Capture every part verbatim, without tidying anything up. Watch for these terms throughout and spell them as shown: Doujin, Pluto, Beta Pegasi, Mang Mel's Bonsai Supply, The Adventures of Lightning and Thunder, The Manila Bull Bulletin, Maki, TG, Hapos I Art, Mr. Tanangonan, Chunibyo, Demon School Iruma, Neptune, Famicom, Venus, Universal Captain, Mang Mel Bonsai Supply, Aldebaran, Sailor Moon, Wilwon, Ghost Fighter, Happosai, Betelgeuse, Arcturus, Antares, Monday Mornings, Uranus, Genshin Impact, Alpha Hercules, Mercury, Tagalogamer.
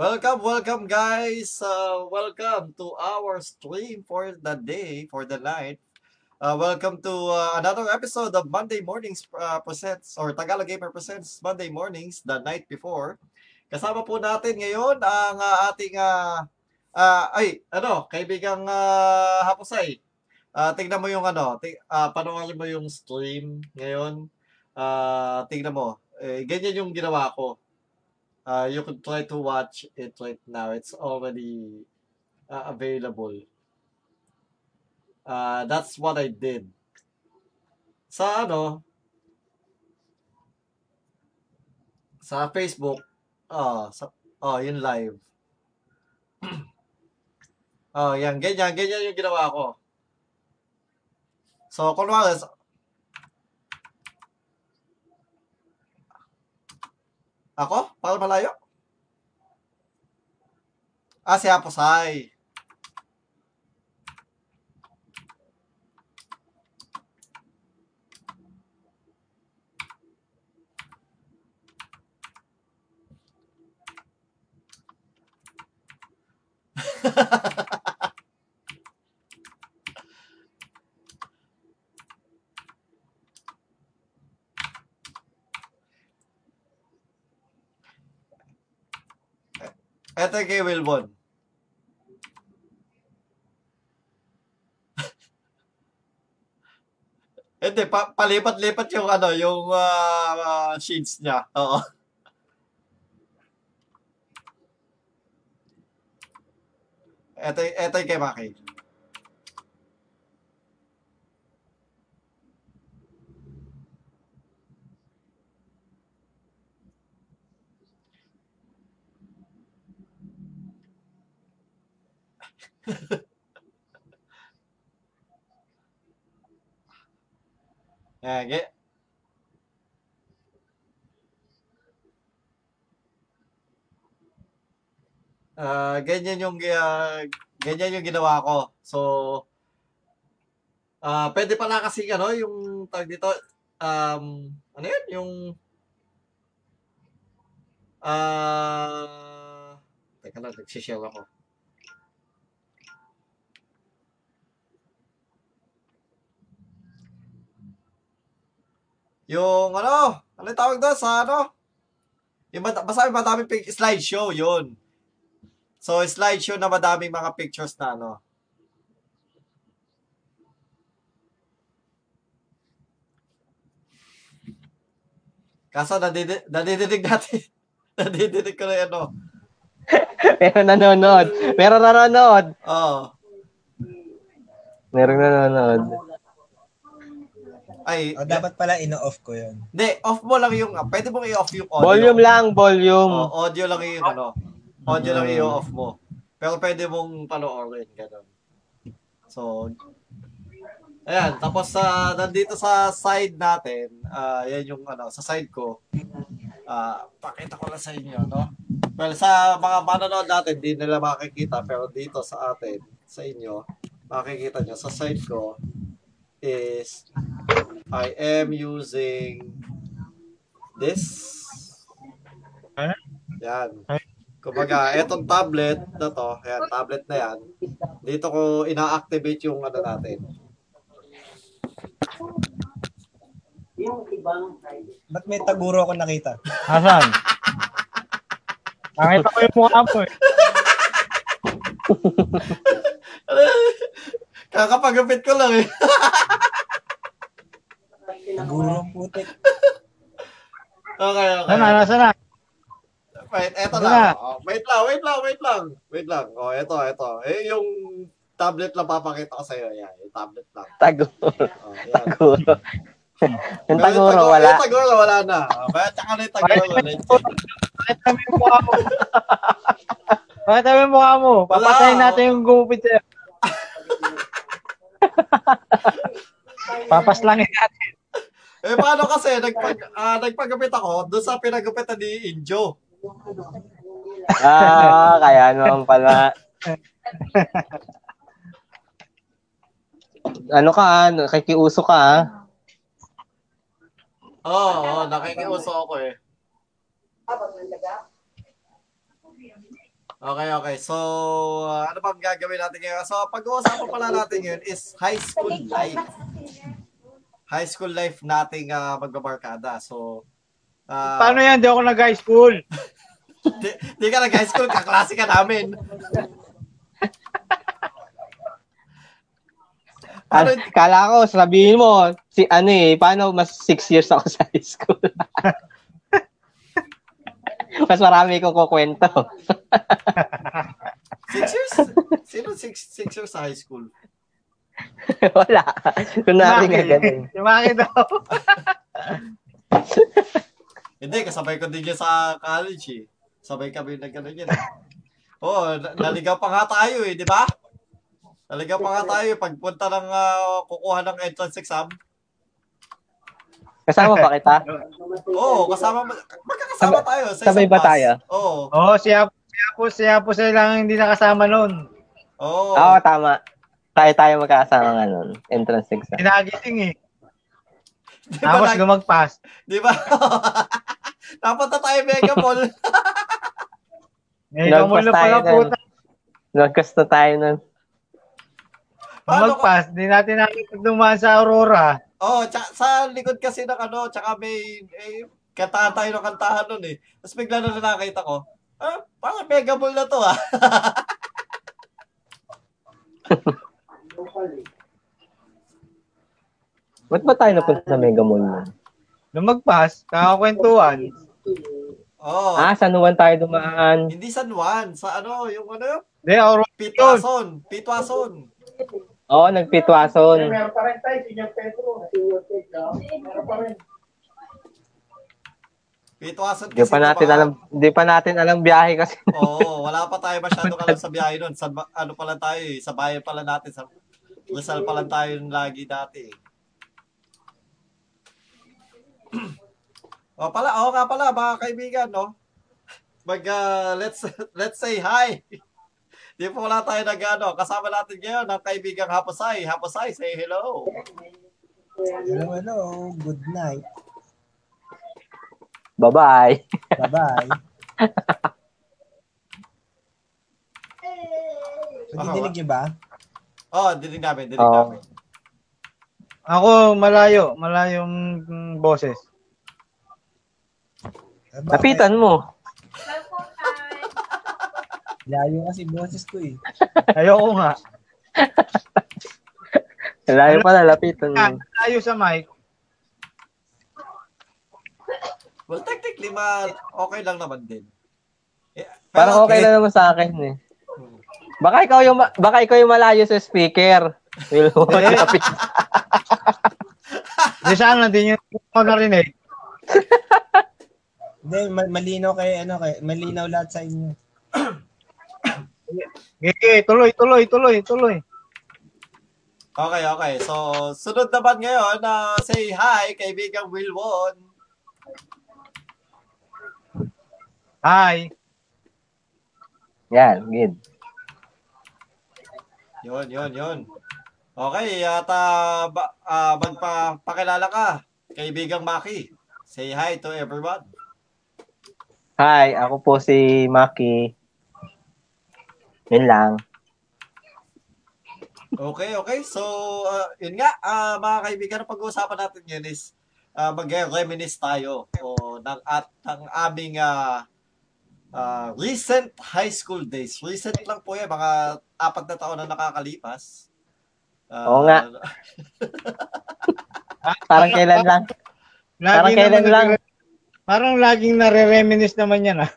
Welcome, welcome guys! Uh, welcome to our stream for the day, for the night. Uh, welcome to uh, another episode of Monday Mornings uh, Presents or Tagalogamer Presents Monday Mornings, the night before. Kasama po natin ngayon ang uh, ating, uh, uh, ay, ano, kaibigang uh, Happosai. Uh, tignan mo yung ano, ting, uh, panoorin mo yung stream ngayon. Uh, tignan mo, eh, ganyan yung ginawa ko. Uh, you can try to watch it right now. It's already uh, available. Uh, that's what I did. Sa ano? Sa Facebook. Oh, sa, oh yun live. Oh, yan. Ganyan. Ganyan yung ginawa ko. So, kunwari, Ako? Para malayo? Ah, si Happosai. Ito kay Wilwon. Hindi, pa palipat-lipat yung ano, yung uh, uh, shades niya. Oo. Ito, ito kay Maki. Okay. Uh, ganyan yung uh, ganyan yung ginawa ko. So uh, pwede pala kasi ano yung tag dito um ano yun yung ah uh, teka lang, nagsishare ako. Yung ano, ano yung tawag doon sa ano? Yung basta yung madaming pic- slideshow, yun. So, slideshow na madaming mga pictures na ano. Kaso, nadid- nadidinig natin. Nadidinig ko na yung ano. Meron nanonood. Meron nanonood. Oo. Meron nanonood. Ay, oh, dapat pala ino-off ko yun. Hindi, off mo lang yung, pwede mong i-off yung audio. Volume lang, volume. O, audio lang yung, ano, audio mm. lang yung off mo. Pero pwede mong panoorin, gano'n. So, ayan, tapos uh, nandito sa side natin, uh, yan yung, ano, sa side ko, uh, pakita ko lang sa inyo, no? Well, sa mga manonood natin, di nila makikita, pero dito sa atin, sa inyo, makikita nyo, sa side ko, is I am using this. Huh? Yan. Kumbaga, etong tablet na to, ayan, tablet na yan. Dito ko ina-activate yung ano natin. Ba't may taguro ako nakita? Asan? Nakita ko yung mukha mo eh. Kakapagapit ko lang eh. Gulong putik. Okay, okay. Ano, ano, sana? Wait, eto lang. Oh, wait lang, wait lang, wait lang. Wait lang. Oh, eto, eto. Eh, yung tablet lang papakita ko sa'yo. Yan, yung tablet lang. Taguro. Oh, taguro. Yung taguro, taguro, wala. Yung taguro, wala na. Oh, kaya tsaka na yung taguro. Bakit namin yung mukha mo? Bakit namin yung mukha mo? Papatayin natin yung gumupit sa'yo. Papaslangin natin. Eh paano kasi nagpag uh, nagpagupit ako doon sa pinagupitan ni Injo. Ah, kaya naman pala. Ano ka ano, nakikiuso ka ah? Oo, oh, oh, nakikiuso ako eh. Okay, okay. So, uh, ano pa ang gagawin natin ngayon? So, pag-uusapan pala natin ngayon is high school life. High school life nating uh, magbabarkada. So, uh, paano yan? Di ako nag-high school. di, di ka nag-high school, kaklase ka namin. Paano, kala ko, sabihin mo, si ano eh, paano mas six years ako sa high school? Mas marami kong kukwento. Six years? Sino six, six years sa high school? Wala. Kunwari nga ganun. Maki daw. Hindi, kasabay ko din sa college eh. Sabay kami na gano'n yan. Oo, oh, naligaw pa nga tayo eh, di ba? Naligaw pa nga tayo eh. Pagpunta ng uh, kukuha ng entrance exam. Kasama ba kita? Oo, oh, kasama. Magkakasama tayo. Sa sabay ba tayo? Oo. Oh. Oh, siya, siya po, siya po siya lang hindi nakasama nun. Oo. Oh. Oo, oh, tama. Tayo tayo magkakasama nga nun. Entrance exam. Kinagising eh. Diba tapos gumagpas. Di ba? Dapat na tayo mega ball. Mega ball na pala po. Nagkas na tayo nun. Magpas, di natin nakikita dumaan sa Aurora. Oh, tsaka, sa likod kasi ng ano, tsaka may eh, kantahan tayo ng kantahan nun eh. Tapos bigla na nakakita ko, ah, parang mega ball na to ah. Ba't ba tayo napunta sa mega mall na? Nung magpas, kakakwentuhan. Oh. Ah, San Juan tayo dumaan. Hindi San Juan, sa ano, yung ano? De, Aurora. Pitwason, Pitwason. Oo, oh, nagpitwason. Meron pa rin tayo, Senior Pedro. Meron pa rin. Pitwason kasi. Hindi pa natin alam, hindi pa natin alam biyahe kasi. Oo, wala pa tayo masyadong alam sa biyahe nun. Sa, ano pala tayo eh, sa bayan pala natin. Sa Rizal pala tayo lagi dati eh. O pala, oo nga pala, mga kaibigan, no? Mag, uh, let's, let's say hi. Di po wala tayo nag-ano. Kasama natin ngayon ang kaibigang Happosai. Happosai, say hello. Hello, hello. Good night. Bye-bye. Bye-bye. Dinig niyo ba? Oo, oh, dinig namin, dinig oh. namin. Ako, malayo. Malayong boses. Lapitan mo. Layo kasi boses ko eh. Ayoko nga. Layo pala, lapitan mo. Layo sa mic. Well, technically, okay lang naman din. Yeah, parang okay, okay lang naman sa akin eh. Baka ikaw yung, baka ikaw yung malayo sa speaker. Wilwon, lapitan. Hindi saan lang din yung ako narinig. Hindi, malinaw kay ano kay malinaw lahat sa inyo. Okay, tuloy, tuloy, tuloy, tuloy. Okay, okay. So, sunod naman ngayon na uh, say hi, kaibigang Wilwon. Hi. Yan, good. Yun, yun, yun. Okay, at uh, uh, magpakilala ka, kaibigang Maki. Say hi to everyone. Hi, ako po si Maki. Yun lang. Okay, okay. So, uh, yun nga, uh, mga kaibigan, pag-uusapan natin yun is uh, mag-reminisce tayo o, ng, at, ng aming uh, uh, recent high school days. Recent lang po yan, mga apat na taon na nakakalipas. Uh, Oo nga. Parang kailan lang. Parang kailan lang. Parang laging nare-reminis naman yan, ah.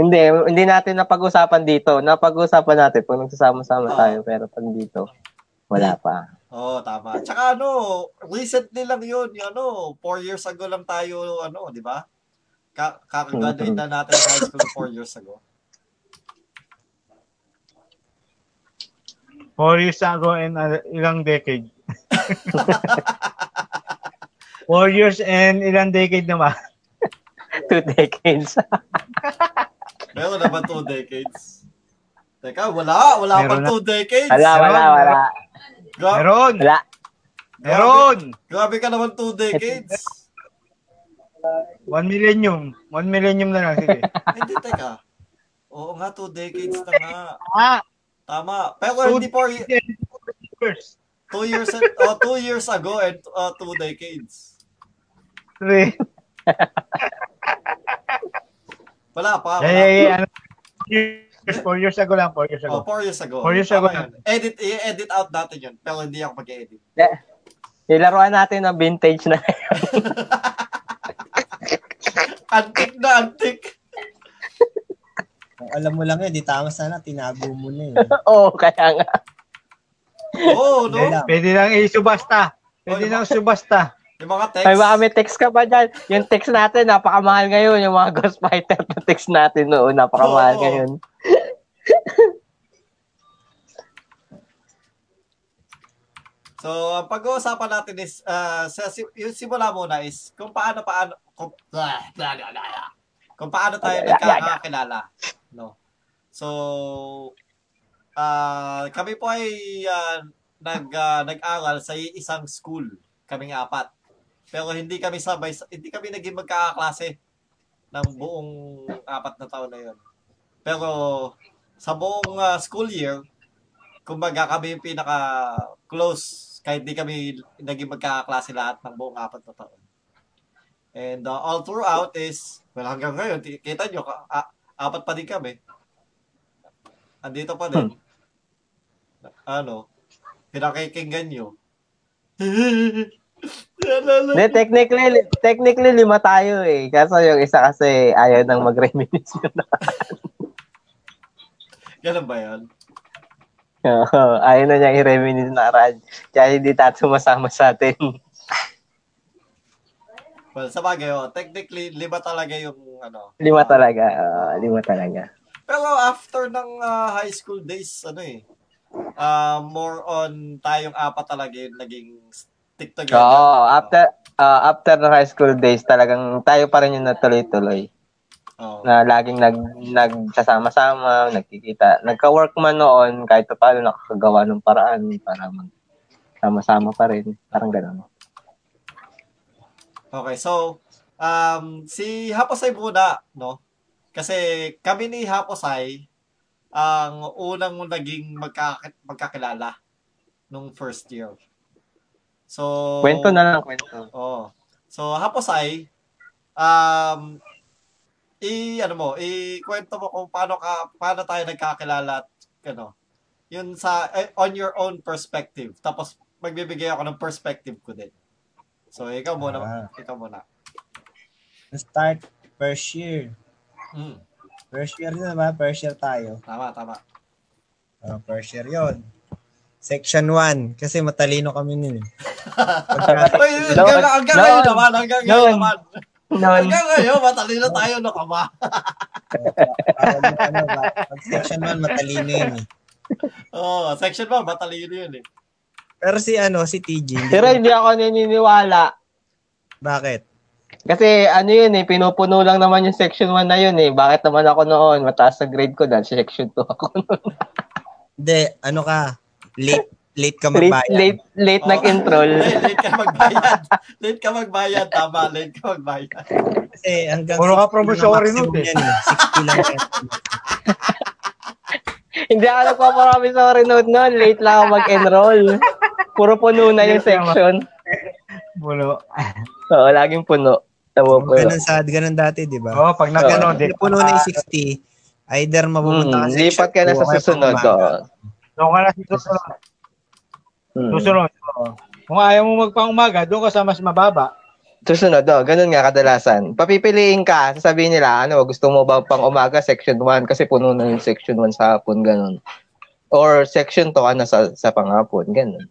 Hindi, hindi natin napag-usapan dito. Napag-usapan natin pag nagsasama-sama oh. tayo, pero pag dito, wala pa. Oo, oh, tama. Tsaka ano, recently lang yun, yun ano, four years ago lang tayo, ano, di ba? Kakagraduate na natin high school four years ago. Four years ago and uh, ilang decade. Four years and ilang decade naman. Two decades. Meron na ba two decades? Teka, wala. Wala pa two decades. Wala, wala, wala. Gra- Meron. Wala. Meron. Grabe ka naman two decades. One millennium. One millennium na lang. Sige. Hindi, teka. Oo nga, two decades na nga. Ah, tama. Pero hindi po... Two years, uh, two years ago and uh, two decades. Three. Wala pa. Wala. Hey, ano, four years ago lang, four years ago. Oh, four years ago. Four years ago. Tama, ago edit, i-edit out natin yun. Pero hindi ako mag-edit. Yeah. Ilaruan natin ang vintage na yun. Antik na, antik. Alam mo lang yun, di tama sana, tinago mo na yun. Oo, oh, kaya nga. Oo, oh, no? Pwede lang, Pwede lang isubasta. Pwede oh, lang subasta. Yung mga text. Ay, baka may text ka ba dyan? Yung text natin, napakamahal ngayon. Yung mga Ghost Fighter na text natin noon, napakamahal oh, ngayon. So, ang pag-uusapan natin is, uh, sa, yung simula muna is, kung paano, paano, kung, kung paano tayo nagkakakilala. No? So, Uh, kami po ay uh, nag, uh, nag-aral sa isang school, kaming apat. Pero hindi kami sabay, hindi kami naging magkakaklase ng buong apat na taon na yun. Pero sa buong uh, school year, kumbaga kami yung pinaka-close, kahit hindi kami naging magkakaklase lahat ng buong apat na taon. And uh, all throughout is, well hanggang ngayon, kita nyo, a- apat pa din kami. Andito pa din. Hmm. Ano? Pinakikinggan nyo. De, technically, technically lima tayo eh. Kaso yung isa kasi ayaw nang mag-reminisce yun. Ganun ba yan? Oo. Ayaw na niya i-reminisce na rad. Kaya hindi tayo sumasama sa atin. Well, sabagay oh. Technically, lima talaga yung ano. Lima talaga. Uh, lima talaga. Pero after ng uh, high school days, ano eh, Uh, more on tayong apat talaga yung naging stick together. Oo, after uh, after ng high school days talagang tayo pa rin yung natuloy-tuloy. Oh. Na laging nag nagsasama-sama, nagkikita. Nagka-work man noon, kahit paano nakakagawa ng paraan para magsama-sama pa rin, parang gano'n. Okay, so um si Happosai muna, no? Kasi kami ni Happosai ang unang naging magkak- magkakilala nung first year. So, kwento na lang, kwento. Oh. So, Happosai, um, i, ano mo, i-kwento mo kung paano, ka, paano tayo nagkakilala, ano, yun sa, on your own perspective. Tapos, magbibigay ako ng perspective ko din. So, ikaw muna, ah. ikaw muna. Let's start first year. Mm. First year na ba? First year tayo. Tama, tama. Uh, first year yun. Section one. Kasi matalino kami nun. Hanggang ngayon naman. Hanggang ngayon naman. Hanggang ngayon, matalino tayo. No ka ba? Section one, matalino yun eh. Oo, section one, matalino yun eh. Pero si ano, si T G. Pero hindi ako naniniwala. Bakit? Kasi ano yun eh, pinupuno lang naman yung section one na yun eh. Bakit naman ako noon? Mataas na grade ko dahil section two ako noon. Hindi, ano ka? Late, late ka magbayad. Late, late, late oh. nag-enroll. late, late ka magbayad. Late ka magbayad, tama. Late ka magbayad. Kasi hanggang... Puro ka promissory noon eh. sixty lang yan. Hindi ako nagpa-promissory noon noon. Late lang ako mag-enroll. Puro puno na yung section. Puno. Oo, laging puno. So, ganun sad, ganun dati, di ba? Oo, oh, pag nagano, so, puno na yung sixty, either mapupunta hmm, ka sa lipat ka na sa susunod. Doon ka na sa susunod. Hmm. Susunod. Oh. Kung ayaw mo magpang-umaga, doon ka sa mas mababa. Susunod, oh. Ganun nga kadalasan. Papipiliin ka, sasabihin nila, ano, gusto mo ba pang-umaga, section one, kasi puno na yung section one sa hapon, ganun. Or section two, ano, sa, sa panghapon, ganun.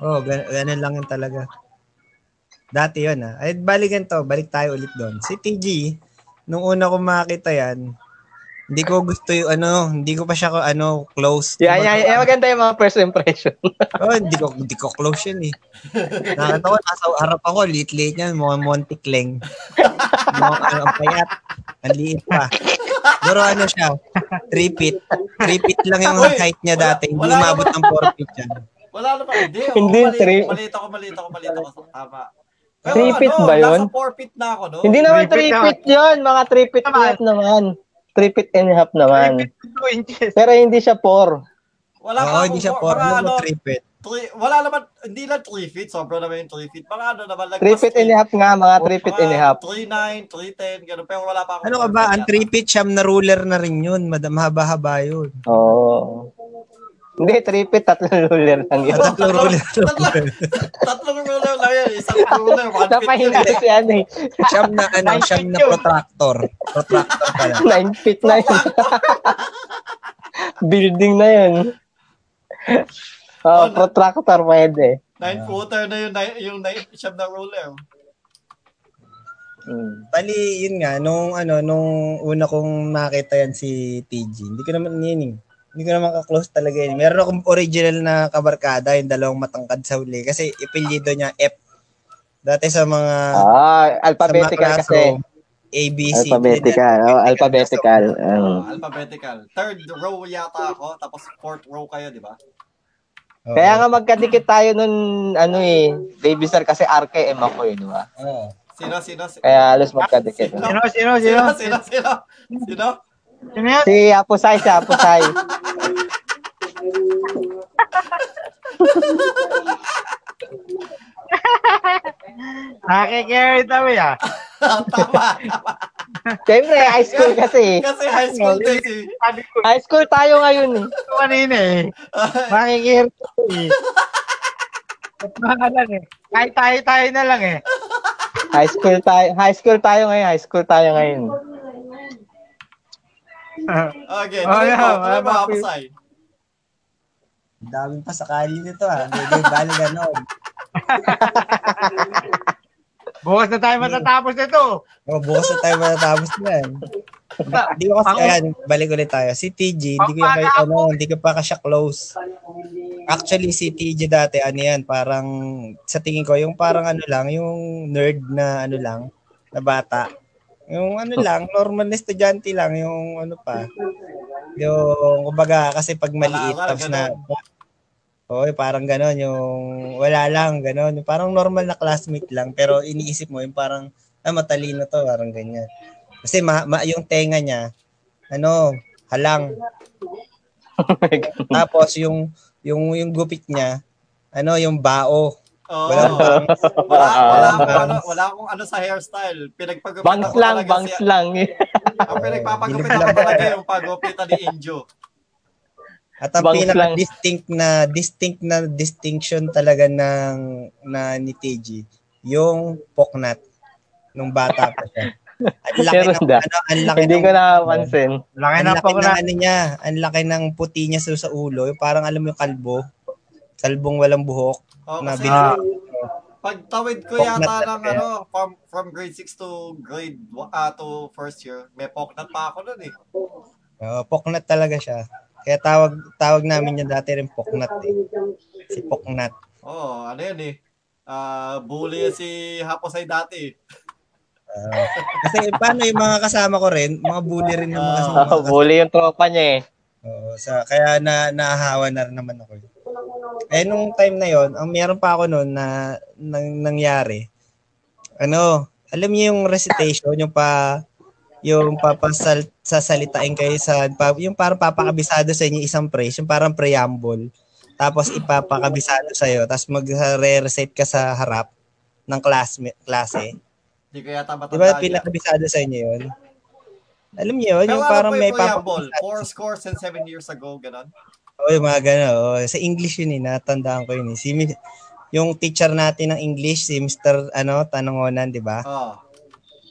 Oo, oh, gan- ganun lang yun talaga. Dati yun ah. Ay, balikan to. Balik tayo ulit doon. Si T G, nung una ko makita yan, hindi ko gusto yung ano, hindi ko pa siya ko ano, close. Yeah, yeah, yeah. Maganda yung mga first impression. Oo, oh, hindi ko, hindi ko close yun eh. Nakatawa, nasa harap ako, late-late yan, mga montikleng. Mga ano, ang payat. Ang liit pa. Pero ano siya, three feet. Three feet lang yung Oy, height niya wala, dati. Hindi umabot ng four feet yan. Wala na pa, hindi. Oh, hindi, three. Malito ko, malito ko, malito ko. Tama. three feet ano, ba yun? Nasa four feet na ako, no? Hindi naman three feet, three feet yun. Mga three feet naman. three feet and a half naman. three feet two inches. Pero hindi siya four. Wala oh, hindi siya four. Ano, three feet. Three, wala naman, hindi lang three feet. Sobrang naman yung three feet. Mga ano naman. Like three feet and a half nga, mga three feet and a half. three nine, three ten, gano'n. Pero wala pa ako. Ano ka ba? Ang three feet, siyam na ruler na rin yun. Madam, haba-haba yun. Oo. Hindi, three feet, tatlong ruler lang yun. Tatlong ruler. Tatlong ruler lang yun. Isang ruler, one feet. Napahinaan si ano eh. Siyam na, ano, siyam na protractor. Protractor pala. nine feet na yun. Building na yun. Oh, oh, protractor pwede. nine-footer na yun, yung siyam na ruler. Mm. Bali, yun nga, nung ano, nung una kong nakita yan si T G, hindi ko naman yun eh. Hindi ko naman ka-close talaga yun. Meron akong original na kabarkada, yung dalawang matangkad sa huli. Kasi ipilido niya F. Dati sa mga... Ah, alphabetical sa mga kasi. A, B, C. Alphabetical. Oh, alphabetical. Oh, alphabetical. Third row yata ako, tapos fourth row kayo, di ba? Oh. Kaya nga magkadikit tayo nun, ano eh, baby star kasi Arke, M ako yun, di ba? Oh. Sino, sino, sino? Kaya alos magkadikit. Sino, sino, sino? Sino, sino, sino? Sino? Sino? Si Happosai, si Happosai. Nakikirry tayo ah. Tama, tama. Siyempre, high school kasi. Kasi high school kasi. High school tayo ngayon eh. Kanina eh. Makikirry eh. Kahit tayo-tayo na lang eh. High school tayo, high school tayo ngayon, high school tayo ngayon. Okay, tuloy mo, tuloy mo, Happosai. Ang daming pasakali nito ah. Medyo baliganog. Bukas na tayo matatapos nito. Oh, bukas na tayo matatapos niyan. Hindi ko kasi ayan, balik ulit tayo. Si T G, hindi ko yan kayo, ano, hindi ko pa kasi close. Actually, si T G dati, ano yan, parang, sa tingin ko, yung parang ano lang, yung nerd na ano lang, na bata. Yung ano lang, normal na estudyante lang, yung ano pa. Yung, kumbaga, kasi pag maliit, tapos na, oo, parang gano'n, yung wala lang, gano'n. Parang normal na classmate lang, pero iniisip mo, yung parang, ah, matalino to, parang ganyan. Kasi ma- ma- yung tenga niya, ano, halang. Tapos yung, yung, yung gupit niya, ano, yung bao. Oh. Wala, wala, wala, wala, wala, wala akong ano sa hairstyle. Pinagpagupitan bangs lang, bangs siya. Lang. Ang pinagpapagupitan ko talaga yung pagupitan ni Injo. At ang pinaka-distinct na distinct na distinction talaga ng na ni T G, yung poknat nung bata pa siya. Ang laki ng ano, ang laki hindi ng, ko napansin. Ang laki ng poknat niya, ang laki ng puti niya sa ulo, parang alam mo yung kalbo, kalbong walang buhok. Oh, na binat. Pagtawid ko poknat yata ng ano, from, from grade six to grade uh, to first year, may poknat pa ako noon eh. Oh, poknat talaga siya. Kaya tawag tawag namin niya dati rin Poknat eh. Si Poknat. Oo, oh, ano yan eh. Uh, bully si Happosai dati eh. Uh, kasi paano yung mga kasama ko rin, mga bully rin ng mga kasama ko. Uh, bully yung tropa niya eh. Oo, sa, kaya na, naahawa na rin naman ako. Eh, nung time na yon, ang meron pa ako noon na nang, nangyari, ano, alam niyo yung recitation, yung pa... yung papasal sasalitain kayo sa yung parang papakabisado sa inyo isang phrase, yung parang preamble. Tapos ipapakabisado sa iyo, tapos magre-recite ka sa harap ng class klase. Hindi ko yata matanda. Diba pinakabisado sa inyo 'yon? Alam niyo 'yun, yung parang may preamble, four scores and seven years ago, ganun. Oh, yung mga ganun. Sa English 'yun, eh, natandaan ko 'yun. Eh. Si yung teacher natin ng English, si Mister ano, Tanangonan, 'di ba? Oo. Oh.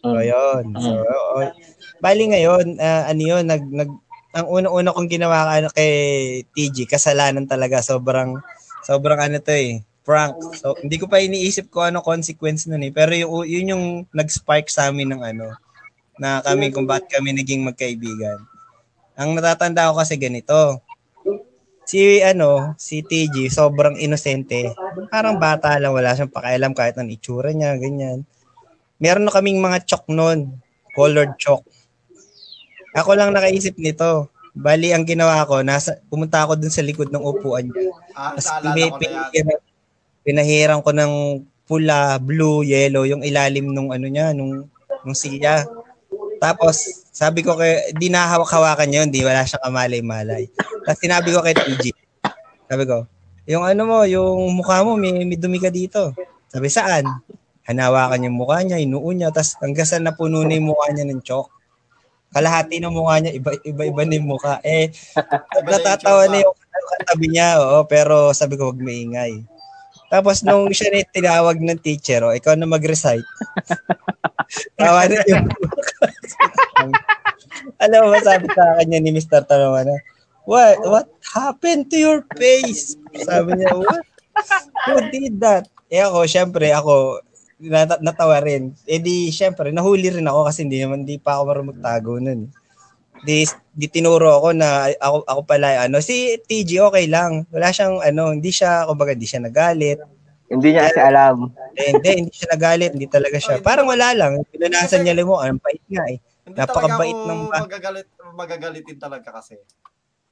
So, yun. So, oh. Bali ngayon, uh, ano yun, nag, nag, ang una-una kong ginawa ano, kay T G, kasalanan talaga, sobrang, sobrang ano to eh, prank. So, hindi ko pa iniisip ko ano consequence nun eh, pero yun, yun yung nag-spark sa amin ng ano, na kami, kung ba't kami naging magkaibigan. Ang natatanda ko kasi ganito, si ano, si T G, sobrang inosente, parang bata lang, wala siyang pakialam kahit ang itsura niya, ganyan. Meron na kaming mga chalk noon, colored chalk. Ako lang nakaisip nito. Bali, ang ginawa ko, nasa, pumunta ako dun sa likod ng upuan niya. Ah, pinahiram ko ng pula, blue, yellow, yung ilalim nung ano niya, nung, nung silya. Tapos, sabi ko kay, di nahawak-hawakan yun, di wala siyang kamalay-malay. Tapos sinabi ko kay T G, sabi ko, yung ano mo, yung mukha mo, may, may dumi ka dito. Sabi, saan? Hanawakan yung mukha niya, inuun niya, tapos hanggang saan napuno na yung mukha niya ng chok. Kalahati ng mukha niya, iba, iba-iba na yung mukha. Eh, natatawa na yung katabi niya, oo, pero sabi ko, huwag maingay. Tapos nung siya na tinawag ng teacher, oh, ikaw na mag-recite. Tawa na yung alam mo, sabi sa kanya ni mister Tanangonan, what, what happened to your face? Sabi niya, what? Who did that? Eh ako, syempre, ako, nat- natawa rin. Eh di, syempre, nahuli rin ako kasi hindi naman, di pa ako marunong magtago nun. Di, di tinuro ako na ako, ako pala ano si T G okay lang wala siyang ano hindi siya kumbaga hindi siya nagalit hindi niya kasi alam eh, hindi hindi siya nagalit hindi talaga siya oh, hindi. Parang wala lang pinanasan niya lang mo ang bait niya eh hindi napakabait ng magagalit magagalitin talaga kasi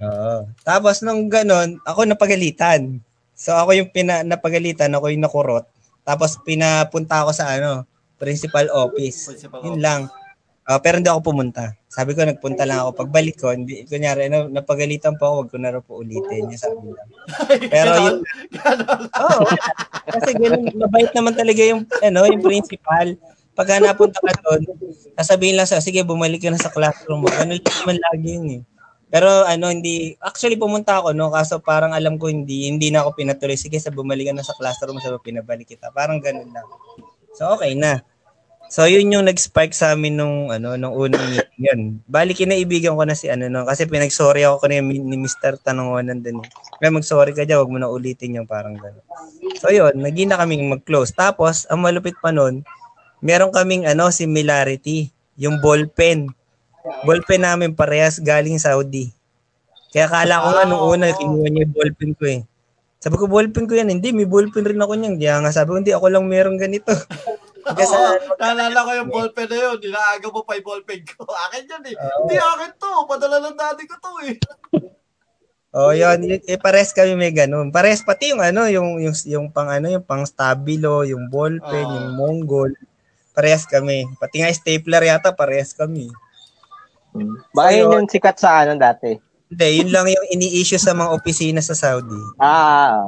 oo tapos nung ganon ako napagalitan so ako yung pina, napagalitan ako yung nakurot tapos pinapunta ako sa ano principal office principal yun office. Lang Uh, pero hindi ako pumunta. Sabi ko, nagpunta lang ako. Pagbalik ko, hindi, kunyari, ano, napagalitan po ako, wag ko na rin po ulitin. Niya sabi lang. Pero yun, oh, kasi ganun, mabait naman talaga yung, ano, yung principal. Pagka napunta ka doon, sasabihin lang sa sige, bumalik ka na sa classroom mo. Ano naman lagi yun eh. Pero ano, hindi, actually pumunta ako, no, kaso parang alam ko, hindi, hindi na ako pinatuloy. Sige, sa bumalik ka na sa classroom, sabi pinabalik kita. Parang ganun lang. So, okay na. So yun yung nag-spike sa amin nung ano nung unang yun. Balik kinaibigan ko na si ano no kasi pinag-sorry ako kanina ni mister Tanangonan din. Kaya mag-sorry ka diyan, wag mo na ulitin yung parang gano'n. So yun, naging na kaming mag-close. Tapos ang malupit pa noon, meron kaming ano similarity, yung ball pen. Ball pen namin parehas galing Saudi. Kaya akala ko nga nung una kinuha niya yung ball pen ko eh. Sabi ko ball pen ko yan, hindi may ball pen rin ako niyan. Kaya nga sabi ko hindi ako lang merong ganito. Kasi naalala ko yung ballpen na yun. Inaagaw mo pa yung ballpen ko. Akin yan eh. Hindi oh. Akin to. Padala lang dati ko to eh. Oh, yun. Eh, pares kami may ganun. Pares pati yung ano, yung, yung, yung pang ano, yung pang stabilo, yung ballpen, oh. Yung Mongol. Pares kami. Pati nga stapler yata, pares kami. Hmm. Baka so, yun yung sikat sa ano dati? Hindi, yun lang yung ini-issue sa mga opisina sa Saudi. Ah.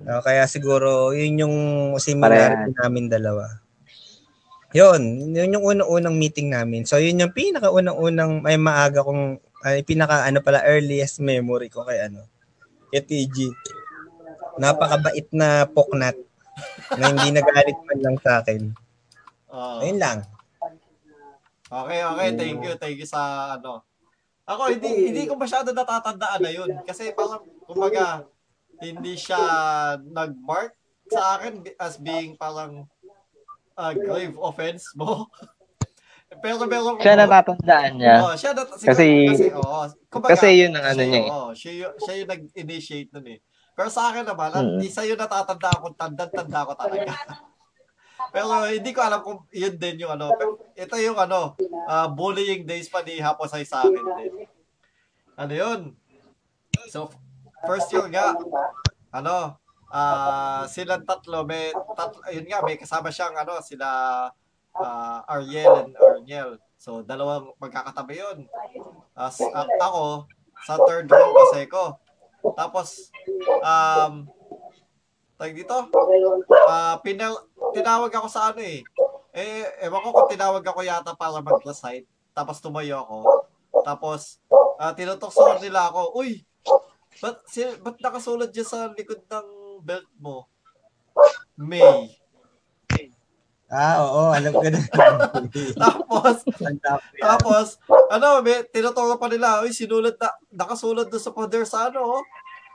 So, kaya siguro, yun yung similarity namin dalawa. Yun, yun yung unang-unang meeting namin. So, yun yung pinaka-unang-unang may maaga kong, ay, pinaka, ano pala, earliest memory ko kay, ano, kay T G. Napakabait na poknat na hindi nagalit man lang sa akin. Uh, Ayun lang. Okay, okay. Thank you. Thank you sa, ano. Ako, hindi hindi ko masyado natatandaan na yun. Kasi, parang, kumbaga, hindi siya nag-mark sa akin as being parang Uh, grave offense mo. pero, pero, siya natatandaan niya. Oh, siya nat- siguro, kasi, kasi, oh, kumbaga, kasi yun ang ano niya eh. Oh, siya, siya yung nag-initiate nun eh. Pero sa akin naman, hmm. isa yung natatanda ako, tanda-tanda ako talaga. pero hindi ko alam kung yun din yung ano. Pero, ito yung ano, uh, bullying days pa ni Happosai sa akin din. Ano yun? So, first year nga, ano, Ah, uh, sila tatlo may tatlo, yun nga may kasama siyang ano sila uh, Ariel and Arniel. So dalawang magkakatabi yun. As uh, ako sa third row kasi ko. Tapos um tag dito. Ah uh, pinal- tinawag ako sa ano eh. Eh ewan ko kung tinawag ako yata para mag-recite. Tapos tumayo ako. Tapos uh, tinutokso nila ako. Uy. But si- but nakasulat diyan sa likod ng belt mo May ah oo alam ko na tapos tapos ano may tinuturo pa nila oy sinulat na nakasulat doon sa pader sa ano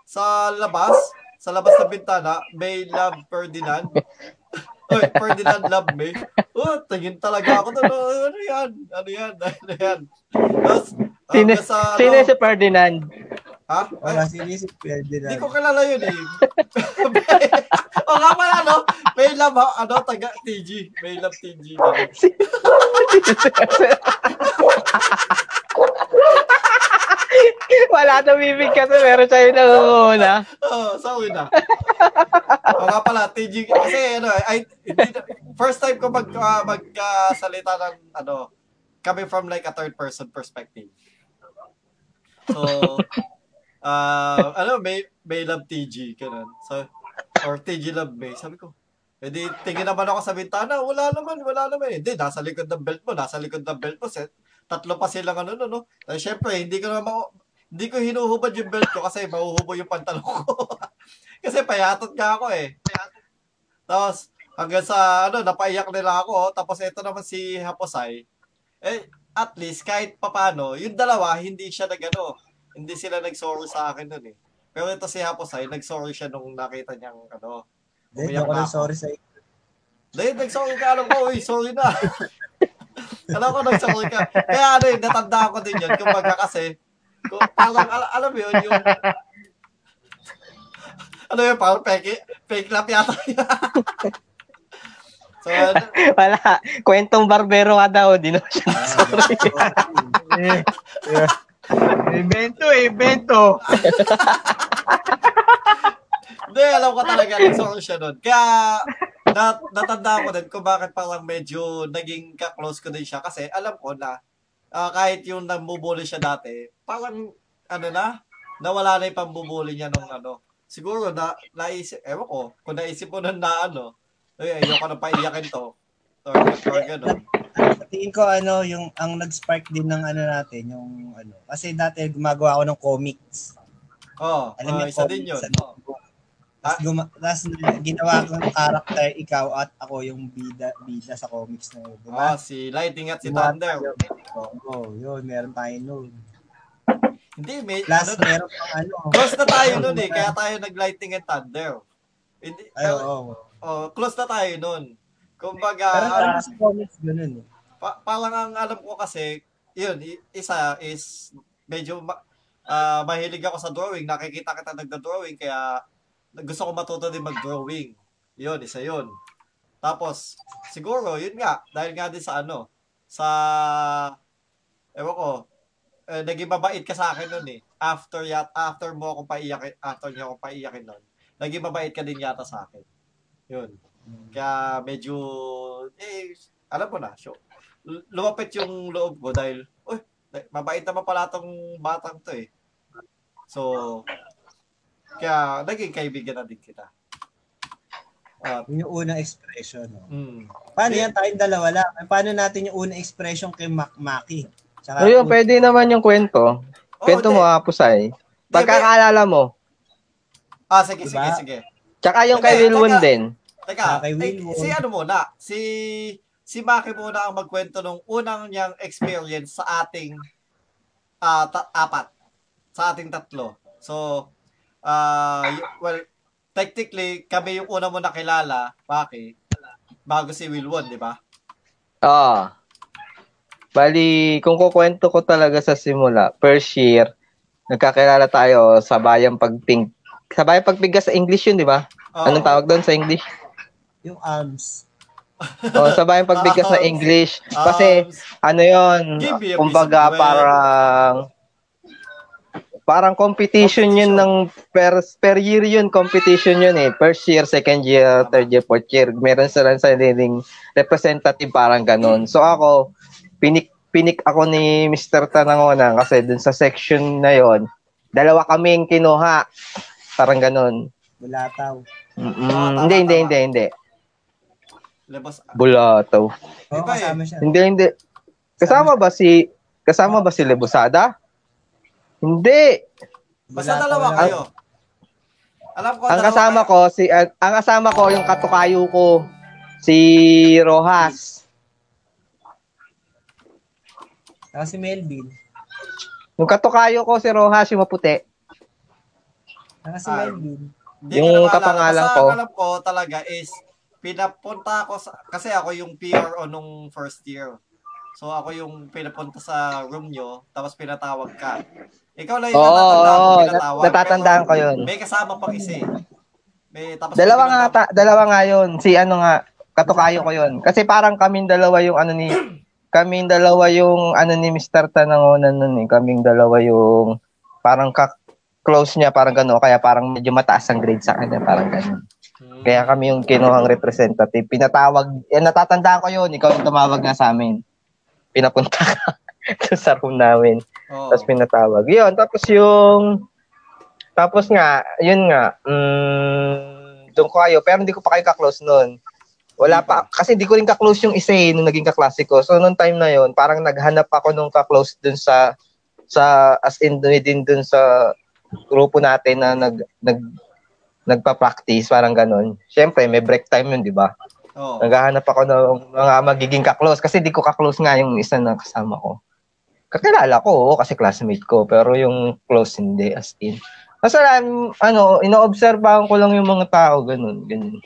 sa labas sa labas ng bintana May love Ferdinand oy Ferdinand love May oh tingin talaga ako doon ano yan ano yan ano yan tapos sino, sa, sino ano, si Ferdinand Ha? Wala sinisip pwede na. Hindi ko kalala yun eh. o nga pala ano, may love ano, taga T G. May love T G. Wala na bibig kasi meron siya yung nangunguna. Oo, oh, sorry na. O nga pala, T G. Kasi ano, I, first time ko mag, uh, magkasalita ng ano, coming from like a third person perspective. So, uh, ano, may, may love T G, ganun. So, or T G love may. Sabi ko, hindi, tingin naman ako sa bintana, wala naman, wala naman. Hindi, nasa likod ng belt mo, nasa likod ng belt mo. Set, tatlo pa silang ano, no, no. Eh, syempre, hindi ko naman ako, hindi ko hinuhubad yung belt ko kasi mahuhubad yung pantalon ko. Kasi payatot nga ako eh. Tapos, hanggang sa, ano, napaiyak nila ako. Tapos, ito naman si Happosai. Eh, at least, kahit papano, yung dalawa, hindi siya nag, ano, hindi sila nag-sorry sa akin nun eh. Pero ito si Happosai, nag-sorry siya nung nakita niyang, ano, umiyak na ako. Sorry sa'yo. Dahil, nag-sorry ka, alam ko, uy, sorry na. Alam ko, nag-sorry ka. Kaya, ano, natandaan ko din yun. Kung baga kasi, kung, parang, al- alam mo yun, yung, ano yun, parang peke, peke lap yata. So, ano, wala, kwentong barbero ka daw, di naman siya sorry. Evento, evento. Hindi, alam ko talaga, nagsorry siya nun. Kaya, nat, natanda ko din kung bakit parang medyo naging kaklose ko din siya. Kasi alam ko na, Uh, kahit yung nambubuli siya dati, parang, ano na, nawala na yung pambubuli niya nung ano. Siguro, na, naisip, ewan ko, kung naisip mo nun na ano, ay, ayoko na paiyakin to. Or, or gano'n. Tingin ko, ano, yung, ang nag-spark din ng ano natin, yung, ano, kasi dati gumagawa ako ng comics. Oo, oh, uh, isa comics, din yun. Ano? Oh. Tapos, guma- tapos, ginawa ko ng character, ikaw at ako yung bida, bida sa comics na yun. Ah, si Lightning at si Thunder. Oo, oh, yun, meron tayo nun. Hindi, may, plus, ano, meron pa, ano. Close na tayo nun eh, kaya tayo nag-Lightning and Thunder. Hindi, ay, oh, oh. Oh, close na tayo nun. Kumbaga, pero parang sa comics ganun eh. Pa- parang ang alam ko kasi, yun, isa is, medyo, uh, mahilig ako sa drawing, nakikita kita nagda-drawing, kaya, gusto ko matuto din mag-drawing. Yun, isa yun. Tapos, siguro, yun nga, dahil nga din sa ano, sa ewan ko, eh, naging mabait ka sa akin nun eh. After yat, after mo akong paiyakin, after niya akong paiyakin nun, naging mabait ka din yata sa akin. Yun. Kaya medyo, eh, alam mo na, show. Lumapit yung loob ko dahil, uy, mabait naman pala tong batang to eh. So, kaya naging kaibigan na din kita. Uh, yung unang expression. No? Mm. Paano yan? Tayong dalawa lang. Paano natin yung unang expression kay Mac- Maki? Tsaka, Uyo, pwede naman yung kwento. Oh, kwento de- mo, Happosai. Pagkakaalala mo. Ah, sige, diba? sige, sige. Tsaka yung okay, kay Wilwon din. Teka, kay Wilwon. Si ano muna, si, si Maki muna ang magkwento nung unang niyang experience sa ating uh, ta- apat. Sa ating tatlo. So, Uh, well, technically, kami yung una mo nakilala, Maki, bago si Wilwon, di ba? Oo. Bali, kung kukwento ko talaga sa simula, first year, nagkakilala tayo sa Bayang Pagping. Sa Bayang Pagping sa English yun, di ba? Oh. Anong tawag doon sa English? Yung arms. Oh, sa Bayang Pagping sa English. Kasi, arms. ano yun, kumbaga parang... Parang competition yun ng per, per year yun, competition yun eh. First year, second year, third year, fourth year. Meron sila sa leading representative, parang ganun. So ako, pinik, pinik ako ni Mister Tanangonan kasi dun sa section na yun, dalawa kaming kinuha. Parang ganun. Bulataw. Mm-hmm. Hindi, hindi, hindi, hindi. Bulataw. Oh, kasama siya. Hindi, hindi. Kasama ba si, kasama ba si Lebusada? Hindi. Basta dalawa kayo. Alam ko ang kasama kayo. ko si uh, ang kasama ko yung katukayo ko si Rojas. Tapos si Melvin. Yung katukayo ko si Rojas yung maputi. Tapos si Melvin. Yung kapangalan ko. Alam ko talaga is pinapunta ako sa, kasi ako yung P R O nung first year. So ako yung pinapunta sa room nyo, tapos pinatawag ka. Ikaw lang yung natatandaan ko pinatawag. Natatandaan ko yun. May kasama pang isa. May tapos dalawa nga ta, dalawa nga yun. Si ano nga, katukayo ko yun. Kasi parang kaming dalawa yung ano ni kaming dalawa yung ano ni Mister Tanangonan nun eh. Kaming dalawa yung parang ka close niya, parang gano'n. Kaya parang medyo mataas ang grade sa kanya, parang gano'n. Kaya kami yung kinuhang representative. Pinatawag, yan, natatandaan ko yun. Ikaw yung tumawag nga sa amin. pinapunta ka sa room namin. Oh. Tapos pinatawag. Yun, tapos yung... Tapos nga, yun nga, mm, doon ko kayo. Pero hindi ko pa kayo ka-close nun. Wala pa. Kasi hindi ko rin ka-close yung isa eh, nung naging ka-klase ko. So, nung time na yun, parang naghanap ako nung ka-close dun sa... sa as in, din dun sa grupo natin na nag... nag nagpa-practice, parang ganun. Siyempre, may break time yun, di ba? Oh. Naghahanap ako ng mga magiging ka-close kasi di ko ka-close nga yung isa na kasama ko. Kakilala ko, kasi classmate ko, pero yung close hindi, as in. Kasi, ano, ino-observahan ko lang yung mga tao, ganun, ganun.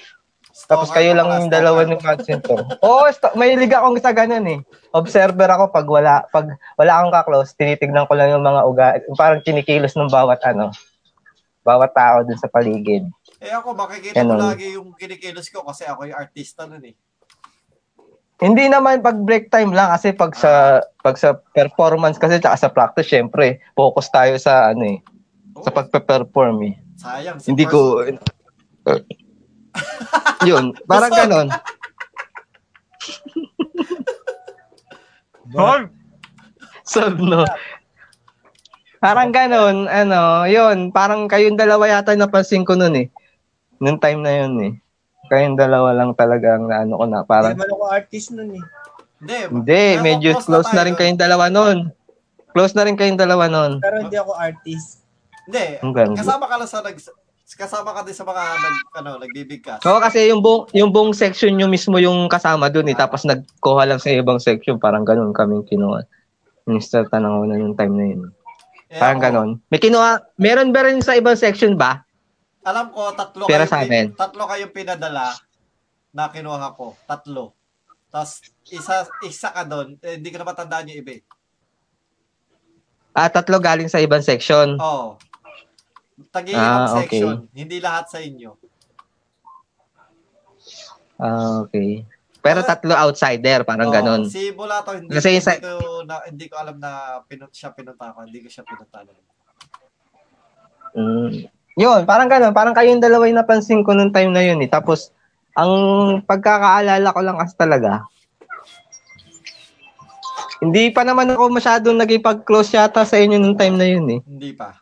Tapos kayo lang yung dalawa ng kansin to. Oo, may liga akong sa ganun eh. Observer ako pag wala, pag wala akong ka-close, tinitignan ko lang yung mga uga, parang kinikilos ng bawat ano. Bawat tao dun sa paligid. Eh ako, makikita ko lagi yung kinikilos ko kasi ako yung artista nun eh. Hindi naman pag break time lang kasi pag ah. sa pag sa performance kasi tsaka sa practice, syempre, focus tayo sa ano eh, oh. sa pagpe-perform eh. Sayang. Si Hindi person. ko... Uh, yun, parang ganon. Dog! Sab no? Parang ganun, ano, yun, parang kayong dalawa yata napansin ko nun eh. Nung time na yun eh. Kayong dalawa lang talaga ang ano ko na, parang... Hindi naman ako artist nun eh. Hindi, hindi medyo close, close na, na rin kayong dalawa nun. Close na rin kayong dalawa nun. Pero hindi ako artist. Hindi, kasama ka lang sa nag... Kasama ka din sa mga nag, ano, nagbibigkas. Oo, kasi yung buong, yung buong section nyo mismo yung kasama dun eh. Tapos nagkuha lang sa ibang section, parang ganun kaming kinuha. Mister Tanangonan yung time na yun. Eh, parang ganon. May kinuha, meron ba rin sa ibang section ba? Alam ko, tatlo kayo, pin, tatlo kayong pinadala na kinuha ko. Tatlo. Tapos, isa, isa ka doon. Eh, hindi ko na matandaan yung iba. Ah, tatlo galing sa ibang section? Oo. Tag-iibang ah, okay. section. Hindi lahat sa inyo. Ah, okay. Pero tatlo outsider, parang oh, ganun. Si Bulato, hindi, kasi hindi, sa... ko, na, hindi ko alam na pinut, siya pinunta ko. Hindi ko siya pinunta. Mm. Yun, parang ganun. Parang kayong dalawa yung napansin ko nung time na yun. Eh. Tapos, ang pagkakaalala ko lang kasi talaga, hindi pa naman ako masyadong nagipag-close yata sa inyo nung time na yun. Eh. Hindi pa.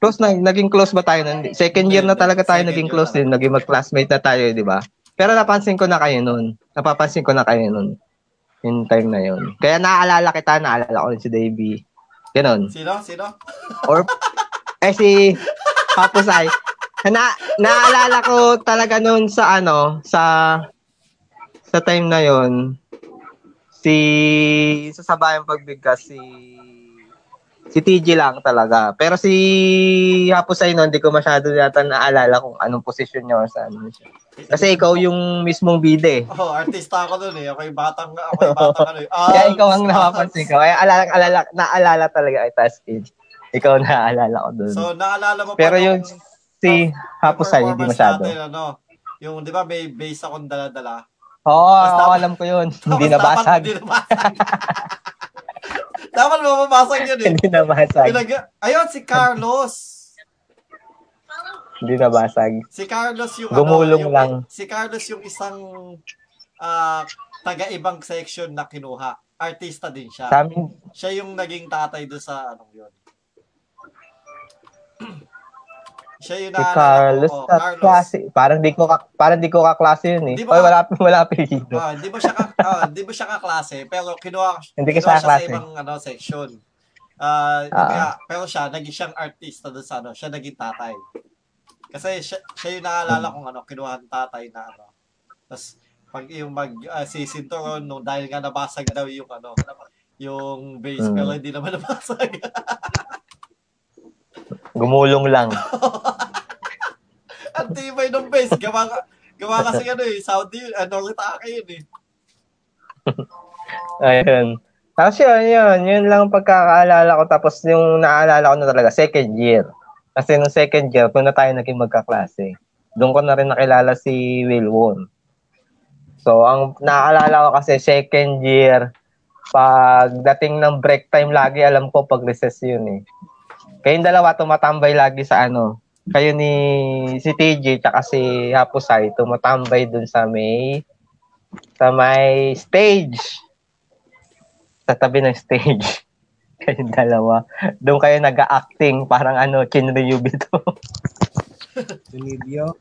Close na, naging close ba tayo? Nun? Second year na talaga tayo Second naging close din. Naging mag-classmate na tayo, di ba? Pero napansin ko na kayo noon. Napapansin ko na kayo noon. Yung time na yun. Kaya naaalala kita, naaalala ko rin si Davey. Ganon. Sino? Sino? Or, eh si Happosai. Na, naaalala ko talaga noon sa ano, sa sa time na yun, si, sa sabayang pagbigkas, si si T G lang talaga. Pero si Happosai noon, hindi ko masyado yata naaalala kung anong position niya or sa ano siya. Kasi ikaw yung mismong bide. Oo, oh, artista ako doon eh. Ako yung batang, ako yung batang ano eh. Kaya ikaw ang napapansin ko. Kaya alala, alala, naalala talaga ay Taskid. Ikaw naaalala ko doon. So, naalala mo pa. Pero yung si Happosai, hindi masyado. Natin, ano, yung, di ba, may base akong dala-dala. Oo, oh, oh, alam ko yun. Hindi nabasag. Hindi nabasag. Dapat mapapasag yun eh. Hindi nabasag. Ayun, si Carlos. Hindi nabasag. Si Carlos yung... Gumulong ano, yung, lang. Si Carlos yung isang uh, taga-ibang section na kinuha. Artista din siya. Samin? Siya yung naging tatay doon sa anong yun. Siya yung si na... Si Carlos, oh, Carlos. Klase. Parang di ko, ka, parang di ko kaklase yun eh. Ba, Oy, wala, wala apelido. Uh, di ba siya, ka, uh, di ba siya kaklase? Pero kinuha, hindi kinuha siya klase. Sa ibang ano, section. Uh, uh, kaya, pero siya, naging siyang artista doon sa ano. Siya naging tatay. Kasi siya, siya yung naalala kong ano, kinuha ng tatay na ano. Tapos, pag yung mag, uh, si Sintoron, no, dahil nga nabasag daw yung ano, yung base, mm. pero hindi naman nabasag. Gumulong lang. Ang tibay ng base. Gawa, gawa kasi ano eh, Saudi yun, uh, North Taka yun eh. Ayun. Tapos yun, yun, yun lang pagkakaalala ko. Tapos yung naalala ko na talaga, second year. Kasi nung second year, doon na tayo naging magkaklase. Doon ko na rin nakilala si Wilwon. So, ang naaalala ko kasi second year, pagdating ng break time lagi, alam ko pag recess yun eh. Kayong dalawa tumatambay lagi sa ano. Kayo ni si T J tsaka si Happosai tumatambay doon sa may sa may stage. sa tabi ng stage. Kayong dalawa. Doon kayo nag-acting. Parang ano, Chunibyo to. Chunibyo?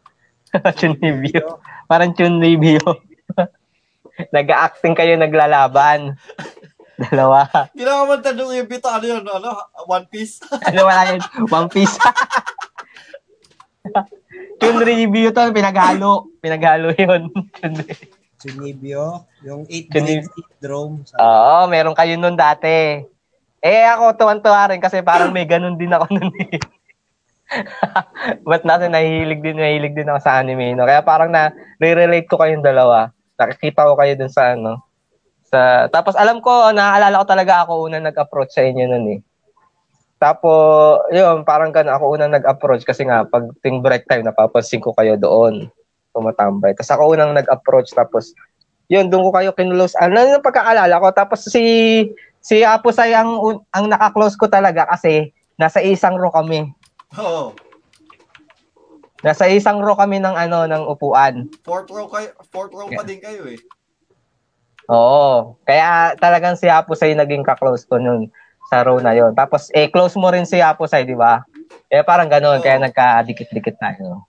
Chunibyo. Parang Chunibyo. Nag-acting kayo, naglalaban. Dalawa. Hindi na naman tanong yung pito. Ano yun? Ano? One Piece? Ano wala yun? One Piece. Chunibyo to. Pinaghalo. Pinaghalo yun. Chunibyo. Yung eight-bit drone. Oo, meron kayo nun dati. Eh ako, tuwan-tuwa rin kasi parang may ganun din ako nun eh. But nasa nahihilig din, nahihilig din ako sa anime. No? Kaya parang na re-relate ko kayong dalawa. Nakikita ko kayo dun sa ano. Sa, tapos alam ko, naaalala ko talaga ako unang nag-approach sa inyo nun eh. Tapos, yun, parang gano'n ako unang nag-approach kasi nga, pag ting break time, napapansin ko kayo doon. Tumatambay. Tapos ako unang nag-approach, tapos, yun, doon ko kayo kinulos. Ano yung pagkakaalala ko? Tapos si, si Happosai ang, ang nakaklose ko talaga kasi nasa isang row kami. Oo. Oh. Nasa isang row kami ng ano, ng upuan. Fourth row, kayo, fourth row yeah. pa din kayo eh. Oo. Kaya talagang si Happosai naging kaklose ko nun sa row na yon. Tapos, eh, close mo rin si Happosai, di ba? Eh, parang ganun. Oh. Kaya nagka-dikit-dikit tayo.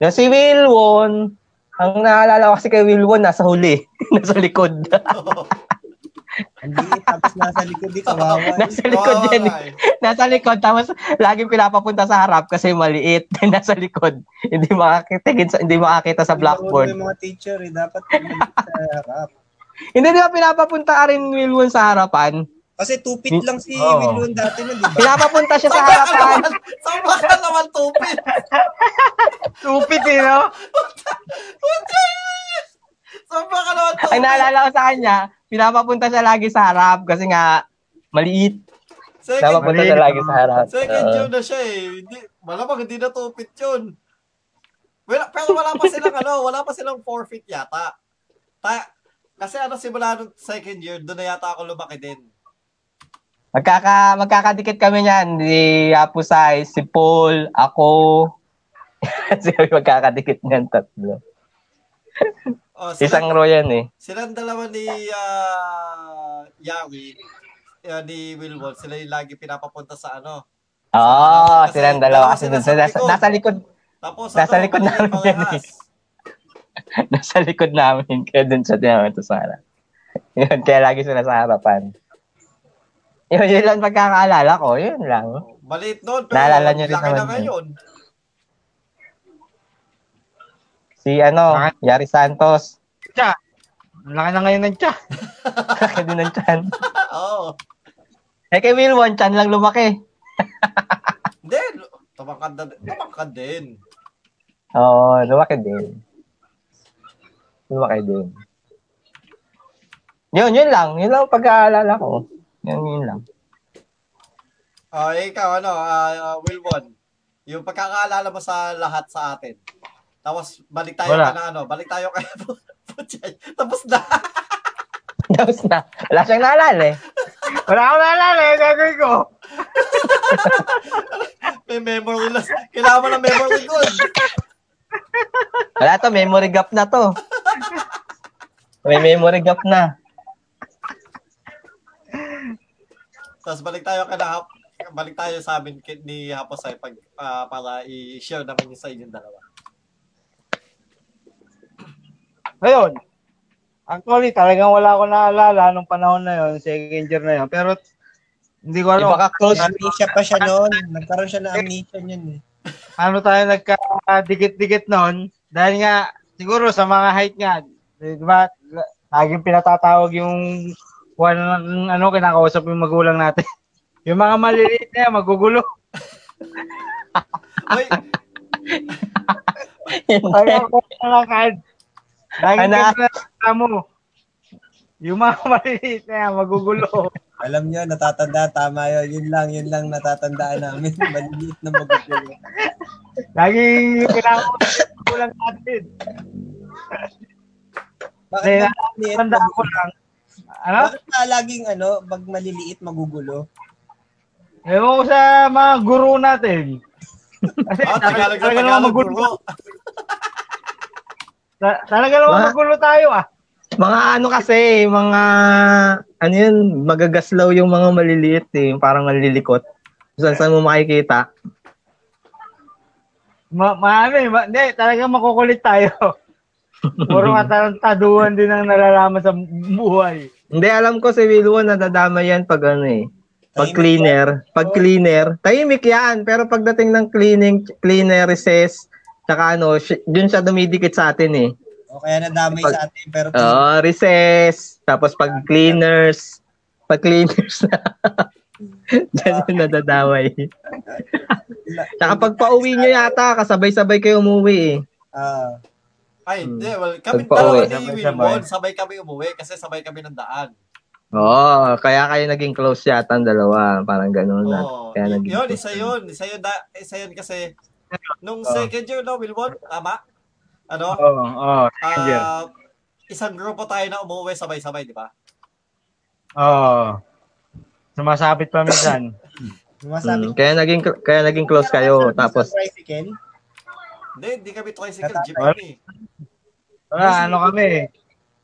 Yung si Wilwon, ang naalala ko kasi kay Wilwon, nasa huli. Nasa likod. Hindi, tapos nasa likod, di kawawa. Nasa likod oh, yan. Ay. Nasa likod, tapos laging pinapapunta sa harap kasi maliit. Nasa likod. Hindi makakita, hindi makakita sa blackboard. Yung mga teacher, eh, dapat sa harap. Hindi, di ba pinapapunta ka rin Wilwon sa harapan? Kasi two-feet lang si oh. Wilwon dati na, di ba? Pinapapunta siya sa harapan. Sama ka naman two-feet. two-feet, you know? Sama ka naman two-feet. Ang naalala ko sa kanya, pinapapunta siya lagi sa harap kasi nga, maliit. Pinapapunta siya lagi sa harap. Second yun na siya eh. Malamang hindi na two-feet yun. Wala, pero wala pa silang ano, wala pa silang four-feet yata. Ta- kasi ano, simula nung second year, doon na yata ako lumaki din. Magkaka, magkakadikit kami niyan. Si Happosai, si Paul, ako. Sabi, magkakadikit niyan tatlo. Oh, sila, isang row yan eh. Silang dalawa ni uh, Yawi, uh, ni Wilwon, sila yung lagi pinapapunta sa ano. Oo, oh, silang dalawa. Kasi nasa, nasa, nasa likod. Tapos, nasa likod namin yan eh. Nasa likod namin. Kaya dun sa tinawin ito sa harap. Yun, kaya lagi sila sa harapan. Yun, yun lang pagkakaalala ko. Yun lang. Maliit nun, pero naalala nyo rin naman na ngayon. Si ano, Maka- Yari Santos. Tsa! Laki na ngayon ng tsa. Laki din ng tsan. Oo. Eh kay Wilwon, tsan lang lumaki. Hindi, tumangkad na din. Tumangkad din. Oo, lumaki din. Lumaki din. Yun, yun lang. Yun lang pagkakaalala ko. Yan, yun lang. Oh, ikaw, ano, uh, Wilwon, yung pagkakaalala mo sa lahat sa atin. Tapos, balik tayo ka na, ano, balik tayo kaya po. Tapos na. Tapos na. Wala siyang naalala eh. Wala akong naalala eh, gagawin ko. May memory loss. Kailangan mo ng memory good. Wala to, memory gap na to. May memory gap na. Tapos balik tayo kada balik tayo sa amin ni Happosai pag uh, para i-share naman niyo sa inyong dalawa. Ngayon, actually talagang wala akong naalala nung panahon na yon, second year na yon. Pero hindi ko alam. Baka close amnesia pa siya noon. Nagkaroon siya ng amnesia niyan eh. Ano tayo nagka-dikit-dikit noon dahil nga siguro sa mga height nga, diba, laging pinatatawag yung One, ano, kinakausap yung magulang natin. Yung mga maliliit na yan, magugulo. Uy! Ayaw ko na lakad. Laging kinakita mo. Yung mga maliliit na yan, magugulo. Alam nyo, natatanda, tama yun. Yun lang, yun lang natatandaan namin. Maliliit na magugulo. Laging kinakausap yung magulang natin. Bakit natatanda ako lang? Ano? Bakit na laging ano, pag maliliit, magugulo? Ewan ko sa mga guru natin. Kasi oh, Tagalog talaga naman magulo. Talaga naman magulo tayo ah. Mga ano kasi, mga ano yun, magagaslaw yung mga maliliit eh, parang malilikot. Saan saan mo makikita? Ma Maami, ma hindi, talaga makukulit tayo. Puro matarantaduan din ang nalalaman sa buhay. Hindi, alam ko si Wilwon nadadama yan pag ano eh. Pag cleaner, pag cleaner, tahimik yan. Pero pagdating ng cleaning, cleaner recess, tsaka ano, dun siya dumidikit sa atin eh. O kaya nadamay pag, sa atin. Pero oo, oh, recess. Tapos pag cleaners, pag cleaners na. Dyan yung nadadamay. Tsaka pag pauwi nyo yata, kasabay-sabay kayo umuwi eh. Uh, ay, hindi. Hmm. Well, kami dalawa ni Wilwon, sabay kami umuwi kasi sabay kami ng daan. Oo, oh, kaya kayo naging close yata ang dalawa, parang gano'n na. Oh, kaya naging yun, isa yun, isa yun, da, isa yun kasi, nung oh. second year, no, Wilwon, tama? Ano? Oo, oh, oh, second year. Uh, isang grupo tayo na umuwi sabay-sabay, di ba? Oo, oh, sumasabit pa minsan. Sumasabit. Hmm, kaya, naging, kaya naging close kayo, tapos. Tricycle? Hindi, hindi kami tricycle, jeep kami. Wala, ano kami,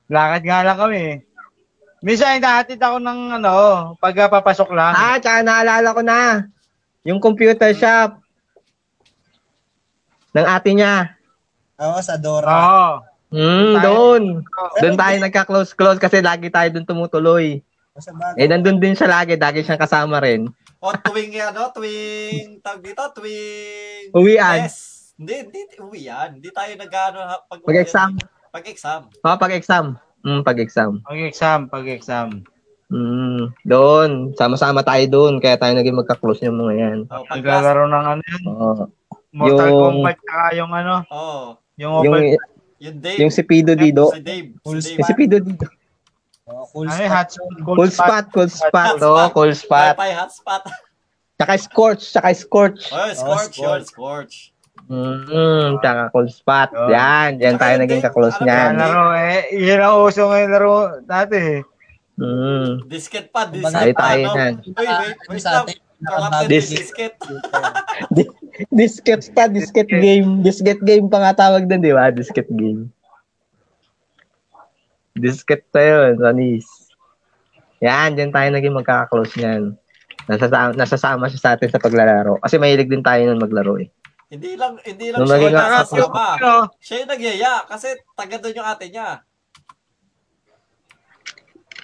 lakad nga lang kami. Minsan, nahatid ako ng ano, pagpapasok lang. Ah, tsaka naalala ko na. Yung computer shop. Ng ate niya. Oo, sa Dora. Oo. Hmm, doon. Doon tayo nagka-close-close kasi lagi tayo doon tumutuloy. Eh, nandun din siya lagi. Lagi siyang kasama rin. O, tuwing ano, tuwing, tawag dito, tuwing... Uwian. Yes. Hindi, hindi, uwian. Hindi tayo nag-ano, pag Pag-exam. Pag-exam. Oo, pag-exam. Mm, pag-exam. Pag-exam, pag-exam. Mm, doon, sama-sama tayo doon, kaya tayo naging magka-close yung mga yan. Oh, paglalaro ng ano yan? Oh. Mortal yung... Kombat ka yung ano? Oh. Yung open... Yung Dave. Yung si Pido Dido. Si Dave. Si, si Pido Dido. Oh, cool ay, spot. Cool spot, cool spot. Oo, cool spot. Pay-pay, hot spot. Tsaka Scorch, tsaka Scorch. Oh, Scorch, oh, Scorch. Scorch. Mm, tsaka cool spot. Oh. Yan, yan tayo naging ka-close niyan. Laro eh, yun ang uso ngayon laro dati. Mm. Disket pa, disket tayo pa. Tayo tayo Uy, wait, wait lang. Disket. Disket pa, disket game. Disket game pa nga tawag din, di ba? Disket game. Disket pa yun, Ranis. Yan, yan tayo naging magkaka-close niyan. Nasasama, nasasama siya sa atin sa paglalaro. Kasi mahilig din tayo nun maglaro eh. Hindi lang, hindi lang siya nakasama. Siya yung nagyaya kasi taga doon yung ate niya.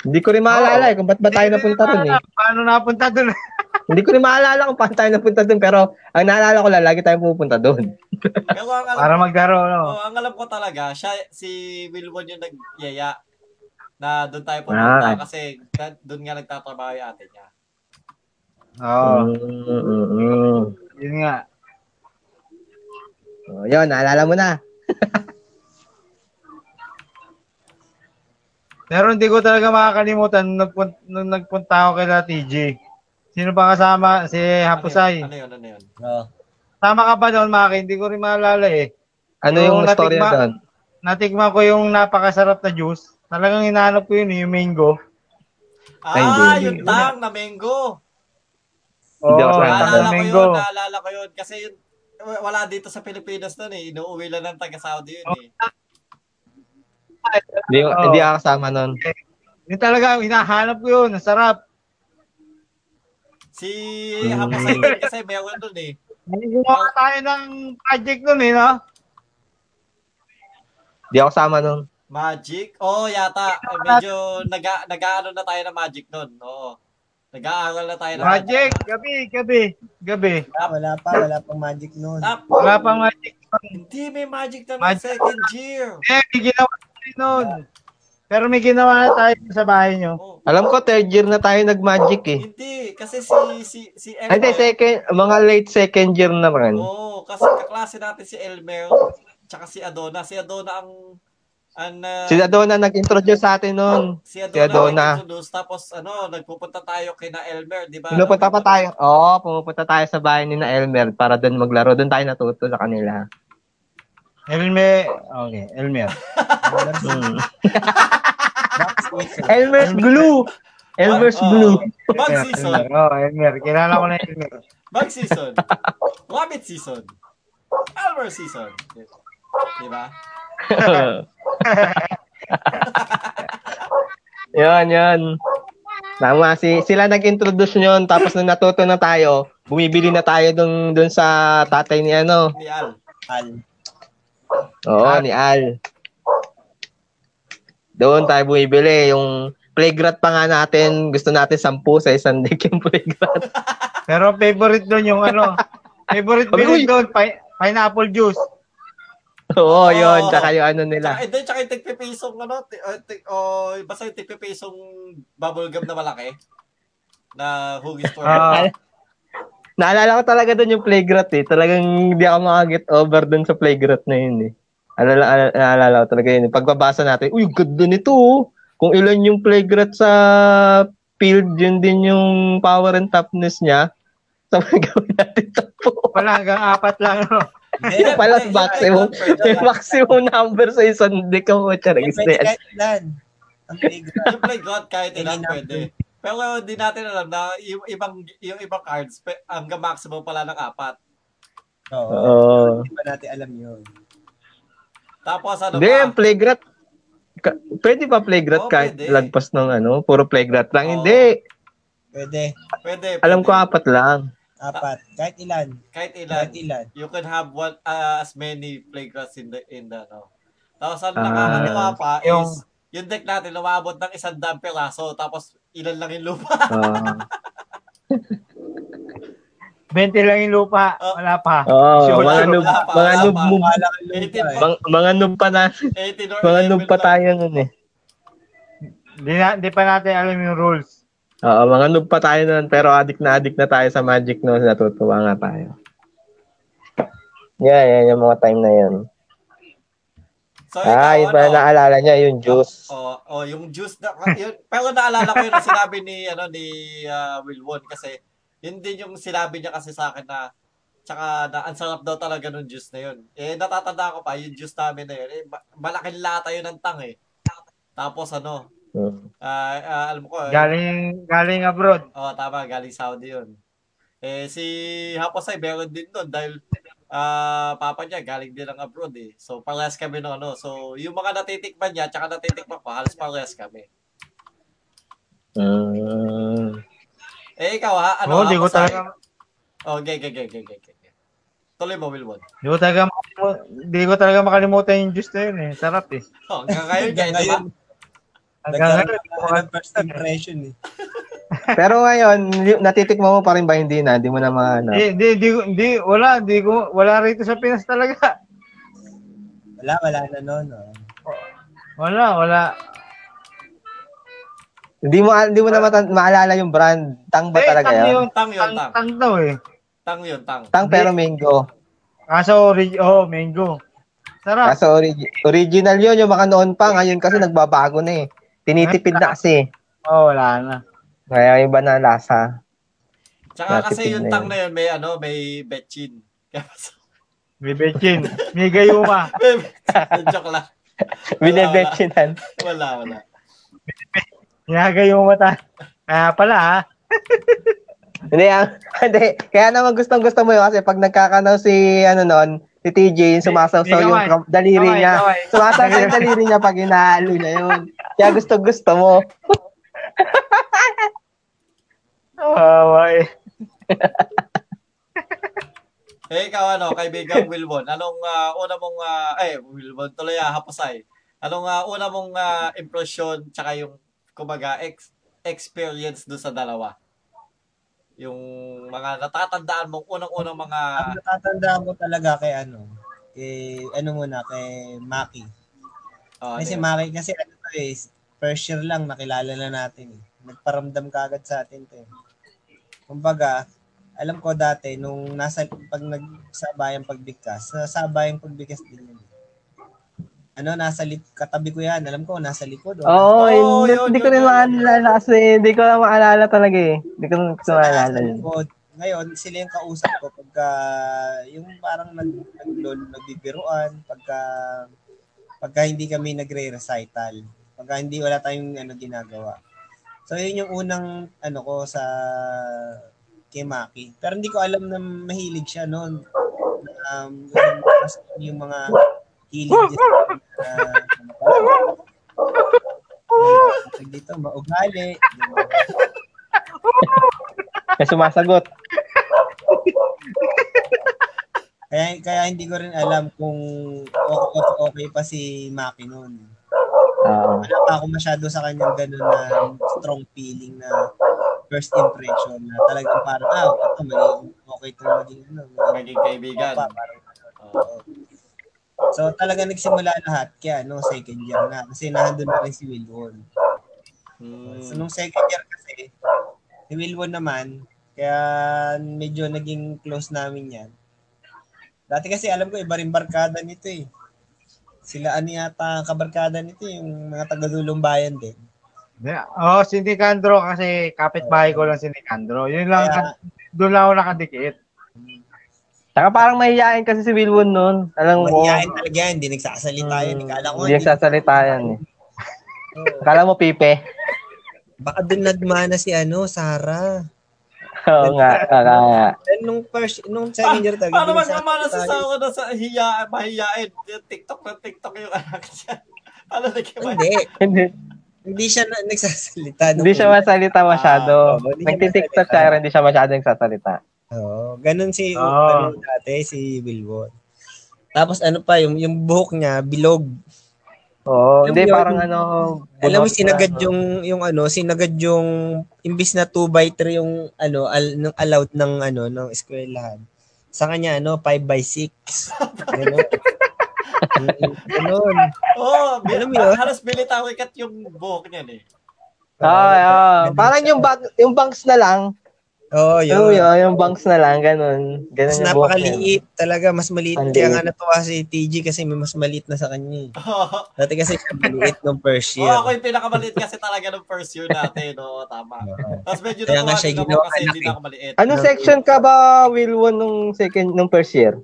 Hindi ko rin maalala oh. eh kung ba't ba tayo napunta doon eh. Paano napunta doon? Hindi ko rin maalala kung paano tayo napunta doon pero ang naalala ko lang, lagi tayo pupunta doon. Para maglaro, no? Oh, ang alam ko talaga, siya, si Wilwon yung nagyaya na doon tayo pupunta ah. kasi doon nga nagtatrabaho yung ate niya. Oo. Oh. Mm, mm, mm. Yun nga. Oh, yun, naalala mo na. Pero hindi ko talaga makakalimutan nung nagpunta, nung nagpunta ako kay T G. Sino ba kasama? Si Happosai. Ano yun? Ano yun? Oh. Tama ka ba doon, Maki? Hindi ko rin maalala eh. Ano yung, yung story natikma, doon? Natikma ko yung napakasarap na juice. Talagang hinahanap ko yun, yung mango. Ah, yung tang na mango. Oo, oh, naalala ko yun, naalala ko yun. Kasi yun, wala dito sa Pilipinas nun eh. Inuuwi lang ng taga-Saudi yun eh. Hindi oh. oh. ako kasama nun. Yung talaga, hinahanap ko yun. Nasarap. Si Happosai din kasi meron nun eh. Gumawa tayo ng project nun eh, no? Hindi ako kasama nun. Magic? Oo, oh, yata. Medyo naga, nag-aano na tayo ng magic nun. Oo. Nag-aaral na tayo na magic, magic. Gabi, gabi, gabi. Wala pa, wala pang magic noon. Wala pang magic noon. Hindi may magic na noon second year. Eh, may ginawa tayo noon. Pero may ginawa na tayo sa bahay nyo. Oh. Alam ko, third year na tayo nag-magic eh. Hindi, kasi si... si, si Elmer, hindi, second, mga late second year na rin. Oo, oh, kasi kaklase natin si Elmer, tsaka si Adona. Si Adona ang... And, uh, si Adona nag-introduce sa atin noon. Si Adona, si Adona. Nag-introduce tapos ano, nagpupunta tayo kay na Elmer, di ba? Pumunta pa tayo. Oo, pumupunta tayo sa bahay ni na Elmer para doon maglaro. Doon tayo natuto sa kanila. Elmer, okay, Elmer. Elmer's Blue. Elmer's Blue. Bug season. Oh, Elmer. Kilala ko na Elmer. Bug season. Rabbit season. Elmer season. Di ba? Yun, yun. Tama, si, sila nag-introduce nyo, tapos nung natuto na tayo, bumibili na tayo dun, dun sa tatay ni ano. Ni Al. Al. Oo, Al. Ni Al. Doon tayo bumibili. Yung playground pa nga natin, gusto natin sampu sa isang deck yung playground. Pero favorite doon yung ano, favorite bilog doon, pi- pineapple juice. Oo, oh, yun. Tsaka yung ano nila. Tsaka, tsaka yung tigpipesong ano, t- o, t- o, basta yung tigpipesong bubble gum na malaki na hugis for uh, naalala ko talaga doon yung playground eh. Talagang hindi ako makaget over doon sa playground na yun eh. Alala, naalala ko talaga yun. Pagbabasa natin, uy, ganda nito oh. Kung ilan yung playground sa field, yun din yung power and toughness niya. So, gawin natin ito po. Wala, hanggang apat lang. No? Yung pala, yung maximum, yung maximum number sa isang deck ang watcher. Yung playground, yung playground kahit ilan pwede. Pero hindi natin alam na yung ibang, yung ibang cards, hanggang maximum pala ng apat. Oo. Hindi ba natin alam yun? Tapos ano Hindi, ba? Playground. Ka- pwede pa playground oh, kahit pwede. Lagpas ng ano? Puro playground lang. Oh. Hindi. Pwede. Pwede. Alam pwede. Ko apat lang. Apat. Kahit ilan. Kahit ilan. Kahit ilan. You can have one uh, as many playgrounds in the, in the, no? Tapos ano ah, nakakatawa pa yung, is, yung deck natin lumabot ng isang dam peraso tapos ilan lang yung lupa. uh. twenty lang yung lupa, wala pa. Oh, sure, mga noob, mga noob, mga noob pa na. Mga noob pa tayo nun eh. Di, na, di pa natin alam yung rules. Oo, mga noob pa tayo nun, pero adik na adik na tayo sa magic nun. Natutuwa nga tayo. Yeah, yeah, yung mga time na yun. So, ah, yun pala ano, naalala niya, yung juice. Oo, oh, oh, yung juice. Na, yun, pero naalala ko yun na sinabi ni, ano, ni uh, Wilwon kasi yun din yung sinabi niya kasi sa akin na tsaka na ang sarap daw talaga nung juice na yun. Eh, natatanda ko pa, yung juice namin na yun, eh, malaking lata yun ng tang eh. Tapos ano, uh, uh, alam ko eh. Galing, galing abroad. Oo, oh, tama, galing Saudi yun. Eh, si Happosai meron din doon dahil uh, papa niya galing din ng abroad eh. So, parehas kami no, ano. So, yung mga natitikman niya, tsaka natitikman ko, halos parehas kami. Uh... Eh, ikaw ha? Ano, oh, di ko talaga... Oh, okay, okay, okay, okay, okay. Tuloy mo, Wilwon. Di ko talaga, di ko talaga makalimutan yung juice na yun eh. Sarap eh. Oh, hanggang ngayon, guys. Hanggang ngayon. Hanggang ngayon. Pero ngayon, natitikman mo pa rin ba? Hindi na, hindi mo na mahanap. Hindi, hindi, hindi, wala, hindi ko, wala rito sa Pinas talaga. Wala, wala na noon. No? Wala, wala. Hindi mo hindi mo na mata- maalala yung brand. Tang ba eh, talaga tang yun? Tang yun, tang. Tang daw eh. Tang yun, tang. Tang pero mango. Kaso, orig- oh, mango. Sarap. Kaso orig- original yun, yung mga noon pa. Ngayon kasi nagbabago na eh. Tinitipid na kasi. Oh, wala na. Kaya iba na lasa. Tsaka natipid kasi yung na tang yun. Na yun, may ano, may betchin. May betchin. May gayuma. Joke lang. Binebetchinan. Wala, wala. Nagay yung mata. Kaya pala ha. Hindi, ah, hindi. Kaya naman gustong-gusto mo yun kasi pag nagkakanaw si, ano nun, si T J, sumasawsaw yung kam- daliri kawai, niya. Sumasawsaw yung daliri niya pag hinahalo niya yun. Kaya gusto-gusto mo. Away. Eh, ikaw ano, kaibigang Wilwon, anong uh, una mong, uh, eh, Wilwon, tuloy ah, Happosai. Anong uh, una mong uh, impression tsaka yung kumbaga, ex- experience doon sa dalawa. Yung mga natatandaan mong unang-unang mga... Ang natatandaan mo talaga kay ano, kay, ano muna, kay Maki. Oh, kasi yeah. Maki, kasi ano to eh, first year lang, nakilala na natin eh. Nagparamdam ka agad sa atin to eh. Kumbaga, alam ko dati, nung nasa, pag nagsabayang pagbigkas, nasabayang pagbigkas din yun. Ano, nasa lik- katabi ko yan. Alam ko, nasa likod. Oo, oh, hindi ko na maalala kasi hindi ko na maalala talaga eh. Hindi ko na maalala. Ngayon, sila yung kausap ko pagka yung parang nag-lol, nagbibiruan, pagka, pagka hindi kami nagre-recital, pagka hindi wala tayong ano, ginagawa. So, yun yung unang ano ko sa kay Maki. Pero hindi ko alam na mahilig siya noon. Um, yung mga hilig. Uh, Pag dito, maugali. May sumasagot. Kaya, kaya hindi ko rin alam kung okay, okay pa si Maki noon. Uh, wala pa ako masyado sa kanyang ganun na strong feeling na first impression na talagang parang, ah, ito, magiging okay ito maging ano. Magiging kaibigan. Pa, parang, uh, so talaga nagsimula lahat kaya no second year na kasi nandun na rin si Wilwon. Hmm. So nung second year kasi, si Wilwon naman, kaya medyo naging close namin yan. Dati kasi alam ko iba rin barkada nito eh. Sila ano yata kabarkada nito yung mga taga-dulong bayan din. Yeah. Oh, si Nicandro kasi kapitbahay ko lang si Nicandro. Yun lang kaya, doon lang ako nakadikit. Saka parang mahihiyain kasi si Wilwon noon. Alam mo. Mahihiyain talaga yan, hindi nagsasalita hmm, yan. Ikala ko hindi nagsasalita yan eh. Akala mo pipe. Baka doon nagmana si ano, Sarah. Oo nga, kala nga. Nung first, nung second year talaga. Paano mas naman nasasawa na sa hiya, mahiyain? TikTok na TikTok yung anak siya. Paano nagkimahiyain? Hindi. Hindi siya nagsasalita. Hindi siya masalita masyado. Nagtitiktok siya, pero hindi siya masyado nagsasalita. Oo, ganun si Wilwon dati, si Wilwon. Tapos ano pa, yung yung buhok niya, bilog. Oh, hindi parang ano, alam mo sinagad yung yung ano, sinagad yung imbis na two by three yung ano, al, ng allowed ng ano ng eskwelahan. Sa kanya ano, five by six. Ano? Ano? Oh, alam mo yun? Halos bilitawikat yung buhok niya eh. Ah, parang yung bag, yung bangs na lang. Oh, yun. Oh, yun, yung bangs na lang ganun. Ganun yung buhok. Napakaliit talaga, mas maliit. Maliit. Kaya nga natuwa si T G kasi may mas maliit na sa kanya. Oh. Dati kasi maliit nung first year. Oh, ako yung pinakamaliit kasi talaga nung first year natin, no, tama. Oh. Tapos medyo natuwa siya ginawa kasi hindi na maliit. Anong section ka ba Wilwon nung second nung first year?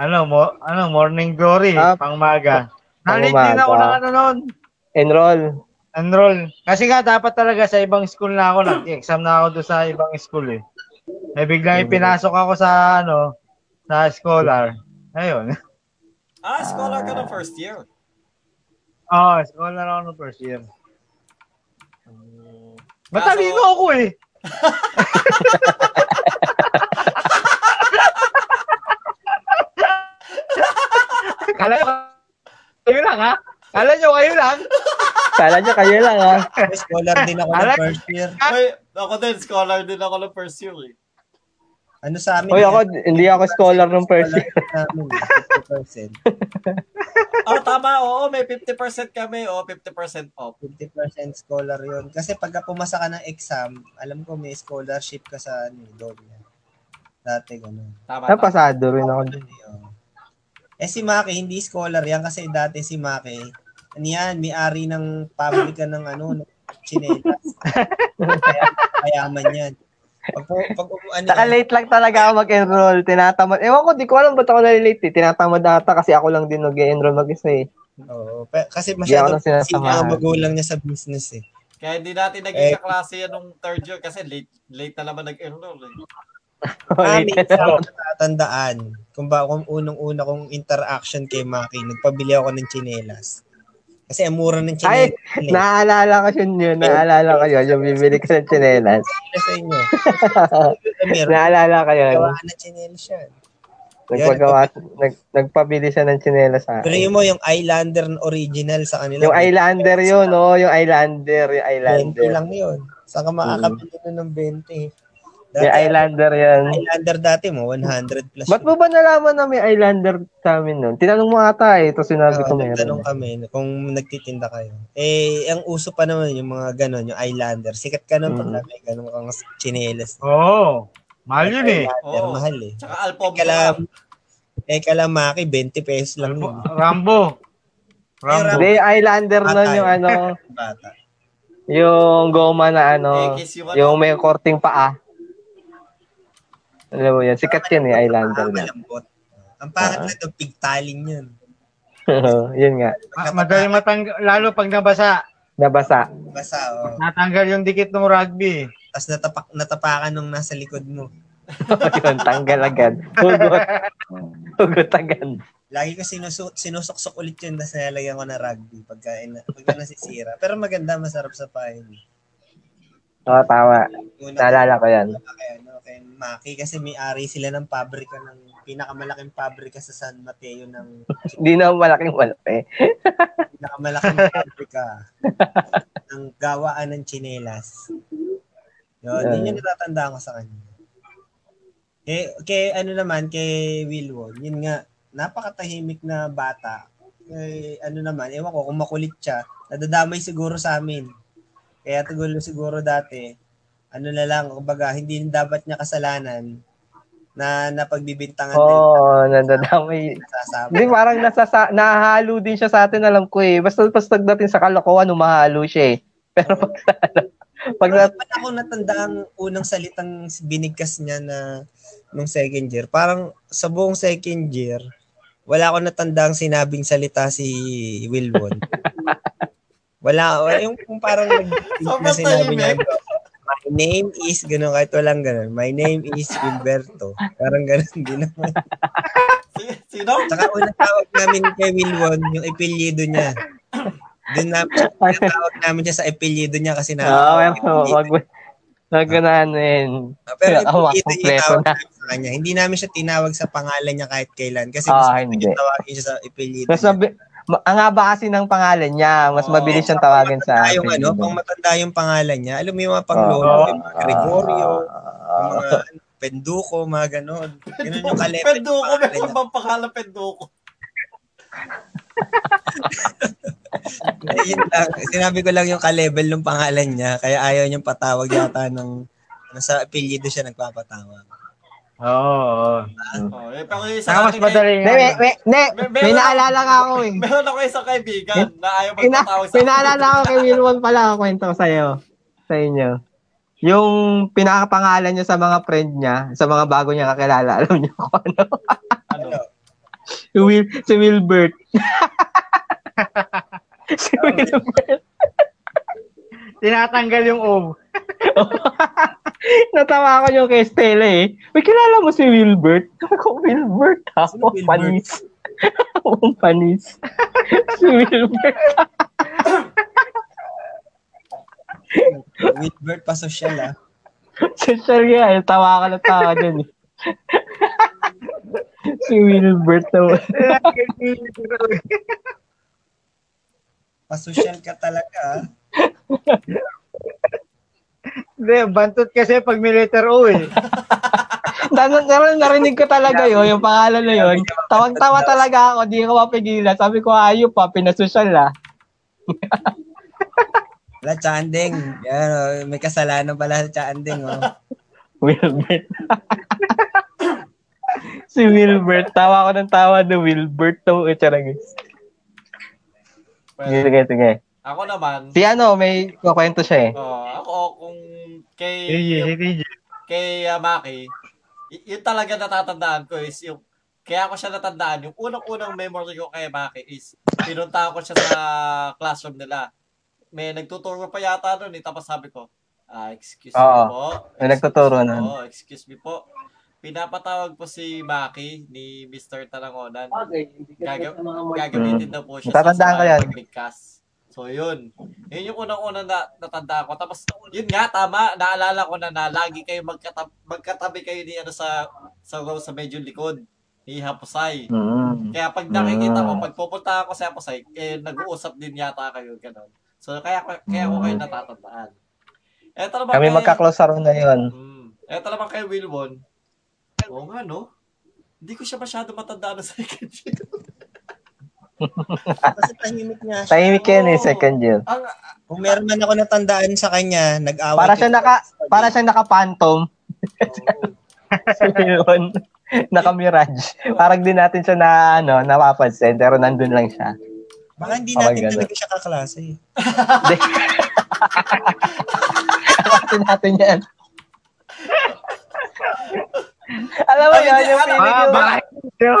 Ano mo? Ano morning glory, ah, pangmaga. Nalit din ako ng ano noon. Enroll. Enroll. Kasi nga, dapat talaga sa ibang school na ako. Nag-exam na ako doon sa ibang school eh. Eh, biglang ipinasok ako sa, ano, sa scholar. Ayun. Ah, scholar ka ng first year? Oo, oh, scholar ako ng first year. Um, Matalino so... ako eh. Kala ko, kayo lang ha? Kala nyo, kayo lang? Kala nyo, kayo lang, ha? Scholar din ako ng first year. Uy, ako din, scholar din ako ng first year, eh. Ano sa amin? Uy, ako, eh? Hindi ako scholar ng first year. fifty percent. Oh, tama, oo, may fifty percent kami, o, oh, fifty percent off. fifty percent scholar yun. Kasi pagka pumasa ka ng exam, alam ko may scholarship ka sa, ano, doon yan. Dati, gano'n. Tama, tama. Napasado rin ako dun. Eh, si Maki, hindi scholar yan, kasi dati si Maki, niyan, may-ari ng pabrika ng ano, chinelas. Kaya, kayaman yan. Pag, pag, ano, saka late lang talaga ako mag-enroll. Tinatamad. Ewan ko, di ko alam ba't ako nalilate eh. Tinatamad data kasi ako lang din nag-enroll mag-isa eh. Oo. Kasi masyado sinang magulang niya sa business eh. Kaya hindi natin naging kaklase yan nung third year kasi late late na naman nag-enroll eh. Kami sa natatandaan. Kung ba, kung unang-una kong interaction kay Maki, nagpabili ako ng chinelas. Kasi ang mura ng chinelas. Ay, naalala ko yun. Naalala ko yun. Yung bibili ko ng chinelas. Sa inyo. Naalala ko yun. Nagpagawa ng chinelas yan. Nagpabili siya ng chinelas sa akin. Pero yun mo, yung Islander original sa kanila. Yung Islander yun, no? Yung Islander. Yung Islander. twenty lang yun. Saan ka makakabili nun ng twenty? Dati, yung Islander yan. Islander dati mo, one hundred plus. Ba't mo ba nalaman na may Islander sa amin nun? Tinanong mo ata eh, ito sinabi ko meron. Tinanong kami kung nagtitinda kayo. Eh, ang uso pa naman yung mga gano'n, yung Islander. Sikat ka nun pag namin, gano'n kang chinelas. Oo, mahal yun eh. Islander, mahal eh. Tsaka Alpha. Eh, kalamaki, twenty pesos lang yun. Rambo. Rambo. Hindi, Islander nun yung ano. Yung goma na ano, yung may korting paa. Alam mo yan, sikat yan eh, Islander na. Ang pangat na ito, pigtaling yun. Oo, yun nga. Magaling matanggal, lalo pag nabasa. Nabasa. Nabasa, oo. Natanggal yung dikit ng rugby. Tapos natapak, natapakan nung nasa likod mo. Yun, tanggal agad. Hugot. Hugot agad. Lagi ko sinusuk- sinusok-sok ulit yun tapos nalagyan ko na rugby pagkain na, pagka nasisira. Pero maganda, masarap sa pain. Oo, oh, tawa. Naalala ko yan. Okay, okay. Maki, kasi may-ari sila ng pabrika ng pinakamalaking pabrika sa San Mateo ng... Hindi na malaking malaki. Pinakamalaking pabrika ng gawaan ng chinelas. Yun, yun yung natatandaan ko sa kanya. Kay, kay ano naman, kay Wilwon, yun nga, napakatahimik na bata. Eh, ano naman, ewan ko, kung makulit siya, nadadamay siguro sa amin. Kaya tugulo siguro dati, ano na lang, kumbaga, hindi dapat niya kasalanan na napagbibintangan oh, din. Oo, nadadamay. Hindi, parang nasasa- nahalo din siya sa atin, alam ko eh. Basta pas nagdating sa kalokohan, umahalo siya eh. Pero pag pag nat- Pag ako natanda ang unang salitang binigkas niya na nung second year, parang sa buong second year, wala akong natanda ang sinabing salita si Wilwon. Wala, yung, yung parang nag-think na sinabi niya, my name is, gano'n, kahit walang gano'n, my name is Gilberto. Parang gano'n din naman. Sino? Tsaka unang tawag namin kay Wilwon, yung epelyido niya. Doon namin, yung tawag namin siya sa epelyido niya kasi namin. Oo, oh, wag mo. Wag mo na ano yun. Pero epelyido niya tawag namin sa kanya. Hindi namin siya tinawag sa pangalan niya kahit kailan kasi gusto oh, niya tawagin siya sa epelyido niya. Sabi- Ang haba kasi ng pangalan niya. Mas oh, mabilis siyang tawagin sa akin. Yung ano, pang matanda yung pangalan niya. Alam mo yung mga panglolo, oh, yung mga Gregorio, uh, yung mga ano, Penduko, mga ganon. Ganun yung kalepet. Penduko, meron bang pangalan Penduko? Ayun lang. Sinabi ko lang yung ka-level ng pangalan niya. Kaya ayaw niyang patawag yata ng nasa apelyido siya nagpapatawag. Oo. Oh, oh. Eh, pero isa mas madali. May, may, may, may naalala ka ako eh. Meron ako isang kaibigan na ayaw magpatawag sa akin. Pinaalala ko kay Wilwon pala ang kwento sa'yo. Sa inyo. Yung pinakapangalan niya sa mga friend niya, sa mga bago niya kakilala. Alam niyo kung ano? Ano? Si, Wil, si Wilbert. Si Wilbert. Tinatanggal yung O. Natawa ko yung kay Stella eh. Uy, kilala mo si Wilbert? Ako, Wilbert ha? Sino Wilbert? Panis. Ang panis. Si Wilbert. Wilbert pa social ha? Social yan. Yeah. Tawa ka na tawa dyan eh. Si Wilbert naman. Pasosyal ka talaga ha? Hindi, bantot kasi pag may letter O eh. Narinig ko talaga yun, yung pangalan na yun. Tawag-tawa talaga ako, di ko mapigilan. Sabi ko, ayop pa, pinasosyal na. Wala, Chandeng. Yan, may kasalanan pala sa Chandeng. Oh. Wilbert. Si Wilbert. Tawa ko ng tawa na Wilbert. Tawa ko, charagis. Sige, sige. Ako naman. Si ano, may kukwento siya eh. Uh, ako, kung kay yung, kay uh, Maki, y- yun talaga natatandaan ko is yung, kaya ako siya natandaan, yung unang-unang memory ko kay Maki is, pinunta ako siya sa classroom nila. May nagtuturo pa yata nun eh, tapos sabi ko, ah, excuse Oo, me po. May nagtuturo nun. Oo, excuse me po. Pinapatawag po si Maki ni Mister Tanangonan. Okay. Gag- gagamitin hmm. na po siya tatandaan sa pagligkas. So, yun. Yun yung unang-unang na, natanda ko. Tapos, yun nga, tama. Naalala ko na na lagi kayo magkatabi, magkatabi kayo ni ano sa sa row sa medyo likod ni Happosai. Mm. Kaya pag nakikita ko, pag pupunta ako sa Happosai, eh, nag-uusap din yata kayo. Ganun. So, kaya, kaya ko kayo natatandaan. Eto naman kami magka-close sa row na yun. Hmm. Eto naman kay Wilwon. Oo nga, no? Hindi ko siya masyado matandaan sa second year. Kasi tahimik niya. Tahimik yan eh, second year. Ang, kung meron man ako natandaan sa kanya, nag-away. Para siya naka, para siya naka-phantom. Si Wilwon, naka-mirage. Parang din natin siya na, ano, napapansin, pero nandun lang siya. Baka hindi natin oh talaga siya kaklase eh. Alatin natin yan. Alam mo yan, yung pinigil.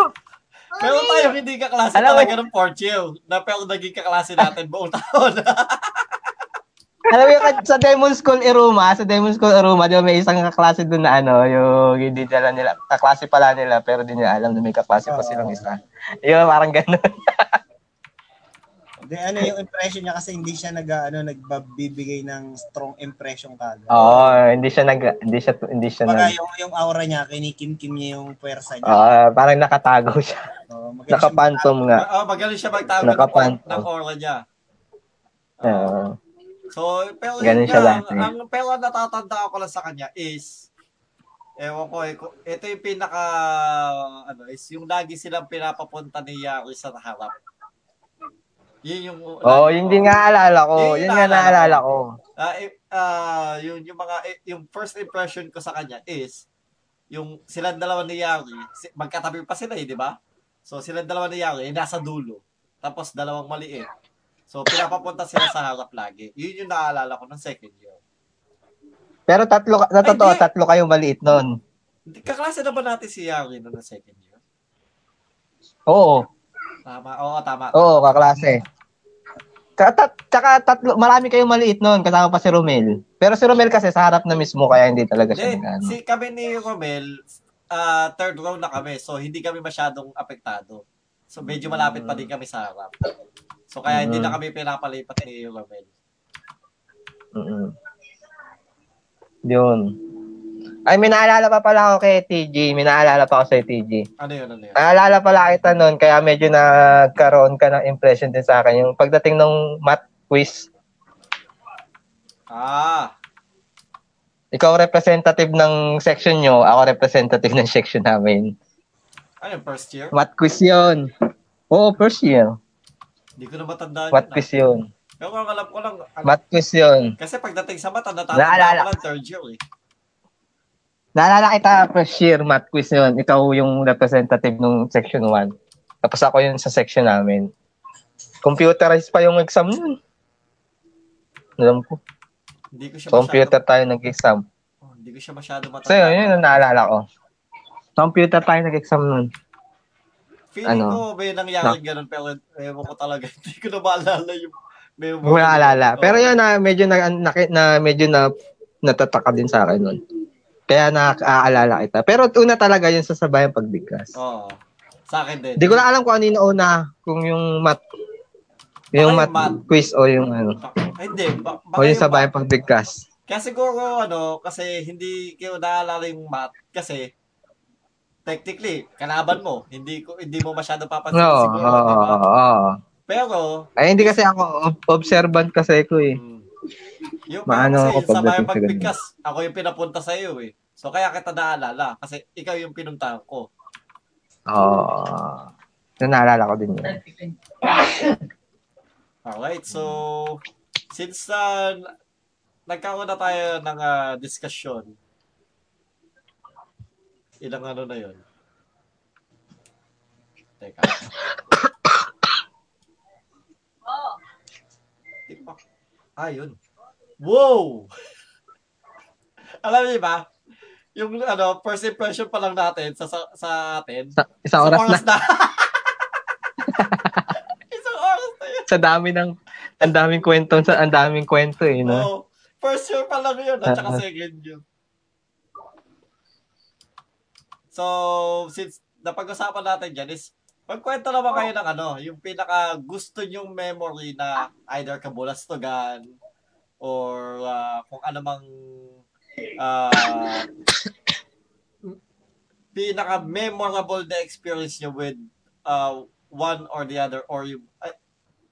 Pero tayo hindi kaklase alam, talaga ng fourth year na pero naging kaklase natin buong taon. Alam mo yung sa Demon School Iruma, sa Demon School Iruma, di ba may isang kaklase doon na ano, yung hindi nila nila, kaklase pala nila, pero di nila alam na may kaklase pa silang isa. Yung parang ganun. De, ano yung impression niya kasi hindi siya nag ano nagbibigay ng strong impression kagad. Oo, oh, hindi siya nag hindi siya hindi siya nag yung, yung aura niya kinikimkim niya yung puwersa niya. Uh, parang nakatago siya. Oh, nakapantom nga. Oo, oh, magaling siya magtago ng aura niya. Uh, so, pero yun nga, ang, ang pero natatanda ko lang sa kanya is ewan ko, ito yung pinaka ano is yung lagi silang pinapapunta ni Yari sa harap. Yun yung oh, yun din nga alala ko. Yun, yun nga naalala ko. Ah, uh, uh, yung yung mga yung first impression ko sa kanya is yung sila dalawa ni Yari, magkatabi pa sila, eh, di ba? So sila dalawa ni Yari, eh, nasa dulo. Tapos dalawang maliit. So pinapapunta sila sa harap lagi. Yun yung naalala ko ng second year. Pero tatlo, na totoo, tatlo kayong maliit noon. Kaklase na ba natin si Yari noong second year? Oo. Tama, oo, tama. Oo, kaklase. Tat, tsaka tatlo, marami kayong maliit noon, kasama pa si Romel. Pero si Romel kasi sa harap na mismo, kaya hindi talaga siya. Then, si kami ni Romel, uh, third round na kami, so hindi kami masyadong apektado. So medyo malapit pa din kami sa harap. So kaya hindi na kami pinapalipat ni Romel. Mm-hmm. Yun. Ay, minaalala pa pala ako kay T G. Minaalala pa ako sa T G. Ano yun? Ano yun? Naalala pala kita nun, kaya medyo nagkaroon ka ng impression din sa akin. Yung pagdating ng math quiz. Ah. Ikaw representative ng section nyo, ako representative ng section namin. Ano, first year? Math quiz yun. Oo, first year. Hindi ko na matandaan. Math quiz yun. Pero ang alam ko lang. Alam. Math quiz yun. Kasi pagdating sa math, natatanda ko lang third year eh. Naalala kita, first year math quiz yun. Ikaw yung representative ng section one. Tapos ako yun sa section namin. Computerized pa yung exam nun. Alam ko. Hindi ko siya computer masyado... tayo nag-exam. Oh, hindi ko siya masyado matanda. So yun, yun yung naalala ko. Computer tayo nag-exam nun. Feeling ano? Ko may nangyari no. Ganun, pero ewan ko talaga. Hindi ko na maalala yung... May maalala. Pero yun, na, medyo na, na, na, medyo na natataka din sa akin nun. Kaya nakaalala kita. Pero una talaga yung sasabay ang pagbigkas. Oo. Sa akin din. Hindi ko na alam kung ano yung una. Kung yung math. Yung math, math quiz o yung ano. Ay, hindi. Ba- o yung sabay ang pagbigkas. Kaya siguro ano, kasi hindi ko naalala yung math. Kasi technically, kalaban mo. Hindi ko hindi mo masyado papansin no, siguro. Oo. Diba? Oo. Pero... Ay, hindi kasi ako. Observant kasi ko eh. Hmm. Yung maano ako pagdating sa ganyan. Ako yung pinapunta sa iyo eh. So kaya kita naalala kasi ikaw yung pinuntahan ko. Oh. So, naalala ko din yun. Alright, so since uh, nagkaroon na tayo ng uh, discussion. Ilang ano na yun? Teka. Oh. Tikpak. Ah, yun. Wow! Alam niyo ba? Yung ano, first impression pa lang natin sa sa, sa atin. Sa, isang oras, oras na. na. Isang oras na yun. Sa dami ng, ang daming kwento, sa ang daming kwento eh, no? Oh, first year pa lang yun, at saka second year. So, since napag-usapan natin dyan is, magkwento na ba kayo ng ano, yung pinaka gusto nyong memory na either kabulastogan or uh, kung anumang uh, pinaka memorable na experience nyo with uh, one or the other or yung, uh,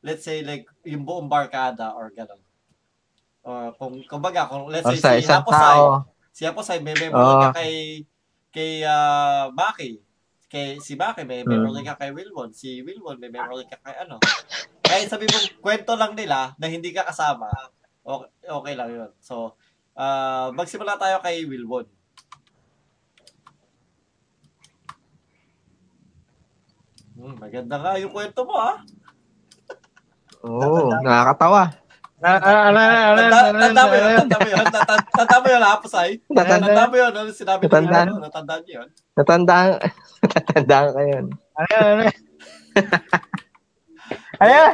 let's say like yung buong barkada or gano'n. Or kung kumbaga, kung let's or say si Happosai, si Happosai may memory oh. Ka kay kay uh, Maki. Kay, si Maki, may memory ka kay Wilwon. Si Wilwon, may memory ka kay ano. Kahit sabi mo, kwento lang nila na hindi ka kasama, okay, okay lang yun. So, uh, magsimula tayo kay Wilwon. Hmm, maganda nga yung kwento mo, ha? Oo, oh, nakakatawa. Tanda mo yun, tanda mo yun. Tanda mo yun, Happosai. Tanda mo yun, sinabi mo yun. Natandaan niyo yun. Natandaan. Natandaan ka yun. Ano yun? Ano yun?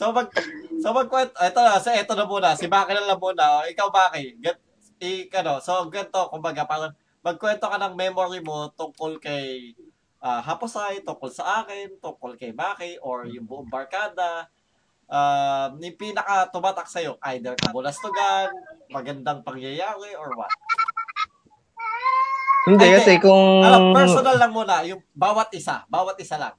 So mag So magkwento, ito na, so ito na muna, si Maki na lang muna, ikaw Maki, get, ik, ano, so ganito, kumbaga, parang magkwento ka ng memory mo tungkol kay uh, Happosai, tungkol sa akin, tungkol kay Maki, or yung buong barkada, uh, yung pinaka tumatak sa'yo, either kabulastugan, magandang pangyayari, or what? Hindi, ay, kasi kung... Alam, personal lang muna, yung bawat isa, bawat isa lang.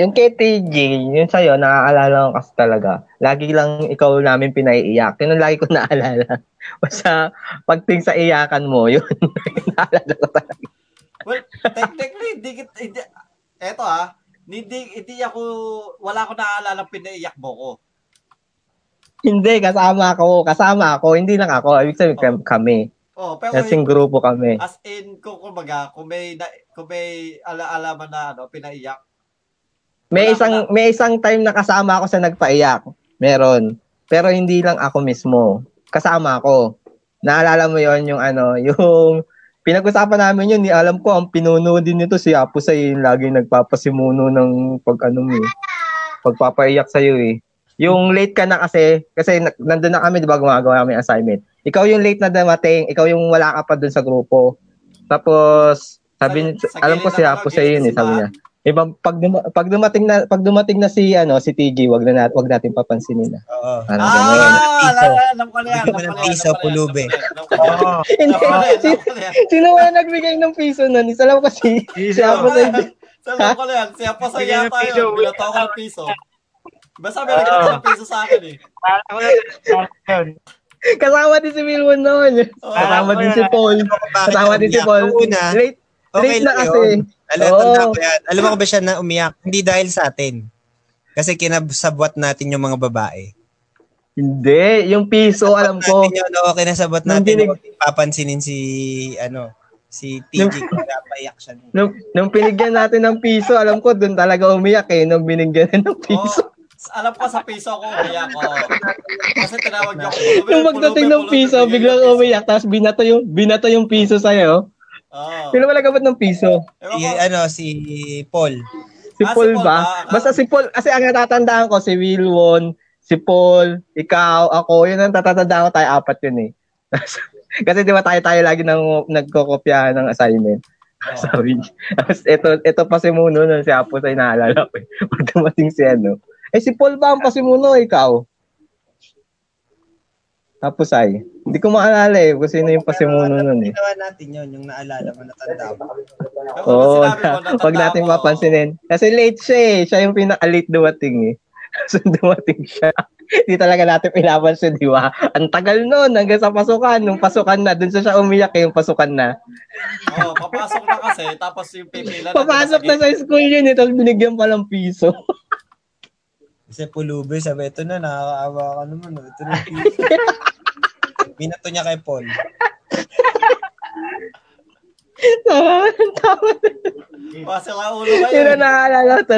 Yung kay T G, yun sa'yo, naaalala ko kasi talaga. Lagi lang ikaw namin pinaiiyak. Yun ang lagi ko naaalala. Basta pagting sa iyakan mo, yun. Naaalala ko talaga. Well, technically, hindi, hindi, eto ah, hindi, hindi ako, wala ko naaalala pinaiiyak mo ko. Hindi, kasama ako. Kasama ako, hindi lang ako. Ibig sabihin, oh. kami. Oh, pero kasing grupo kami. As in, kung, kumbaga, kung may, kung may alaalaman na ano, pinaiiyak, May wala isang may isang time na kasama ako sa nagpaiyak. Meron. Pero hindi lang ako mismo. Kasama ako. Naalala mo 'yon yung ano, yung pinag-usapan namin 'yun, di alam ko ang pinuno din nito si Happosai, yung laging nagpapasimuno ng pag ano eh. Pagpapaiyak sa iyo eh. Yung late ka na kasi kasi nandoon na kami 'di ba gumagawa kami assignment. Ikaw yung late na dumating, ikaw yung wala ka pa doon sa grupo. Tapos sabi sa, alam ko si Happosai yun eh, sabi niya. Ibang pag, duma, pag dumating na pag dumating na si ano si T G, wag na wag natin papansinin na. Oo. Ano ah, alam ko na yan. Piso pulube. Oo. Sino ba nagbigay ng piso noon? Alam ko si Happosai. Alam ko na yan. Si Happosai yata yun. Binato ko ng piso. Basta may nagkakasang piso sa akin eh. Para ko na. Kasama din si Wilwon noon. Kasama din si Paul. Kasama din si Paul. Late. Okay, late na kasi. Alam, oh. Alam ko ba siya na umiyak? Hindi dahil sa atin. Kasi kinasabwat natin yung mga babae. Hindi. Yung piso, alam ko. Yun, no? Kinasabwat natin. Huwag pinig... papansinin si, ano, si T G. Napaiyak siya. Nung, nung pinigyan natin ng piso, alam ko, doon talaga umiyak eh. Nung binigyan ng piso. Oh, alam ko sa piso ko umiyak. Oh. Kasi tinawag niyo ako. Nung magdating ng piso, biglang umiyak. Tapos binato yung, binato yung piso sa'yo. Oh. Sino wala ka ng piso? Si, ano, si Paul. Si ah, Paul si ba? Paul, ah, Basta si Paul. Kasi ang natatandaan ko, si Wilwon, si Paul, ikaw, ako. Yun ang natatandaan ko, tayo apat yun eh. Kasi di ba tayo tayo lagi nang nagkokopyahan ng assignment. Oh. Sabi niya. Ito, ito pasimuno nun si Happosai naalala ko eh. Pag dumating si ano. Eh si Paul ba ang pasimuno, ikaw? Happosai. Hindi ko maalala eh kung sino yung pasimuno nun eh. Ginawa natin yun, yung naalala mo, natanda mo. Oo, huwag natin mapansinin. Kasi late siya eh. Siya yung pinaka-late dumating eh. So dumating siya. Hindi talaga natin pinapansin, di ba? Ang tagal nun, hanggang sa pasukan. Nung pasukan na, dun siya siya umiyak eh, yung pasukan na. Oo, oh, papasok na kasi, tapos yung pipila na. Papasok na sa school yun eh, tapos binigyan palang piso. Kasi pulube, sabi, ito na, nakakaawa ka naman. Ito na yung piso. Binato niya kay Paul. Tama, tama. Masala ulo ba yun? Yun ang naalala ko.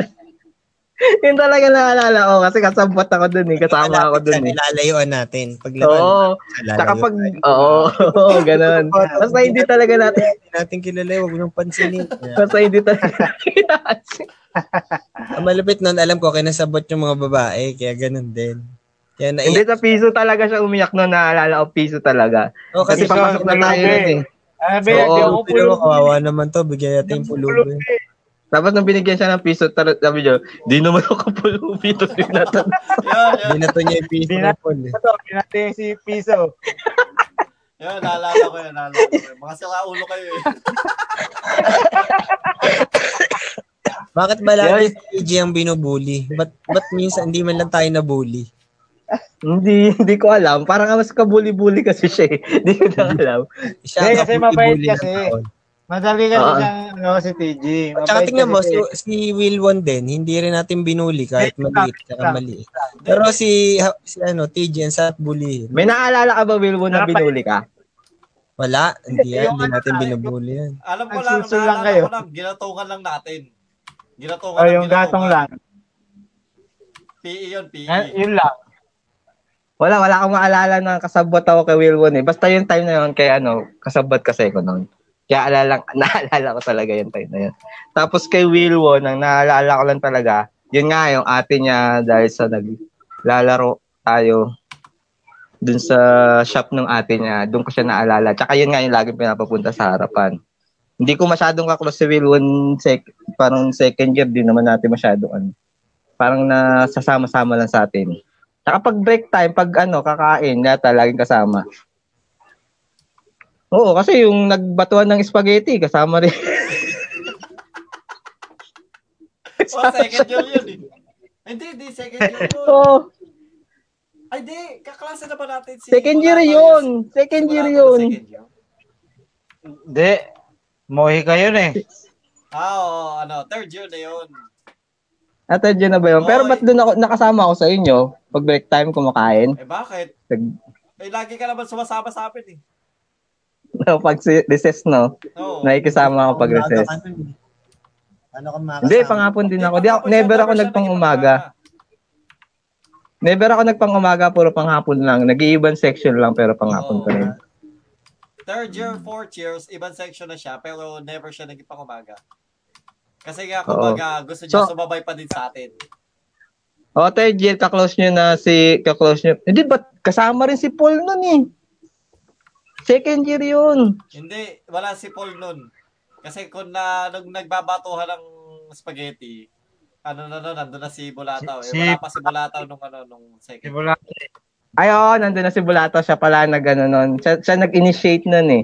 Yun talaga naalala ko kasi kasabot ako dun eh. Kasama ako dun eh. Nilalayuan natin. Oo. Saka pag... Oo. Oo, ganun. Basta hindi talaga natin... Hindi natin kilalay. Huwag nang pansinin. Basta hindi talaga natin. Ang malapit nun, alam ko, kinasabot yung mga babae. Kaya ganun din. Yan, hindi sa piso talaga siya umiyak no, naalala ko piso talaga. Oh, kasi pamasok na tayo yun eh. Sabi, hindi ako pulog. Kawawa naman to, bigyan natin yung pulubi. Tapos nung binigyan siya ng piso, tar- sabi niyo, di naman ako pulubi. Tapos binato. Binato niya yung piso. Binato yung si piso. Yun, naalala ko yun, naalala ko yun. Mga silaulo kayo eh. Bakit ba lagi si T G ang binubully? Ba't minsan hindi man lang tayo nabully? Hindi, hindi ko alam. Parang mas kabuli-buli kasi siya eh. Hindi ko na alam. Siya kasi mabait kasi. Madali kasi uh, siyang no, si T G. Tsaka tingnan mo, si, si Wilwon din, hindi rin natin binuli kahit maliit. Tsaka maliit. Pero si, si ano, T G and Sat bully. May naalala ka ba, Wilwon, na binuli ka? Wala. Hindi yan. Hindi natin binubuli yan. Alam ko lang, naalala ko lang, ginatungan lang natin. Ginatungan lang. O, yung gatong lang. P E yun, P E. Yun lang. Wala, wala akong maalala ng kasabot ako kay Wilwon eh. Basta yung time na yun kay ano, kasabot kasi ko noon. Kaya alala, naalala ko talaga yung time na yun. Tapos kay Wilwon, ang naalala ko lang talaga, yun nga yung ate niya dahil sa naglalaro tayo dun sa shop ng ate niya, dun ko siya naalala. Tsaka yun nga yung laging pinapapunta sa harapan. Hindi ko masyadong kaklos si Wilwon, sec- parang second year din naman natin masyadong ano. Parang nasasama-sama lang sa atin. Tsaka pag break time, pag ano, kakain, yata laging kasama. Oo, kasi yung nagbatuan ng spaghetti, kasama rin. Oh, second year yun eh. Hindi, hindi, second year yun. Oo. Ay, di, kaklase na ba natin si... Second year yun. Second year yun. Hindi, mohi ka yun eh. Ah, oo, ano, third year na yun. Ah, third year na ba yun? Oh, pero ba't doon ako, nakasama ako sa inyo? Pag break time, kumakain. Eh, bakit? Nag- eh, lagi ka naman sumasama sa akin eh. No, pag recess, no? Oh, nakikisama ako pag recess. Ano kang makasama? Hindi, pangapon din ako. Di, ako never ako nagpang-umaga. Never ako nagpang-umaga, puro panghapon lang. Nag-iibang section lang, pero panghapon oh. pa rin. Third year, fourth years, ibang section na siya, pero never siya nagpang-umaga. Kasi nga, kumbaga, oh. gusto niya so, sumabay pa din sa atin. O, oh, third year, kaklose nyo na si, kaklose nyo. Hindi, ba't kasama rin si Paul nun eh? Second year yun. Hindi, wala si Paul nun. Kasi kung na, nung nagbabatuhan ng spaghetti, ano na nun, nandun na si Bulataw. Eh. Wala pa si Bulataw nung, ano, nung second year. Ay, oo, nandun na si Bulataw. Siya pala na gano'n nun. Siya, siya nag-initiate nun eh.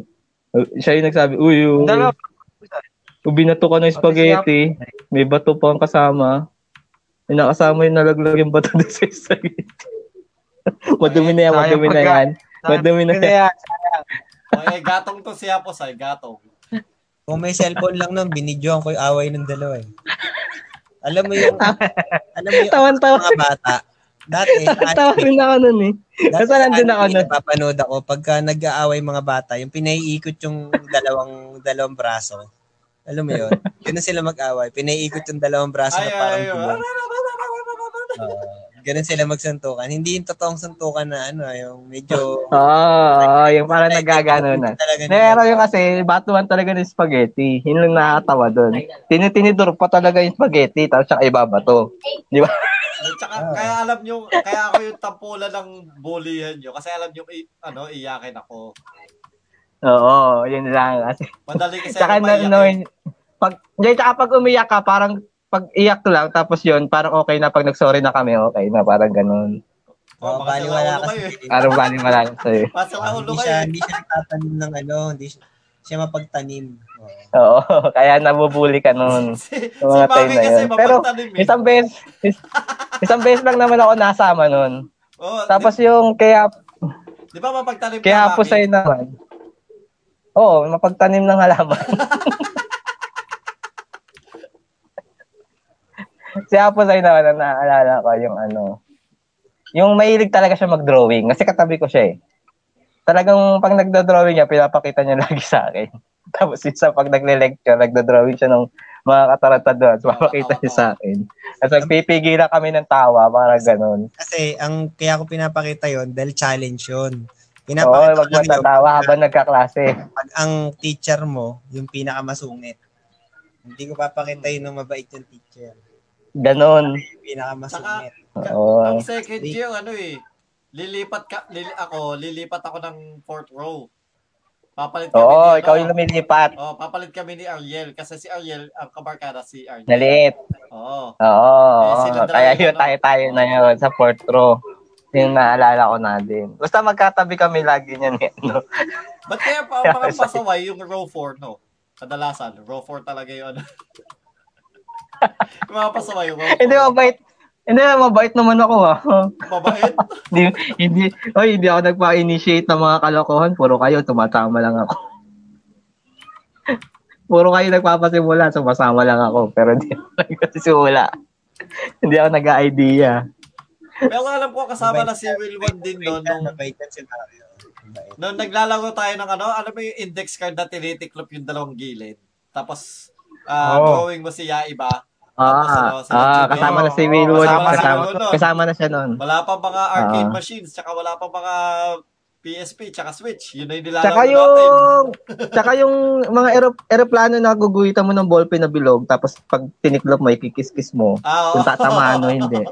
Siya yung nagsabi, uy, uy, binato ka ng spaghetti. May bato pa ang kasama. May nakasama yung nalaglag yung bato din sa spaghetti. Madumi na yan, madumi na yan. Madumi na yan. Oye, gatong to si Happosai, gatong. Kung may cellphone lang nun, binidyoan ko yung away ng dalawa eh. Alam mo yung, alam mo yung tawan-tawan mga bata. Dati, tawan rin ako nun eh. Dati, nandun ako nun. Napapanood ako, pagka nag-aaway mga bata, yung pinaiikot yung dalawang, dalawang braso. Alam mo yun? Ganun sila mag-aaway, pinaiikot yung dalawang braso ay, na parang tulog. Uh, ganun sila magsuntukan. Hindi yung totoong suntukan na ano, yung medyo... Oo, oh, yung parang nagagano na. Pero yung kasi, batuan talaga ng spaghetti. Yun lang nakakatawa doon. Tinitinidor pa talaga yung spaghetti, tapos saka ibabato. Di ba? Tsaka, oh. Kaya alam nyo, kaya ako yung tampula ng bullyhan nyo. Kasi alam nyo, i- ano, iyakin ako. Oo, yun lang. Madali kasi ako maiyakin. Tsaka pag umiyak ka, parang... Pag iyak lang, tapos yun, parang okay na. Pag nagsorry na kami, okay na. Parang ganun. Oh, baliwala ka sa'yo. Parang baliwala ka sa'yo. Pasok ang ulo kayo. Hindi siya nagtatanim ng ano. Hindi siya, siya mapagtanim. Oo. Kaya nabubuli ka nun. si si Mami kasi yun. Mapagtanim. Pero isang beses, isang beses lang naman ako nasama nun. Oh, tapos di, yung kaya... Di ba mapagtanim ka, Mami? Kaya po sa'yo naman. Oo, mapagtanim ng halaman. Si Happosai naman na naaalala ko yung ano. Yung mahilig talaga siya mag-drawing. Kasi katabi ko siya eh. Talagang pag nagda-drawing niya, pinapakita niya lagi sa akin. Tapos isa pag nagle-lecture, nagda-drawing siya ng mga kataranta doon. So, papakita niya sa akin. At nagpipigilan kami ng tawa, parang ganun. Kasi ang kaya ko pinapakita yon dahil challenge yun. Pinapakita Oo, wag matatawa habang nagkaklase. Pag ang teacher mo, yung pinakamasungit. Hindi ko papakita yun ng mabait yung teacher. Ganon. Pinakamasungit. Oh. Ang second year, ano eh, lilipat ka, lili, ako, lilipat ako ng fourth row. Papalit kami oh, ni, ikaw no? yung lumilipat. Oh, papalit kami ni Ariel, kasi si Ariel, ang kabarkada si Ariel. Naliit. Oo. Oh. Oo. Eh, kaya yun, ano? tayo-tayo na yun sa fourth row. Yung naalala ko na din. Basta magkatabi kami lagi niyan. No? Ba't kaya pa, mga pasaway yung row four, no? Kadalasan, row four talaga yun. Mapapasama yung mga. Hindi mabait. Hindi mabait naman ako ah. Mabait? hindi hindi, oh, hindi ako nagpa-initiate ng mga kalokohan, puro kayo tumatama lang ako. Puro kayo nagpapasimula, sumasama lang ako, pero hindi ako nagsisimula. Hindi ako nag-a-idea. Pero alam ko kasama na si Wilwon din noon nung mabaitan scenario. Noon naglalaro tayo ng ano, alam mo yung index card na tinitiklop yung dalawang gilid. Tapos ah, uh, oh. drawing mo si Yaiba. Tapos, ah, ano, si ah kasama na si Wilwon. Kasama, kasama, kasama na siya noon. Wala pa mga arcade ah. machines, tsaka wala pa mga P S P tsaka Switch. Yun na yung nilalaro natin. Yung, tsaka yung mga aerop- aeroplano na guguhitan mo ng ballpen na bilog, tapos pag tiniklop mo, ikikis-kis mo. Ah, oh. Kung tatamaan mo, hindi.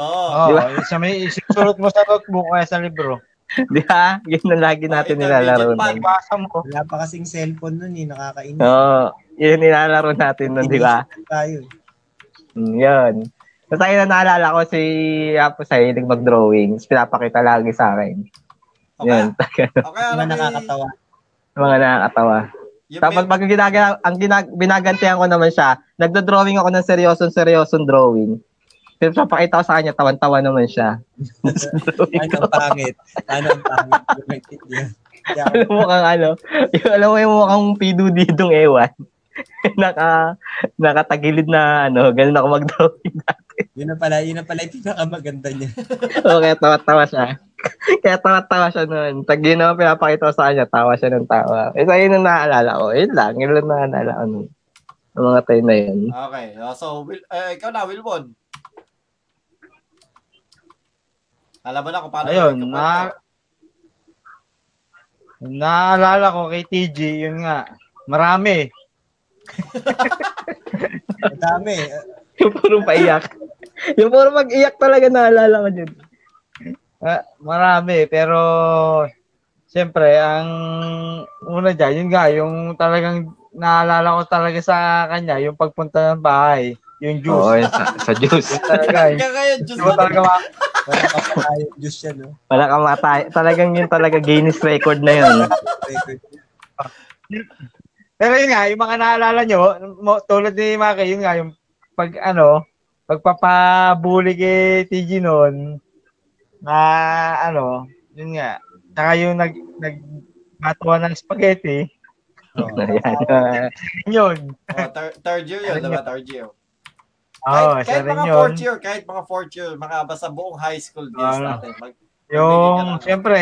Oo. Oh. Diba? Isa may isurot mo sa notebook kaya sa libro. Di ba? Yun na lagi natin oh, nilalaro. Pagbasa mo. Wala pa kasing cellphone nun, eh. Nakakainis. Oo. Oh, yun nilalaro natin nun, di ba? Tayo. Mm, yun. Tapos so, ayun na naalala ko si Happosai hilig mag-drawings. Pinapakita lagi sa akin. Okay. Yan. Okay, mga may... nakakatawa. Mga nakakatawa. Yung tapos may... pag ginagawa, ang ginag, binagantihan ko naman siya, nagdo-drawing ako ng seryosong seryosong drawing. Pero siya pakita ko sa kanya, tawan-tawa naman siya. Anong pangit? Anong pangit? Alam mo kang ano, yung, alam mo yung mukhang pidudidong ewan. Naka, nakatagilid na ano, ganun ako mag-drawing dati. Yun na pala, yun na pala yung pinakamaganda niya. Okay, tawa-tawa siya. Kaya tawa-tawa siya nun. Pag yun naman pinapakita ko sa kanya, tawa siya ng tawa. Isa e, yun ang naaalala ko. Yun lang. Yun lang naaalala ko nun. Ang mga tayo na yun. Okay. So, Will, uh, ikaw na, Wilwon. Alam mo na kung paano. Ayun. Na... Naaalala ko kay T G. Yun nga. Marami. Marami. Yung puro paiyak. Yung puro mag-iyak talaga naaalala ko yun. Uh, marami, pero siyempre, ang una dyan, yun nga, yung talagang naalala ko talaga sa kanya, yung pagpunta ng bahay, yung juice. Oo, yun, sa, sa juice. Yung talaga, yung, yung, yung talaga, wala ka matay, yung juice yan, no? Wala ka matay, talagang yun talaga, Guinness record na yun. Pero yun nga, yung mga naalala nyo, tulad ni Maki, yun nga, yung pag, ano, pagpapabuli kay T G noon, na ano, yun nga. Saka yung nag nagbatuan ng spaghetti. Oh, uh, yun. Oh, ter- third year yun, diba? Third year. Oh, kahit, kahit mga yun. Fourth year, kahit mga fourth year, mga basta buong high school days oh, natin. Mag- yung, siyempre,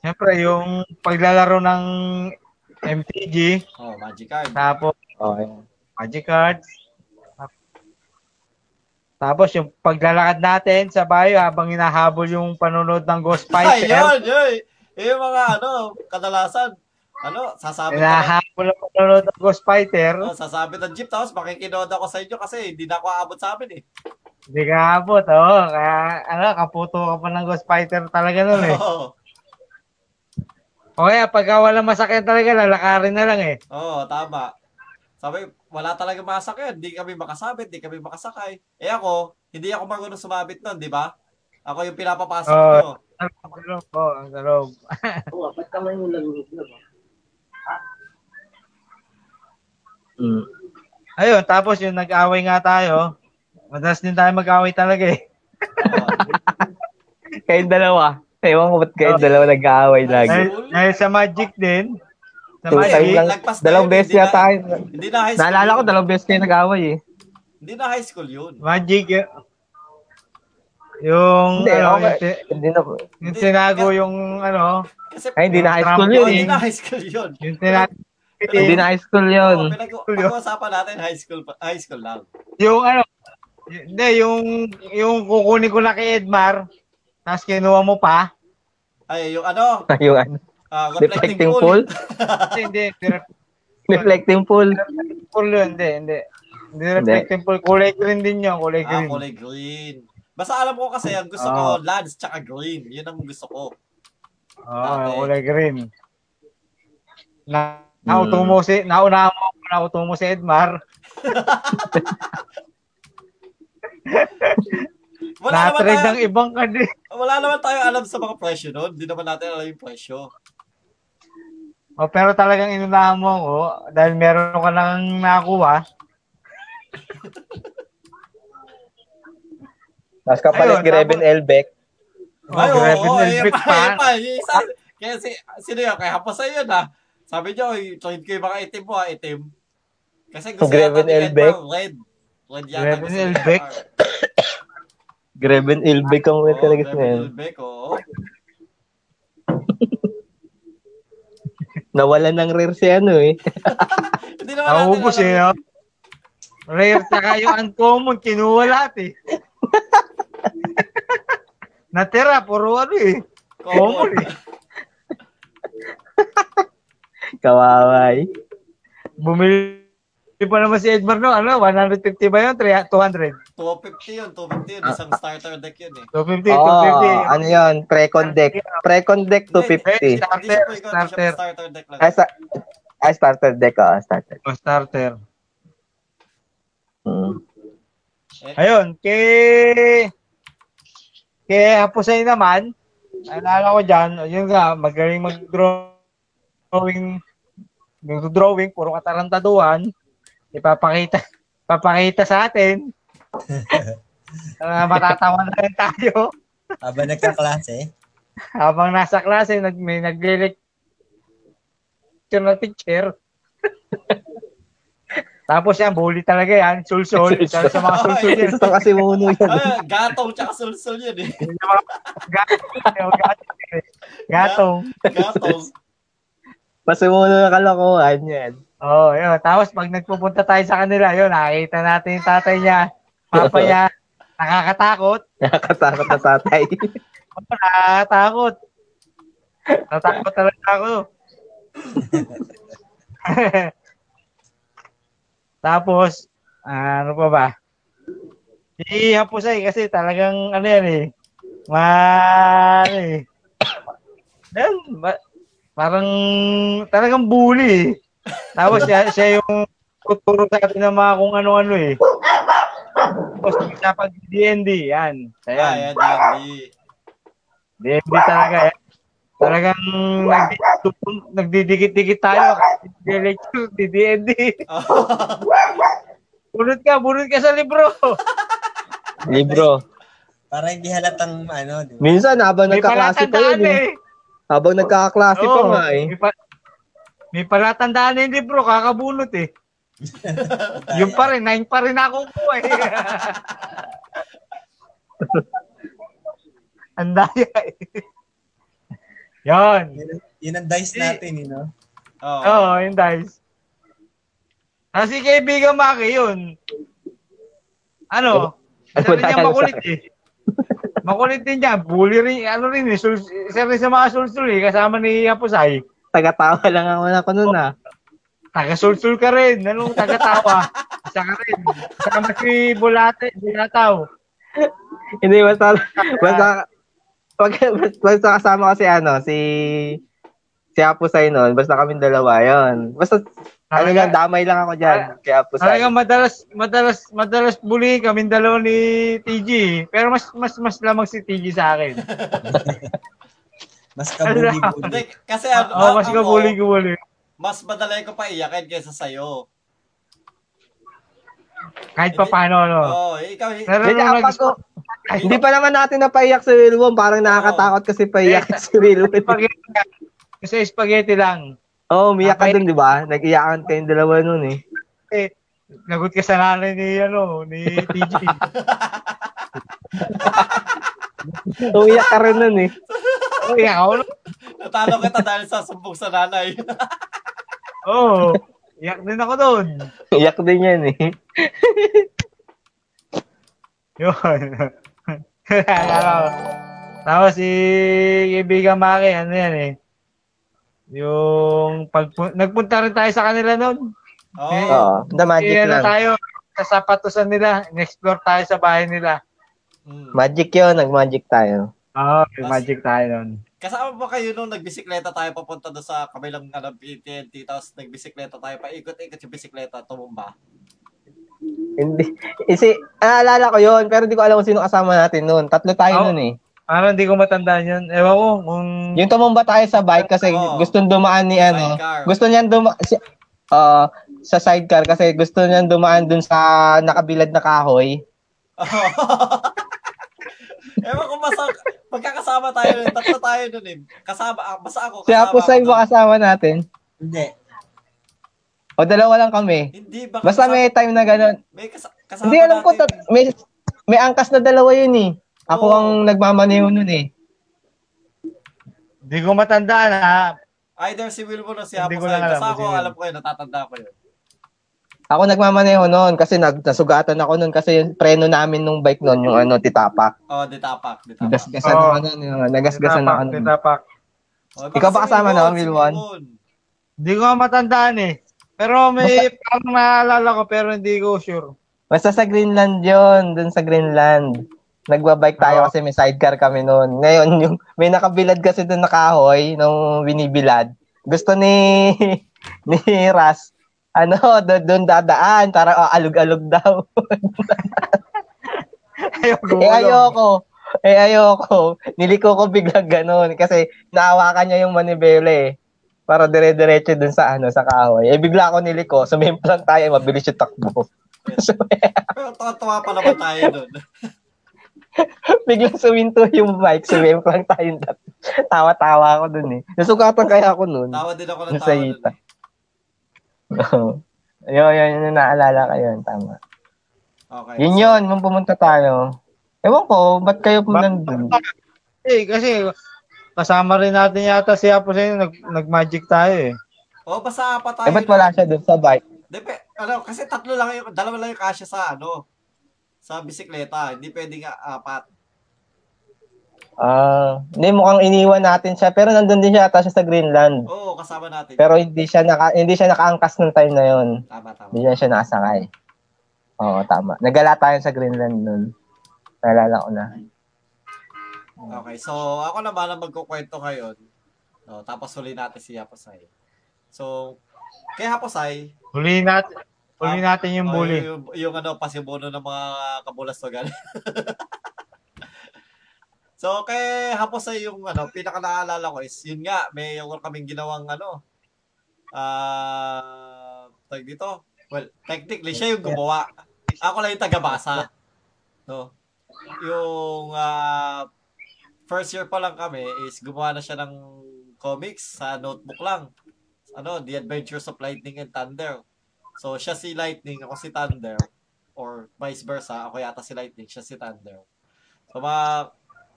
siyempre, yung paglalaro ng M T G. Oh, Magic Card. Tapos, oh, Magic Card. Tapos yung paglalakad natin sa bayo habang hinahabol yung panonood ng Ghost Fighter. Ayun, yun. Yung mga ano, kadalasan, ano, sasabit na. Hinahabol ang panonood ng Ghost Fighter. Oh, sasabit ang jeep, tapos makikinood ako sa inyo kasi hindi na ako aabot sa amin eh. Hindi ka aabot, oo. Oh. Kaya, ano, kaputo ka pa ng Ghost Fighter talaga nun eh. Oo. O kaya, pagka walang masakyan talaga, lalakarin na lang eh. Oo, oh, tama. Sabi, wala talaga masakyan. Hindi kami makasabit, hindi kami makasakay. Eh ako, hindi ako marunong sumabit nun, di ba? Ako yung pinapapasok oh, nyo. Ang sarap ko, ang sarap. Oo, ba't kamay mo nalulog na ba? Ha? Mm. Ayun, tapos yung nag-away nga tayo, madalas din tayo mag-away talaga eh. Kayong dalawa. Ewan ko ba't kayong oh, dalawa nag-away lagi. Dahil sa magic din. Ay, lang, dalawang beses na tayo. Hindi na high school. Naalala ko, dalawang beses kayo nag-away eh. Hindi na high school yun. Magic yun. Yung, hindi, ano, okay. Yung, yung, yung tinago yung, ano. Kasi, ay, hindi na high school yun eh. Hindi na high school yun. Yung tinago. Hindi na high school yun. Pinag-uusapan natin, high school high school lang. Yung, ano, hindi, yung, yung kukunin ko na kay Edmar, tapos kinuha mo pa. Ay, yung ano? Ay, yung ano. Uh, reflecting pool? Hindi, hindi. Reflecting pool? Reflecting pool yun, hindi, hindi. Hindi reflecting pool. Kulay green din yun, kulay green. Ah, kulay green. Basta alam ko kasi, ang gusto oh. ko, lands tsaka green. Yun ang gusto ko. Oo, oh, kulay green. Na, nautumo si, nauna mo, nautumo si Edmar. Na-trade ng ibang kadi. Wala naman tayo alam sa mga presyo noon. Hindi naman natin alam yung presyo. Oh, pero talagang inunahan mo ako dahil meron ka lang nakuha. Tapos kapalit Greven Elbeck. Ay, oo, oh, oh, Elbeck pa. pa. Ah. Kaya si, sino yun? Kaya Happosai yun ha. Sabi niyo, trade ko yung mga itim po ha, itim. Kasi gusto natin yung Elbeck. Red. Red yata. Greven Elbeck. Greven Elbeck ang ulit talaga siya. Greven Elbeck, oo. Nawalan ng rare si ano eh. Hindi naman natin. Naubos eh. No? Rare tsaka yung uncommon, kinuha lahat eh. Natira, puro ano eh. Common. Kawaway. Bumili pa naman si Edmar, no? Ano? one fifty ba yun? two hundred? two fifty yun. two fifty yun. Isang starter deck yun eh. two fifty. Oh, two fifty. Ano yun? Precon deck. Precon deck two fifty. Starter. Starter. Starter deck lang. Ay, starter deck. Oh, starter. Oh, starter. Hmm. Eh. Ayun, kay kay Happosai naman, naalala ko dyan, yun nga, magaling mag-drawing, mag-drawing, puro katarantaduhan, ipapakita, papakita sa atin, uh, matatawa na rin tayo. Habang nagkaklase? Habang nasa klase, nag, may nag-lecture na teacher. Tapos yan, bully talaga yan. Sul-sul. Sa mga sul-sul yan. Gusto kasi muno yan. Gatong tsaka sul-sul yan eh. Gatong. Gatong. Pasimuno na kalokohan yan. Oo, oh, yun. Tapos pag nagpupunta tayo sa kanila, yun, nakita natin yung tatay niya. Papa niya. Nakakatakot. Nakakatakot na tatay. Nakakatakot. Natakot talaga ako. Tapos, uh, ano pa ba? Si Happosai kasi talagang, ano yan eh, ma, ano eh, yan, ma- parang, talagang bully eh. Tapos siya, siya yung tuturo sa atin ng mga kung ano-ano eh. Tapos siya pag D and D, yan. Ayan. Ah, yan, D and D. D and D talaga yan. Talagang nagdidikit-dikit tayo kasi nag-lecture di D and D. Bunod ka, bunod ka sa libro. Libro. Para hindi halatang ano. Diba? Minsan habang nagkaklase pa yun. Eh. Habang nagkaklase oh, pa nga eh. May, pa- may palatandaan na yung libro, kakabunot eh. Yung pa rin, nine pa rin ako po eh. Andaya eh. Yan. Yun ang dice natin, you know? Oo, oh. Oh, yung dice. Kasi kaibigan Maki, yun. Ano? Isa rin niya makulit eh. Makulit din niya. Bully rin, ano rin eh. Sul- isa rin sa mga sul-sul eh. Kasama ni Happosai. Tagatawa lang ako na ako nun ah. Taga-sul-sul ka rin. Anong tagatawa? Isa ka rin. Kasama si Bulate, Bulataw. Hindi, basta, basta, pag basta kasama kasi ano, si si Happosai noon, basta kaming dalawa yon. Basta ano lang, damay lang ako diyan kay Happosai. Talagang madalas madalas madalas bully kaming dalawa ni T G, pero mas mas mas lamang si T G sa akin. Mas kabuli-buli. Kasi ano, oh, mas kabuli-buli. Mas madali ko pa iyakin kaysa sa iyo. Kahit pa paano, no? Oo, oh, ikaw. Pero nag- ko, ay, hindi pa naman natin napaiyak si Wilwon. Parang nakakatakot kasi paiyak eh, si Wilwon. Kasi spaghetti lang. Oo, oh, umiyak ka dun, di ba? Nag-iyakan kayong dalawa nun eh. Eh, nagot ka sa nanay ni, ano, ni T J. Umiyak ka rin nun eh. Umiyak ako nun. Natalo kita dahil sa sumbong sa nanay. Oo. Oh. Iyak din ako doon. Iyak din yan eh. Yun. Tapos si kaibigan Maki, ano yan eh. Yung pagpunta, nagpunta rin tayo sa kanila noon. Oo. Eh, oh, the magic eh, ano lang. Tayo, sa sapatosan nila, in-explore tayo sa bahay nila. Hmm. Magic yun, nag-magic tayo. Oo, oh, magic tayo noon. Kasama ba kayo nung nagbisikleta tayo papunta doon sa kabilang ng P T N T, tapos nagbisikleta tayo, paikot-ikot yung bisikleta, tumumba? Hindi. Isi, naalala ko yun, pero hindi ko alam kung sino kasama natin noon. Tatlo tayo oh, noon eh. Parang hindi ko matandaan yun. Ewan ko kung... Yung tumumba tayo sa bike kasi oh, gustong dumaan ni ano. Sidecar. Gusto niyan dumaan... Si, uh, sa sidecar kasi gusto niyan dumaan dun sa nakabilad na kahoy. Ewan ko, basta magkakasama tayo, tatlo tayo nun eh. Kasama, basta ako, kasama. Si Happosai ba kasama natin? Hindi. O dalawa lang kami. Hindi, baka basta kasama, may time na gano'n. May kas- kasama hindi, alam natin. Ko, tat- may, may angkas na dalawa yun eh. Ako oh, ang nagmamaneho nun eh. Hindi ko matandaan ha. Either si Wilwon o si Happosai. Basta ako, alam ko yun, natatanda ko yun. Ako nagmamaneho noon kasi nag, nasugatan ako noon kasi yung preno namin nung bike noon yung ano, titapak. Oh, titapak, titapak. Nagasgasan oh, ako noon, nagasgasan ako noon. Titapak. Oh, ikaw ba kasama noon, Wilwon? Hindi ko matandaan eh. Pero may parang naalala ko pero hindi ko sure. Basta sa Greenland yun, dun sa Greenland. Nagbabike tayo oh. Kasi may sidecar kami noon. Ngayon, yung, may nakabilad kasi doon na kahoy nung binibilad. Gusto ni ni Ras, ano, doon dadaan, para oh, alug-alug daw. Ayoko. Eh, ayoko. Eh, ayoko. Niliko ko biglang ganun kasi naawakan niya yung manibela eh. Para dire-diretso dun sa ano sa kahoy. Eh bigla ako niliko, sumimplang tayo, eh, mabilis yung takbo. Pero tawa-tawa pala ba tayo doon? Biglang suminto yung bike, sumimplang tayo. Tawa-tawa ako dun eh. Nasugatan kaya ako nun. Tawa din ako ng tawa dun eh. Oo. Ayun, yun, naalala ko yun, tama. Okay. Yun so, yun, nung pumunta tayo. Ewan ko, ba't kayo po nandun? Eh, kasi kasama rin natin yata si Happosai, nag nag-magic tayo eh. Oh, basta apat tayo. Eh, ba't wala siya doon sa bike? Depe, ano, kasi tatlo lang yung, dalawa lang yung kasya sa ano, sa bisikleta. Hindi pwedeng apat. Ah, uh, hindi mukhang iniwan natin siya pero nandun din siya ata siya sa Greenland. Oo, kasama natin. Pero hindi siya naka hindi siya nakaangkas ng time na 'yon. Tama tama. Hindi siya nasakay. Oo, tama. Nagala tayo sa Greenland noon. Naalala ko na. Okay, so ako na bala magkukuwento ngayon. No, tapos huli natin si Happosai. So, kay Happosai, huli natin huli natin yung bully. Yung, yung, yung ano pasibono ng mga kabulastugan. So, kay Happosai yung ano, pinaka-naalala ko is, yun nga, may yung kaming ginawang ano, ah, uh, tag dito, well, technically, siya yung gumawa. Ako lang yung taga-basa. No? Yung uh, first year pa lang kami is gumawa na siya ng comics sa notebook lang. Ano, The Adventures of Lightning and Thunder. So, siya si Lightning, ako si Thunder. Or vice versa, ako yata si Lightning, siya si Thunder. So, mga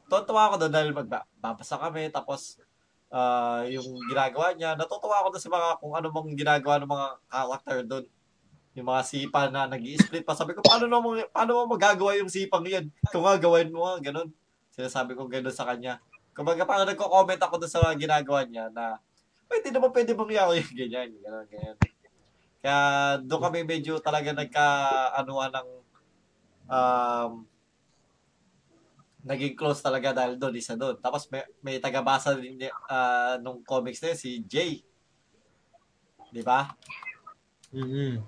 natutuwa ako doon dahil magbabasa kami tapos uh, yung ginagawa niya natutuwa ako doon sa mga kung ano mong ginagawa ng mga character doon yung mga sipa na nag-i-split pa sabi ko paano mo paano mo magagawa yung sipang yun kung gagawin mo ganun sinasabi ko gano'n sa kanya kumbaga parang nagko-comment ako doon sa mga ginagawa niya na pwede naman pwede mong yawi ganyan ganun ganyan kaya doon kami medyo talaga nagka anuan ng um naging close talaga dahil doon, isa doon. Tapos may, may taga-basa din uh, nung comics na yun, si Jay. Di ba? Mm-hmm.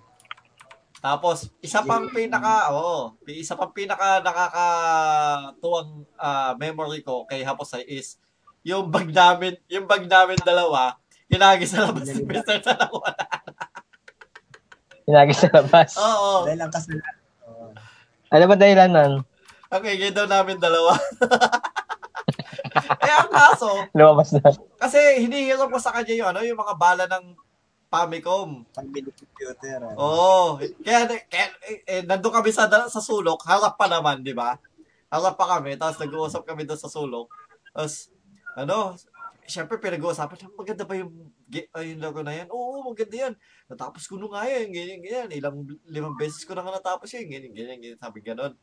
Tapos, isa pang pinaka, oo, oh, isa pang pinaka nakakatuwang uh, memory ko kay Happosai is yung bag namin, yung bag namin dalawa, hinagi sa labas si Mister Tanangonan. Hinagi sa labas? Oo. Oh, oh. Dahil lang kasi. Oh. Ano ba dahilan nun? Okay, gay daw namin dalawa. Eh, ang kaso, lumabas na. Kasi hinihirap ko sa kanya yung, ano, yung mga bala ng Famicom. Pambili computer. Oo. Kaya, kaya eh, nandun kami sa, sa sulok, harap pa naman, di ba? Harap pa kami, tapos nag-uusap kami doon sa sulok. Tapos, ano, siyempre pinag-uusapan, maganda ba yung, yung logo na yan? Oo, maganda yan. Natapos ko nung nga yan, ganyan, ganyan. Ilang limang beses ko na nga natapos yan, ganyan, ganyan, ganyan, sabi ganon.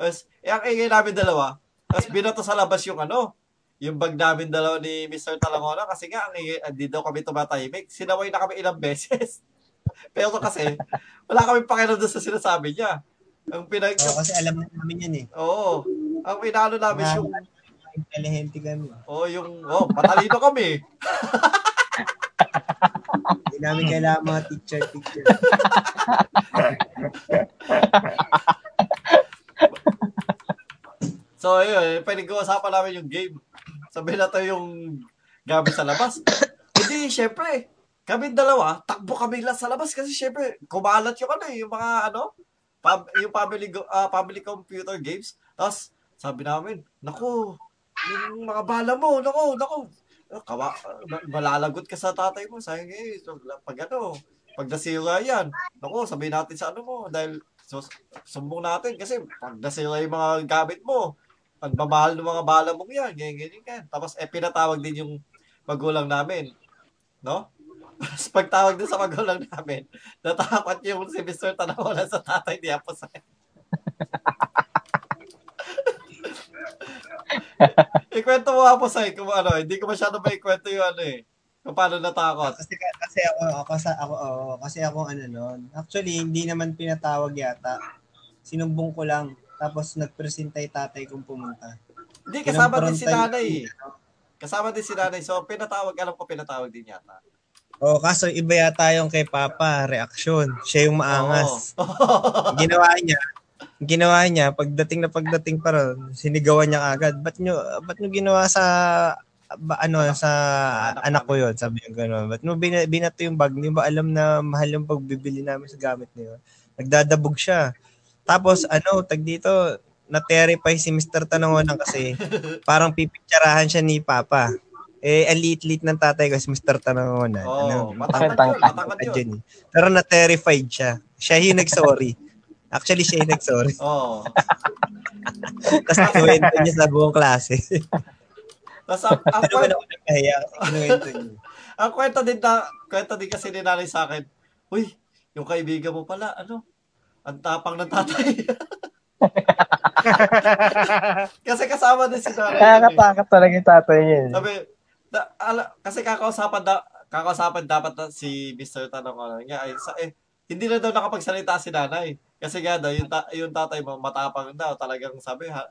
Tapos, yung ingay namin dalawa, tapos binato sa labas yung ano, yung bag namin dalawa ni Mister Talangona kasi nga, ang ingay, hindi daw kami tumatahimik. Sinaway na kami ilang beses. Pero kasi, wala kami pakialam doon sa sinasabi niya. Ang pinag- oh, kasi alam namin yan eh. Oo. Ang inaano namin yung... Intelihente kami. Oo, yung... Oo, oh, matalino kami. Hindi namin kailangan mga teacher-teacher. So, yun, pinag-uusapan namin yung game. Sabihin na to yung gamit sa labas. Hindi, syempre, kami dalawa, takbo kami lang sa labas kasi syempre, kumalat yung ano, yung mga ano, pam, yung family, uh, family computer games. Tapos, sabi namin, naku, yung mga bala mo, naku, naku, kawa, malalagot ka sa tatay mo, sayang eh, pag ano, pag nasira yan, naku, sabihin natin sa ano mo, dahil so, sumbong natin kasi pag nasira yung mga gamit mo, ang babahal ng mga bala mong yan, ganyan, ganyan, ganyan. Tapos, eh, pinatawag din yung magulang namin, no? pagtawag din sa magulang namin, natapat yung si Mister Tanangonan sa tatay ni Happosai. Ikwento mo, Happosai, kung ano, hindi ko masyado ba ikwento yung ano eh. Kung paano natakot? Kasi, kasi ako, ako, ako, oh, kasi ako ano nun. Actually, hindi naman pinatawag yata. Sinumbong ko lang. Tapos nagpresentay tatay kong pumunta. Hindi, kasama din si nanay. Kasama din si nanay. So, pinatawag, alam ko pinatawag din yata. Oo, oh, kaso iba yata yung kay Papa, reaksyon. Siya yung maangas. Oh. Ginawa niya. Ginawa niya, pagdating na pagdating pa ron, sinigawan niya agad. Ba't nyo, ba't nyo ginawa sa... Ba, ano sa anak ko yun, sabi niya gano'n. Ba't mo bin- binato yung bag niyo? Ba alam na mahal yung pagbibili namin sa gamit niyo? Nagdadabog siya. Tapos ano, tag dito, na-terrify si Mister Tanangonan kasi parang pipicturahan siya ni Papa. Eh, alit-lit ng tatay ko si Mister Tanangonan. Oh, ano, matangkad yun, matangkad yun. Pero na-terrified siya. Siya yung nag-sorry. Actually, siya yung nag-sorry. Oo. Oh. Tapos nakuwento niya sa buong klase. Tapos ang, ang, kwento, ang kwento din na, kwento din kasi ni nanay sa akin, uy, yung kaibigan mo pala, ano, ang tapang ng tatay. Kasi kasama din si nanay. Nakakatakot talaga yung tatay niya. Sabi, na, ala, kasi kakausapan, da, kakausapan dapat na si Mister Tanangonan. Nga, eh, hindi na daw nakapagsalita si nanay. Kasi nga daw, yung, ta, yung tatay mo matapang daw, talagang sabi, ha,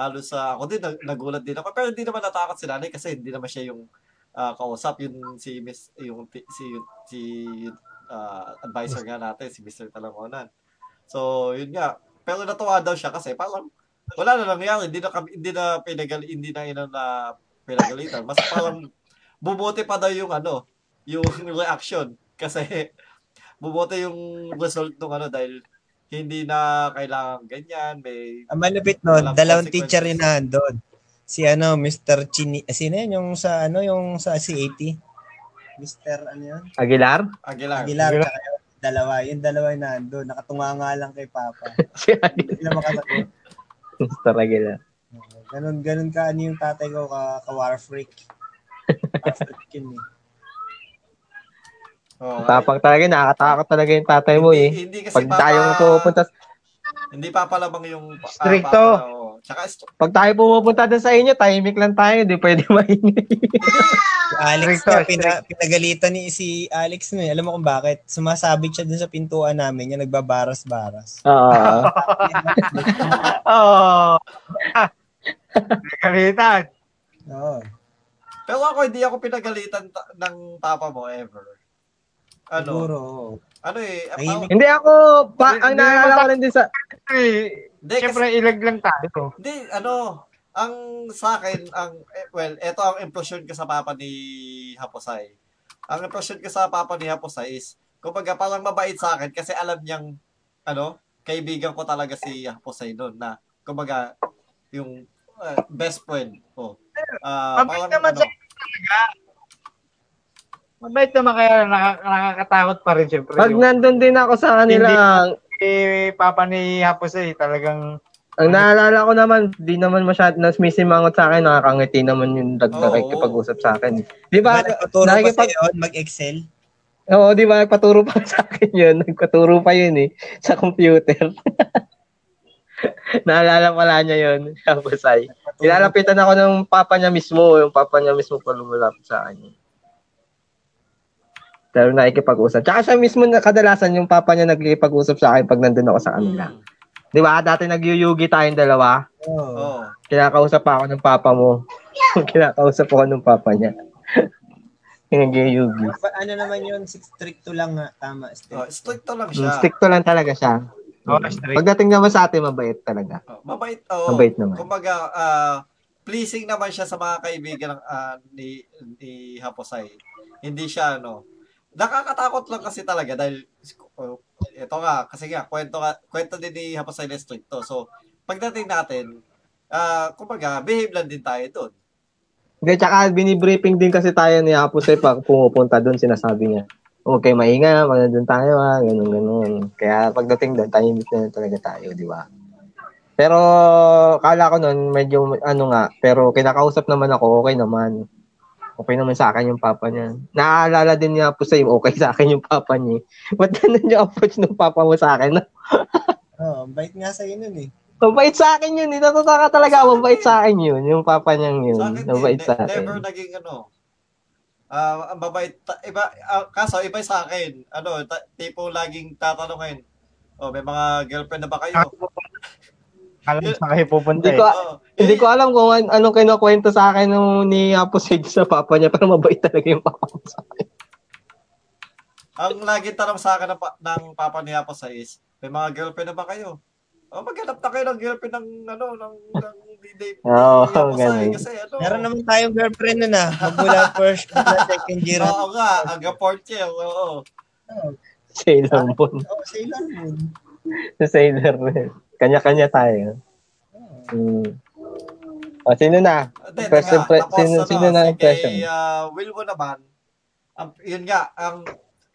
halos uh, ako din, nagulat din ako. Pero hindi naman natakot si nanay kasi hindi naman siya yung uh, kausap. Yung si Miss, yung si, si uh, advisor nga natin, si Mister Tanangonan. So, yun nga. Pero natuwa daw siya kasi parang wala na nangyari. Hindi na, hindi na pinagal, hindi na ina na pinagalitan. Mas parang bubuti pa daw yung ano, yung reaction. Kasi bubuti yung result ng ano dahil hindi na kailangan ganyan. May ah, malupit nun, dalawang teacher yun na doon. Si ano, Mister Chini, sino yun? Yung sa ano, yung sa C eighty? Mister ano yun? Aguilar? Aguilar. Aguilar, Aguilar. Kaya, dalawa. Yung dalawa yun na doon. Nakatunga nga lang kay Papa. Hindi na makasagot. Mister Aguilar. Ganun, ganun ka, ano yung tatay ko, ka, ka war freak. War freak yun eh. Oh, tapang talaga, nakakatakot talaga yung tatay hindi, mo eh. Hindi kasi pag papa, tayo pupunta hindi pa pala bang yung uh, stricto. Papa, oh. Tsaka, pag tayo pupunta doon sa inyo, tahimik lang tayo, hindi pwede maingay. Alex, stricto, pina, pinagalitan ni si Alex no, alam mo kung bakit? Sumasabit siya doon sa pintuan namin, yung nagbabaras-baras. Oo. Oo. Pinagalitan. Oo. Pero ako, hindi ako pinagalitan ta- ng papa mo ever. Ano? Siguro. Ano eh? Ay, ako, hindi ako, pa, hindi, ang naalala ko rin din sa... Eh, hindi, siyempre kasi, ilag lang tayo. Hindi, ano, ang sa akin, ang, well, eto ang impression ko sa papa ni Happosai. Ang impression ko sa papa ni Happosai is, kumbaga parang mabait sa akin kasi alam niyang, ano, kaibigan ko talaga si Happosai doon na, kumbaga, yung uh, best friend ko. Uh, mabait parang, naman ano, sa talaga. Mabait naman kaya nakak- nakakatakot pa rin siyempre. Pag yung... nandun din ako sa kanilang... Hindi, papa ni Happosai, talagang... Ang naalala ko naman, di naman masyadong nasmisimangot sa akin, nakakangiti naman yung nagkipag-usap sa akin. Di ba? Nagpaturo pa nakikipag... siya yun, mag-excel? Oo, di ba? Nagpaturo pa sa akin yun. Nagpaturo pa yun eh, sa computer. Naalala pala niya yun, Happosai. Ilalapitan ako ng papa niya mismo, yung papa niya mismo palumulapit sa akin. Pero nakikipag-usap. Tsaka siya mismo na kadalasan yung papa niya nagkikipag-usap sa akin pag nandun ako sa kanila. Hmm. Di ba? Dati nag-yuyugi tayong dalawa. Oo. Oh. Kinakausap ako ng papa mo. Kinakausap ako ng papa niya. Nag-yuyugi. Ano naman yun? Stricto lang nga. Tama. Stricto, oh, stricto lang siya. Stricto lang talaga siya. Oh, pagdating naman sa atin, mabait talaga. Oh, mabait. Oh, mabait naman. Kumbaga, uh, pleasing naman siya sa mga kaibigan uh, ni, ni Happosai. Hindi siya, ano, nakakatakot lang kasi talaga dahil oh, ito nga kasi nga kwento nga, kwento din ni Happosai na stricto. So pagdating natin uh, kumbaga behave lang din tayo doon. Hindi, tsaka binibriefing din kasi tayo ni Happosai pag pumupunta doon sinasabi niya okay mainga maganda doon tayo ah ganun ganun. Kaya pagdating doon tahimik na talaga tayo di ba? Pero kala ko noon medyo ano nga pero kinakausap naman ako okay naman. okay naman sa akin yung papa niya. Naaalala din niya po sa'yo, okay sa akin yung papa niya. Ba't ganun yung approach ng papa mo sa akin? Oo, oh, bait nga sa'yo nun eh. Mabait sa akin yun eh. Tatotaka talaga, mabait sa akin yun. Yung papa niyang yun. Sa akin, mabait sa akin. Never naging ano, uh, mabait, iba, uh, kaso iba sa akin, ano, ta- tipo laging tatanungin, oh, may mga girlfriend na ba kayo? Alam sa kayo pupunta eh. Hindi ko, oh, hindi ko alam kung an- anong kinukwento sa akin nung ni Happosai sa papa niya, pero mabait talaga yung papa ko sa akin. Ang laging tanong sa akin ng, ng papa ni Happosai is, may mga girlfriend na ba kayo? Oh, maghanap na kayo ng girlfriend ng, ano, ng, ng D-Day. Oo, oh, ganun. Meron naman tayong girlfriend nun ah. Magmula first, second year. Oo nga, aga fourth year, oo. Sailor Moon. Oo, Sailor Moon. Sailor Moon. Kanya-kanya tayo. Oh. Mm. O, sino na? Then, question, nga, pre- tapos, sino, ano, sino na yung question? Kay uh, Wilwon naman, um, yun nga, ang,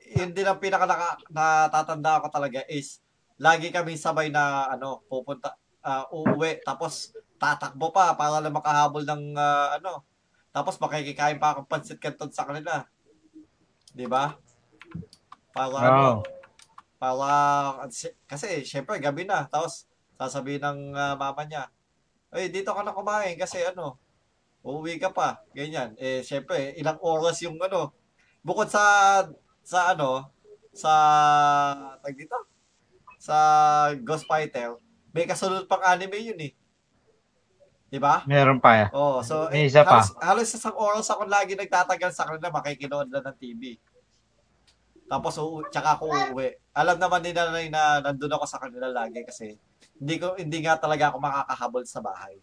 yun din ang pinaka natatanda ko talaga is, lagi kami sabay na ano, pupunta, uh, uuwi, tapos tatakbo pa para lang makahabol ng uh, ano. Tapos makikikain pa akong pansit canton sa kanila. 'Di ba? Para wow. ano, para kasi syempre gabi na, tapos sasabihin ng uh, mama niya, "Oy, dito ka na kumain kasi ano, uuwi ka pa." Ganyan. Eh syempre, ilang oras yung ano, bukod sa sa ano, sa tag dito. Sa Ghost Fighter, may kasunod pang anime yun eh. Diba? Meron pa eh. Oo, so eh, halos, halos isang oras ako lagi nagtatagal sa kanila, makikinood lang ng T V. Tapos u- tsaka ako uuwi. Alam naman ni nanay na nandun ako sa kanila lagi kasi hindi ko hindi nga talaga ako makakahabol sa bahay.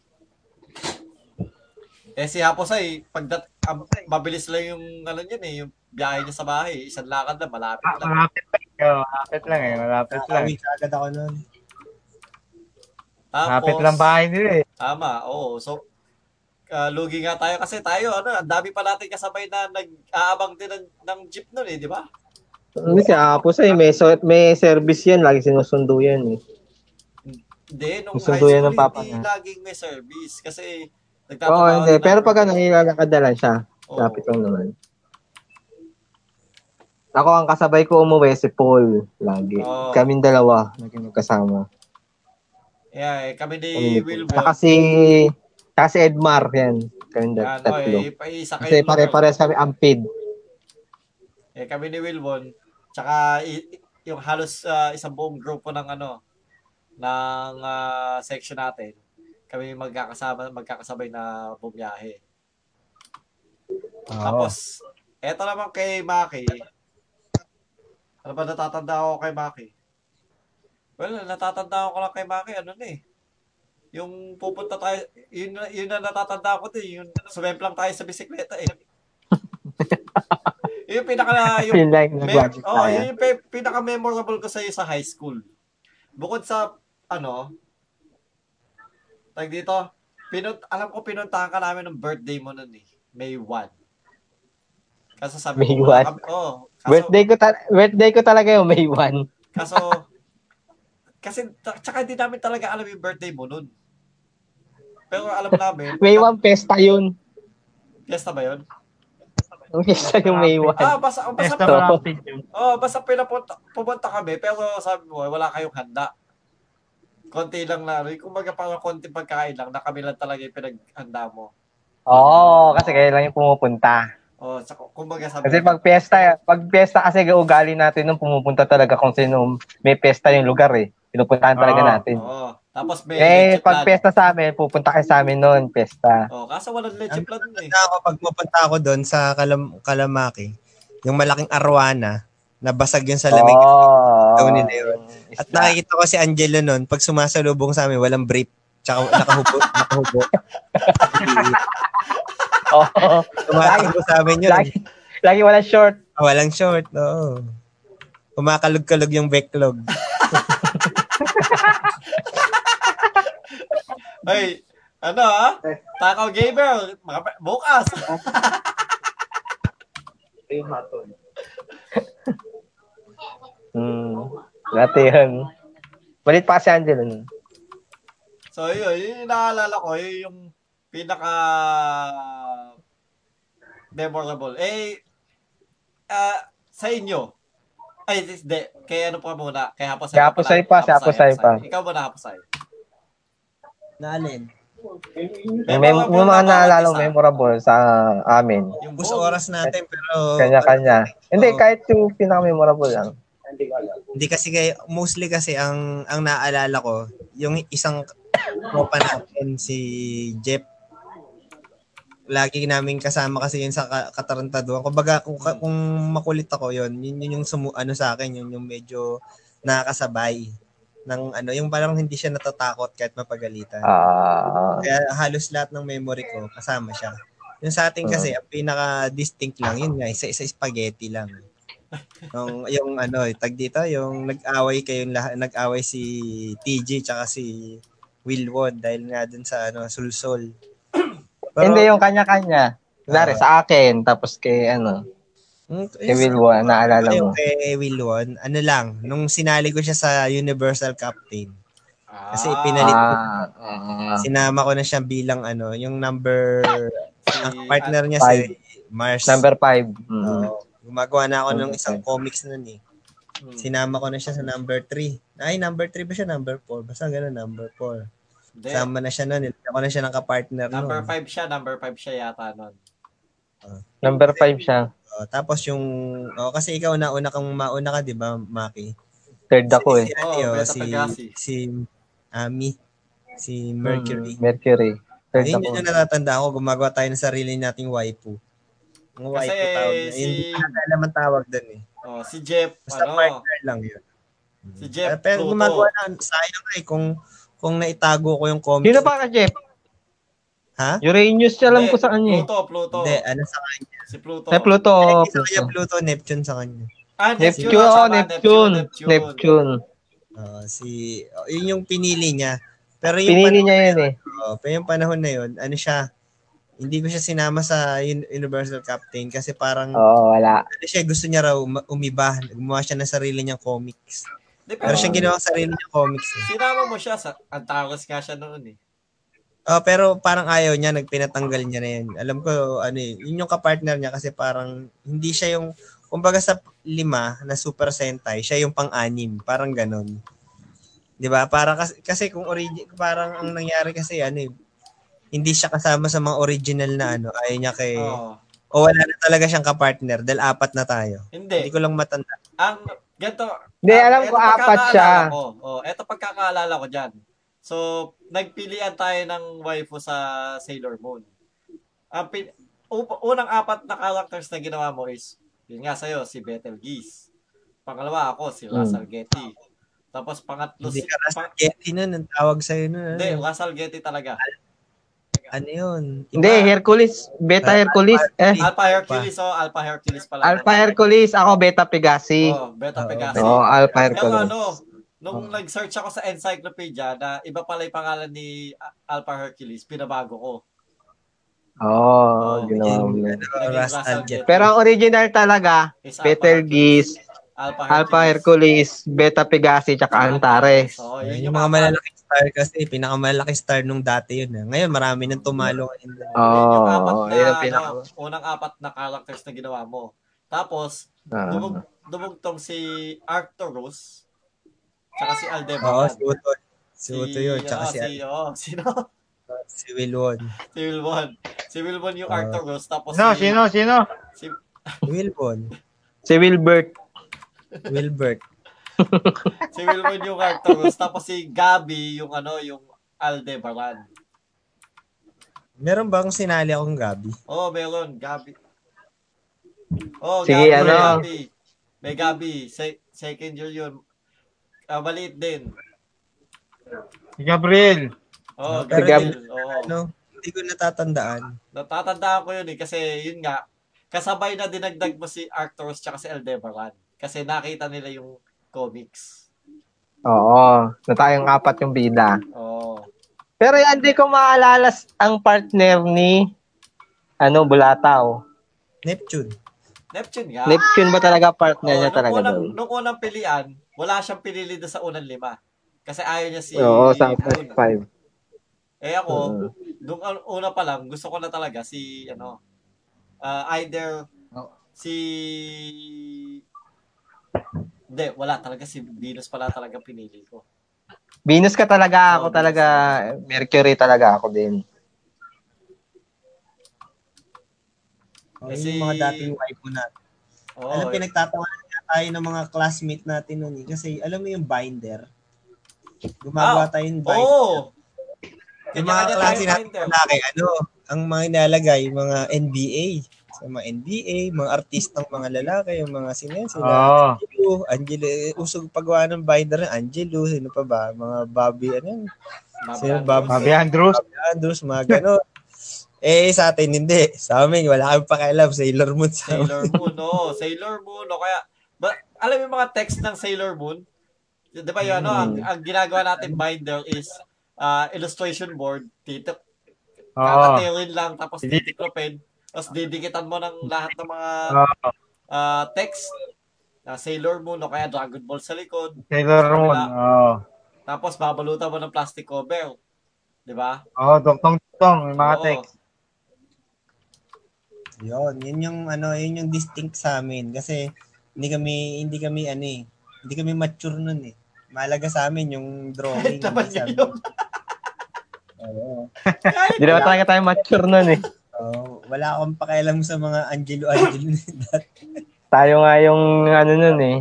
Eh si Happosai, pagdat um, mabilis lang yung ano niyan eh, yung biyahe niya sa bahay, isang lakad na malapit lang. Malapit lang. Oh, malapit lang eh, malapit ah, lang. Nakawit agad ako nun. Tapos, malapit lang bahay nila eh. Tama, oo. So, uh, lugi nga tayo kasi tayo, ano, ang dami pa natin kasabay na nag-aabang din ng, ng jeep nun eh, di ba? Hindi si Happosai, may, may service yan, lagi sinusundo yan eh. Hindi, nung high school, ng papa hindi na. Laging may service kasi nagtatapos. Oo, hindi. Pero pagka nangilalakadalan siya, oh. Lapit lang naman. Ako, ang kasabay ko umuwi, si Paul, lagi. Oh. Kaming dalawa, naging magkasama. Yeah, eh, kami ni Wilbur. Saka si, si Edmar, yan. Kaming dalawa, ano, tatlo. Eh, kasi pare-pares kami ampid. Eh, kami ni Wilbur. Tsaka y- yung halos uh, isang buong grupo ng ano, ng uh, section natin. Kami magkakasama, magkakasabay na bumiyahe. Oh. Tapos, eto naman kay Maki. Ano ba natatanda ako kay Maki? Well, natatanda ako lang kay Maki, ano na eh. Yung pupunta tayo, yun, yun na natatanda ako din, yung sumemp lang tayo sa bisikleta eh. Yung pinaka, yung, like me- oh, yung pinaka-memorable ko sa'yo sa high school. Bukod sa, ano, tag dito, pinut- alam ko pinuntahan ka namin ng birthday mo nun eh, May first. Kaso sabi ko, oh, Kaso, birthday ko ta- birthday ko talaga yung May first. Kaso kasi t- tsaka hindi namin talaga alam yung birthday mo nun. Pero alam namin May first pesta yun. Pesta ba yun? Pesta yung May first. Ah, basta basta pesta yun. Oh, basta pinapunta pumunta kami pero sabi mo wala kayong handa. Konti lang na, kumbaga parang konti pagkain lang na kami lang talaga yung pinaghanda mo. Oo, oh, kasi kaya lang yung pumupunta. Oh, sa kumbaga sabi. Kasi pag piyesta, pag piyesta kasi gaugali natin nung pumupunta talaga kung sino may piyesta yung lugar eh. Pinupuntahan oh, talaga natin. Oo. Oh. Tapos may eh, pag piyesta sa amin, pupunta kayo sa amin noon, piyesta. Oh, kaso walang legit plan eh. Ako pag pupunta ako doon sa Kalam- Kalamaki, yung malaking arwana na basag yung salamig. Oo. Oh, at nakikita ko si Angelo noon, pag sumasalubong sa amin, walang brief. Tsaka nakahubo, nakahubo. Oo. Tumatakbo sa amin yun. Lagi, lagi walang short. Oh, walang short, oo. Kumakalog-kalog yung backlog. Ay, ano ha? Takaw Gabriel, bukas. Ito yung haton. Hmm, dati yan. Balit pa si Angel. Ano? So, yun, yun yung naalala ko, yun yung pinaka memorable. Eh, uh, sa inyo, ay, this day, kay ano pa muna? Kay Happosai pa. Happosai pa, Happosai pa. Ikaw ba na Happosai? Naalin. May mem- mga naalala memorable sa amin. Yung bus oras natin pero... Kanya-kanya. Oh. Hindi, kahit yung pinaka-memorable lang. Hindi kasi, mostly kasi ang ang naalala ko, yung isang tropa natin, si Jeff. Lagi namin kasama kasi yun sa katarantaduan. Kumbaga, kung, kung makulit ako yun, yun, yun yung sumu- ano sa akin, yun yung medyo nakakasabay. Nang ano, yung parang hindi siya natatakot kahit mapagalitan. Uh, Kaya halos lahat ng memory ko, kasama siya. Yung sa atin kasi, uh, ang pinaka-distinct lang, yun nga, isa-isa spaghetti lang. Yung, yung ano, tag dito, yung nag-away kayo, nag-away si T G tsaka si Wilwon dahil nga dun sa ano, sulsol. Pero, hindi, yung kanya-kanya. Dari, uh, sa akin, tapos kay ano, kay Wilwon, naalala mo. Kay Wilwon, ano lang, nung sinali ko siya sa Universal Captain. Kasi pinalit ko. Ah, sinama ko na siya bilang ano, yung number, si, ang partner niya five. Si Mars. Number five. Mm-hmm. Uh, gumagawa na ako okay. ng isang comics nun eh. Hmm. Sinama ko na siya sa number three. Ay, number three ba siya? Number four. Basta gano'n, number four. Sama na siya nun. Ilagay ko na siya ng kapartner nun. Number five siya, number five siya yata nun. Uh, number five siya. Oh, tapos yung oh, kasi ikaw na una kang mauna ka, 'di ba, Maki? Third ako si, eh. Si, oh, si, si si Ami, si Mercury. Hmm, Mercury. Third Ayun, ako. Yun yung natatanda ko, gumagawa tayo ng sarili nating waifu. Ng waifu tawag. Si alam ang tawag doon eh. Oh, si Jeff, basta ano? Partner lang 'yun. Si Jeff. Pero Pluto. Gumagawa na sayang eh kung kung naitago ko yung comment. Sino pa ka, Jeff? Ha? Uranus, alam ko sa kanya. Pluto, Pluto. Hindi, ano sa kanya? Si Pluto. Si Pluto. Ay, Pluto. Kaya Pluto, Neptune sa kanya. Ah, Neptune. Neptune, oh, Neptune. Neptune. Neptune. Uh, si, oh, yun yung pinili niya. Pero yung pinili niya yun eh. Oh, pero yung panahon na yun, ano siya, hindi ko siya sinama sa Universal Captain kasi parang, oh, wala. Ano siya, gusto niya raw umiba. Gumawa siya ng sarili niyang comics. De, pero oh, siya ginawa sa sarili niyang comics. Eh. Sinama mo siya sa Antares nga siya noon eh. Oh, pero parang ayaw niya, nagpinatanggal niya na yun. Alam ko, ano eh, yun yung kapartner niya kasi parang hindi siya yung, kumbaga sa lima na Super Sentai, siya yung pang-anim, parang ganun. Diba? Parang kasi, kasi kung origin, parang ang nangyari kasi, ano eh, hindi siya kasama sa mga original na ano, ayaw niya kay, oh. o wala na talaga siyang kapartner dahil apat na tayo. Hindi. Hindi ko lang matanda. Ang, ganito. Hindi, um, alam ko apat siya. Ko. Oh, eto pagkakaalala ko dyan. So, nagpilian tayo ng waifu sa Sailor Moon. Ang pin- up- unang apat na characters na ginawa mo is, yun nga sa'yo, si Betelgeuse. Pangalawa ako, si Lasal Getty. Tapos pangatlo si... Hindi ka Lasal Getty nun, ang tawag sa'yo nun. Hindi, Lasal Getty talaga. Ano yun? Iba? Hindi, Hercules. Beta Hercules. Eh. Alpha Hercules, oh. Alpha Hercules pala. Alpha Hercules, ako Beta Pegasi. Oh, Beta Pegasi. Oh, Alpha Hercules. Yung ano, nung oh. nag-search ako sa encyclopedia na iba pala yung pangalan ni Alpha Hercules, pinabago ko. Oh, ginawa mo. Pero ang original talaga, Betelgeuse, Alpha, Alpha Hercules, Beta Pegasi, tsaka Antares. Oh, yun yung mga malalaking star kasi, pinakamalaki star nung dati yun. Ngayon, marami nang tumalo. Oh, yung apat na, pinaka- ano, unang apat na characters na ginawa mo. Tapos, dumug- dumugtong si Arcturus, tsaka si Aldebaran. Oo, si Uto. Si Uto yun. Tsaka si... si oh, sino? Si Wilwon. Si Wilwon. Si Wilwon yung uh, Arcturus. Tapos no, si... Sino? Sino? Si Wilwon. Si Wilbert. Wilbert. Si Wilwon yung Arcturus. Tapos si Gabi yung ano, yung Aldebaran. Meron ba akong sinali akong Gabi? Oo, oh, meron. Gabi. Oo, oh, Gabi. Sige, ano? Gabi. May Gabi. Se- second year yun. Ah, maliit din. Si Gabriel. Oh, si Gabriel. Gabriel. Oh. Ano? Hindi ko natatandaan. Natatandaan ko yun eh. Kasi yun nga, kasabay na dinagdag mo si Arcturus tsaka si Aldebaran. Kasi nakita nila yung comics. Oo. Na tayong apat yung bida. Oo. Pero hindi ko maalala ang partner ni ano, Bulataw. Neptune. Neptune nga. Neptune ba talaga partner oh, niya talaga doon? Nung unang pilian, wala siyang pinili doon sa unang lima. Kasi ayaw niya si... Oo, sa first five. Eh ako, uh, nung una pa lang, gusto ko na talaga si, ano, Uh, either no. si... Hindi, wala talaga. Si Venus pala talaga pinili ko. Venus ka talaga. Ako oh, talaga. Mercury talaga ako din. Kasi... Yung mga dating wife mo na. Oh, alam, pinagtatawanan nga tayo ng mga classmate natin nun eh. Kasi alam mo yung binder? Gumagawa oh, tayo yung binder. Oh. Yung mga klase natin malaki, ano, ang mga inalagay, yung mga N B A. So, mga N B A, mga artistang mga lalaki, yung mga sinesila. Oh. Angelo, Angelo, usog paggawa ng binder ng Angelo. Sino pa ba? Mga Bobby, ano? Sino, Bobby, Bobby Andrews. Bobby Andrews, mga gano'n. Eh, sa atin hindi. Sa amin, wala kang pakialam. Sailor Moon sa amin. Sailor Moon, no. Sailor Moon, no. Kaya, ba, alam yung mga text ng Sailor Moon? Di ba yun, hmm. ano? Ang, ang ginagawa natin binder is uh, illustration board. Tito, oh. kakatirin lang, tapos titiklopen. Tapos didikitan mo ng lahat ng mga uh, text. Uh, Sailor Moon, no. Kaya Dragon Ball sa likod. Sailor Moon, oh. Tapos babalutan mo ng plastic cover. Di ba? Oo, oh, dong-tong-tong. Yung mga oh. text. Yon, yun yung ano, yun yung distinct sa amin kasi hindi kami hindi kami ano eh, hindi kami mature noon eh. Mahalaga sa amin yung drawing. Oo. Hindi naman talaga tayo mature noon eh. Oh, wala akong pakialam sa mga Angelo Angelo dati. Tayo nga yung ano noon eh.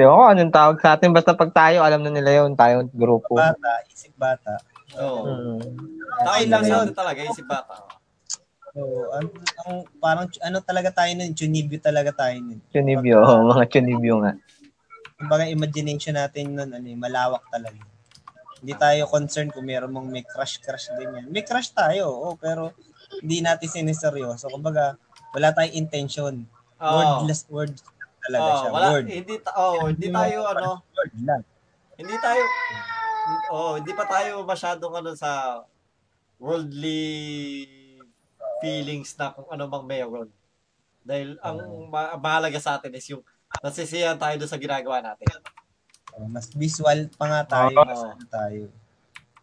Teo, anong tawag sa atin basta pag tayo alam na nila yun, tayong grupo. Bata, isip bata. Oo. Oh. Tayo lang yun talaga, isip bata. So, ang, ang, parang ano talaga tayo nun, Chunibyo talaga tayo nun. Chunibyo, oh, mga Chunibyo nga. Kumbaga imagination natin nun, ano, malawak talaga. Hindi tayo concerned kung meron mong may crush-crush din yan. May crush tayo, oh, pero hindi natin siniseryoso. Kumbaga, wala tayong intention. Oh. Wordless words talaga oh, siya. Wala, word. Hindi, ta- oh, hindi tayo, ano, word lang. Hindi tayo, oh, hindi pa tayo masyadong ano sa worldly feelings na kung ano bang meron. Dahil ang ma- mahalaga sa atin is yung nasisiyahan tayo doon sa ginagawa natin. Uh, mas visual pa nga tayo. Oh. Mas, ano tayo.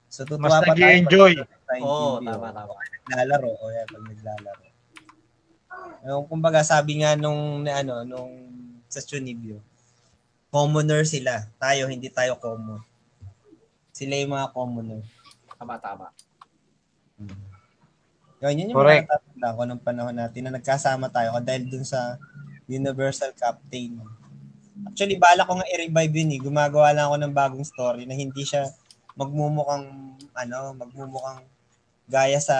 So, mas nag-enjoy. Oo, oh, tama, o, tama. Pag naglalaro. O yan, pag naglalaro. Yung, kumbaga, sabi nga nung, ano, nung sa Chunibyo, commoner sila. Tayo, hindi tayo common. Sila yung mga commoner. Tama, tama. Hmm. Yun, yun yung correct. Mga natatanda ko nung panahon natin na nagkasama tayo dahil dun sa Universal Captain. Actually, bala ko nga i-revive yun eh. Gumagawa lang ako ng bagong story na hindi siya magmumukhang, ano, magmumukhang gaya sa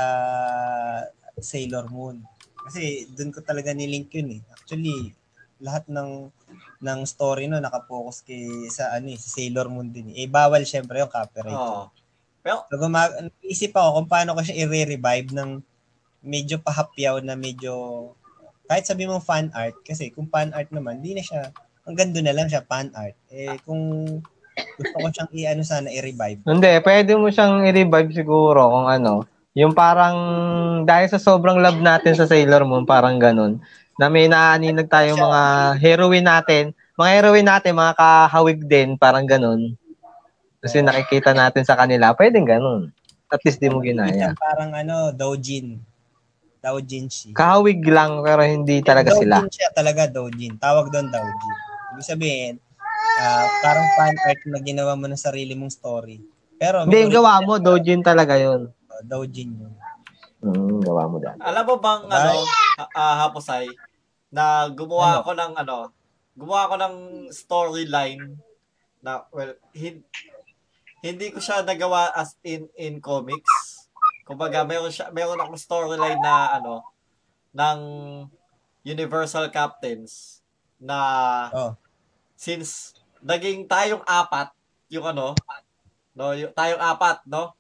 Sailor Moon. Kasi dun ko talaga nilink yun eh. Actually, lahat ng ng story no, nakapokus kay, sa ano, eh, sa Sailor Moon din eh. Eh, bawal syempre yung copyright. Oh. Pero, so, gumag- naisip ako kung paano ko siya i-revive ng medyo pahapyaw na medyo kahit sabi mong fan art kasi kung fan art naman hindi na siya ang ganda na lang siya fan art eh kung gusto ko siyang i-ano sana i-revive hindi pwede mo siyang i-revive siguro kung ano yung parang dahil sa sobrang love natin sa Sailor Moon parang ganun na may naaninag tayo mga heroine natin mga heroine natin mga kahawig din parang ganun kasi nakikita natin sa kanila pwedeng ganun at least di mo ginaya parang ano doujin Doujin siya. Kahawig lang, pero hindi talaga Doujin sila. Doujin siya talaga, Doujin. Tawag doon, Doujin. Ibig sabihin, uh, parang fan art na ginawa mo ng sarili mong story. Pero hindi, gawa mo, Doujin talaga yun. Uh, Doujin yun. Hmm, gawa mo dyan. Alam mo bang, Bye. ano, uh, Happosai, na gumawa ano? ako ng, ano, gumawa ako ng storyline na, well, hin- hindi ko siya nagawa as in in comics. Kumbaga, meron, siya, meron akong storyline na, ano, ng Universal Captains na oh. since naging tayong apat, yung ano, no, yung, tayong apat, no,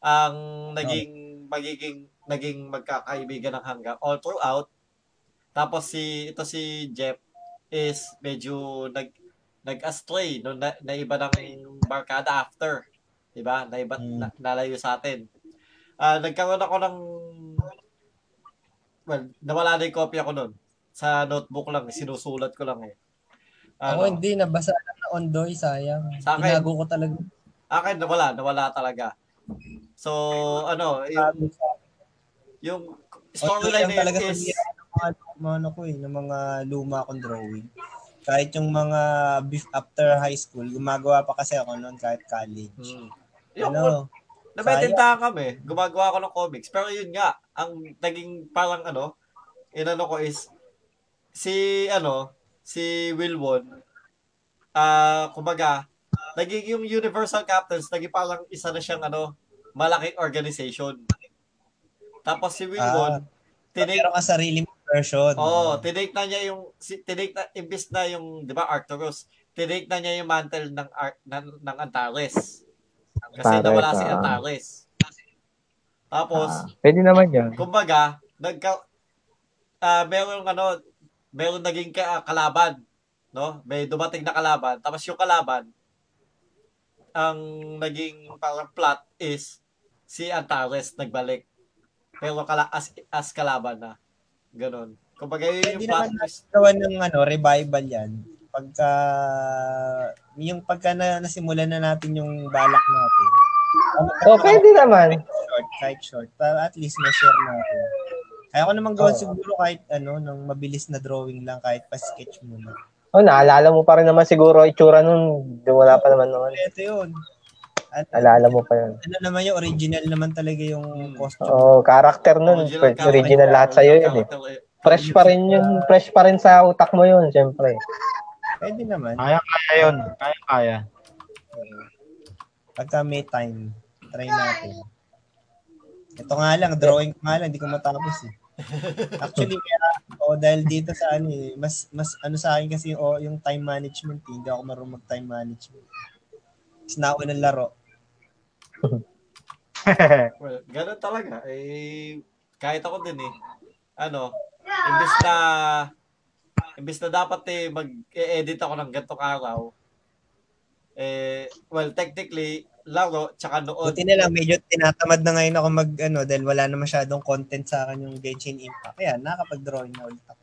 ang naging, oh. magiging, naging magkakaibigan ng hanggang all throughout. Tapos si, ito si Jeff is medyo nag, nag-astray, no, na, naiba ng barkada after. Diba? Naiba, hmm. na, nalayo sa atin. Uh, nagkaroon ako ng well, nawala na yung kopya ko nun. Sa notebook lang, sinusulat ko lang eh. Ano? Ako hindi, nabasa lang na ondoy, sayang. Sa akin, tinago ko talaga. Akin, nawala, nawala talaga. So, ano, yung, yung Storyline na talaga is... Sa mga, mga, ano ko eh, ng mga luma akong drawing. Kahit yung mga after high school, gumagawa pa kasi ako noon kahit college. Hmm. Yung, ano? Nabetenta kami. Gumagawa ako ng comics. Pero yun nga, ang naging parang ano, inano ko is, si ano, si Wilwon, ah, uh, kumbaga, naging yung Universal Captains, naging parang isa na siyang ano, malaking organization. Tapos si Wilwon, uh, tinake ang sarili mong version. Oh, tinake na niya yung si tinake na imbis na yung, 'di ba, Arcturus, tinake na niya yung mantle ng ng, ng Antares. Kasi Antares, nawala si Antares. Tapos, ah, pwede naman 'yan. Kumbaga, nagka uh, merong ano, merong naging kalaban, no? May dumating na kalaban. Tapos yung kalaban, ang naging parang plot is si Antares nagbalik. Pero kala as, as kalaban na. Ganon. Kumbaga yung plot is naman ng ano, revival yan. Pagka yung pagka na, nasimulan na natin yung balak natin. Oh, okay, pwede naman. Short, kahit short. Para at least ma-share natin. Kaya ko naman gawin oh. siguro kahit ano, nung mabilis na drawing lang, kahit pa-sketch muna. Oh, naalala mo pa rin naman siguro itsura nun. Wala pa naman noon. Ito yun. At, alala mo pa yun. Ano naman yung original naman talaga yung costume. Oo, oh, character nun. Original, original lahat sa'yo yun eh. Fresh pa rin yun. Fresh pa rin sa utak mo yun, syempre. Pwede naman. Kaya-kaya yun. Kaya-kaya. Pagka may time, try natin. Ito nga lang, drawing ko nga lang, hindi ko matapos eh. Actually, kaya, oh, dahil dito sa ano eh, mas, mas ano sa akin kasi oh, yung time management eh. Hindi ako marunong mag-time management. Sinawa ng laro. Well, ganun talaga. Eh, kahit ako din eh. Ano, imbis na, imbis na dapat eh, mag-e-edit ako ng gantong araw, eh, well, technically, laro, tsaka noon. Buti na lang, medyo tinatamad na ngayon ako mag, ano, dahil wala na masyadong content sa akin yung Genshin Impact. Kaya, nakapag-drawing na ulit ako.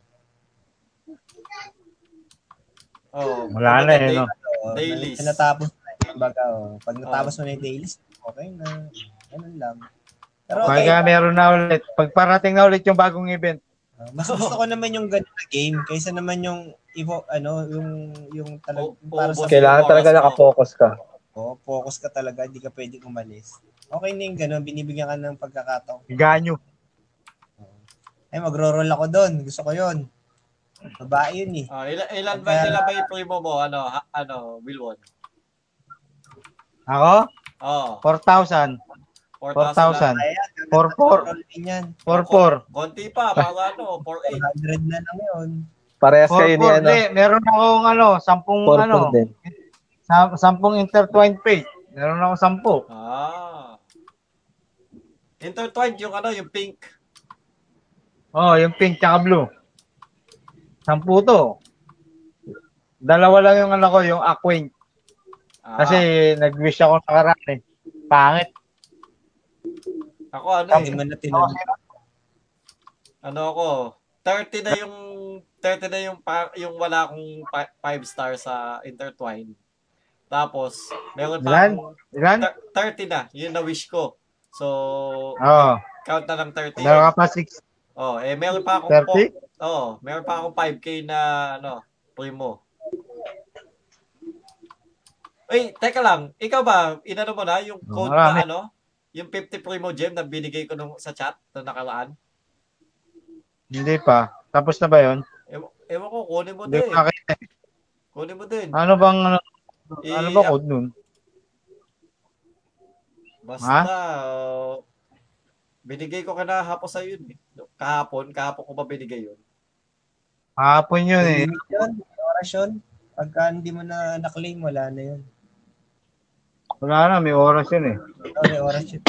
Oh, wala na eh, no? Dailies. Natapos na yung baga, oh. Pag natapos oh. mo na yung dailies, okay na. Ganun lang. Pero okay. Pagka meron na ulit, pagparating na ulit yung bagong event. Uh, mas gusto ko naman yung ganun na game kaysa naman yung, evo, ano, yung, yung talagang, oh, para sa... Kailangan talaga nakapokus ka. Oh, focus ka talaga, hindi ka pwedeng umalis. Okay na yung gano'n, binibigyan ka ng pagkakataon. Ganyo. Ay, magro-roll ako doon. Gusto ko yun. Babae yun eh. Oh, ilan ilan ba nila ba yung primo mo? Ano, ha, ano, Wilwon? Ako? Oo. Oh. four thousand. four thousand. four thousand. four four. Konti pa, baka ano, four eight. four hundred na lang yun. Parehas kayo niya, ano? four four, meron akong ano, ten ano. Sa, sampung intertwined page. Meron ako sampu. Ah. Intertwined yung ano, yung pink. Oh, yung pink tsaka blue. Sampu to. Dalawa lang yung ano ko, yung acquaint. Ah. Kasi nag-wish ako nakaraan eh. Pangit. Ako ano eh. Ako, ano ako, thirty na yung, thirty na yung, yung wala akong five star sa intertwined. Tapos, meron pa akong thirty na. Yun na wish ko. So, oh. count na ng thirty. Meron pa six. Oh, eh, meron pa akong thirty? Po, oh, meron pa akong five K na ano, primo. Uy, teka lang. Ikaw ba, inano mo na yung code oh, na ano? Yung fifty primo gem na binigay ko nung sa chat na nakalaan? Hindi pa. Tapos na ba yun? Ewan, ewan ko, kunin mo Hindi din. Kunin mo din. Ano bang ano? E, ano ba code nun? Basta, uh, binigay ko ka na hapon sa yun. Kahapon, kahapon ko ba binigay yun? Kahapon yun eh. Oras yun. Pagka hindi mo na na-claim, wala na yun. Wala na, may oras yun eh. Oh, may oras yun.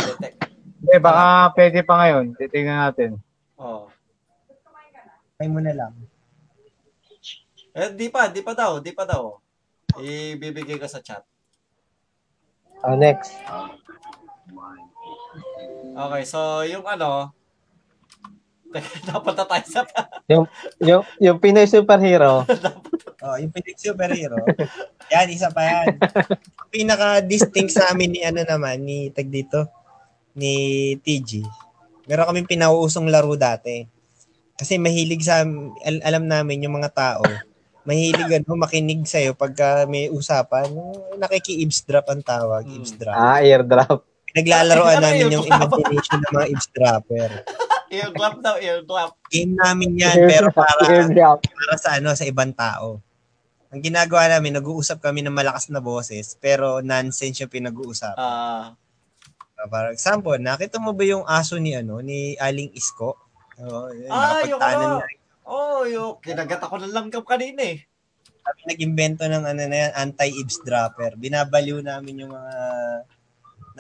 Eh, baka pwede pa ngayon. Titignan natin. Oo. Oh. Kaya mo na lang. Eh, di pa, di pa daw, di pa daw. Ibibigay ko sa chat. Oh, next. Okay, so yung ano, napunta tayo sa... yung, yung, yung Pinoy Superhero. Oh, yung Pinoy Superhero. Yan, isa pa yan. Pinaka-distinct sa amin ni ano naman, ni tag dito, ni T G. meron kaming pinauusong laro dati. Kasi mahilig sa, al- alam namin yung mga tao, mahilig ano, makinig sa'yo pagka may usapan. Nakiki-eavesdrop ang tawag, hmm. eavesdrop. Ah, eardrop. Naglalaroan namin yung imagination ng mga eavesdropper. Eardrop daw, eardrop. Game namin yan, pero para, para sa ano, sa ibang tao. Ang ginagawa namin, nag-uusap kami ng malakas na boses, pero nonsense yung pinag-uusap. Uh, for example, nakita mo ba yung aso ni ano ni Aling Isko? Oh, ah, yung ano. Oh, yung kinagat ako ng langgam kanina eh. Kami nag-imbento ng ano na yan, anti-eavesdropper. Binabaliw namin yung mga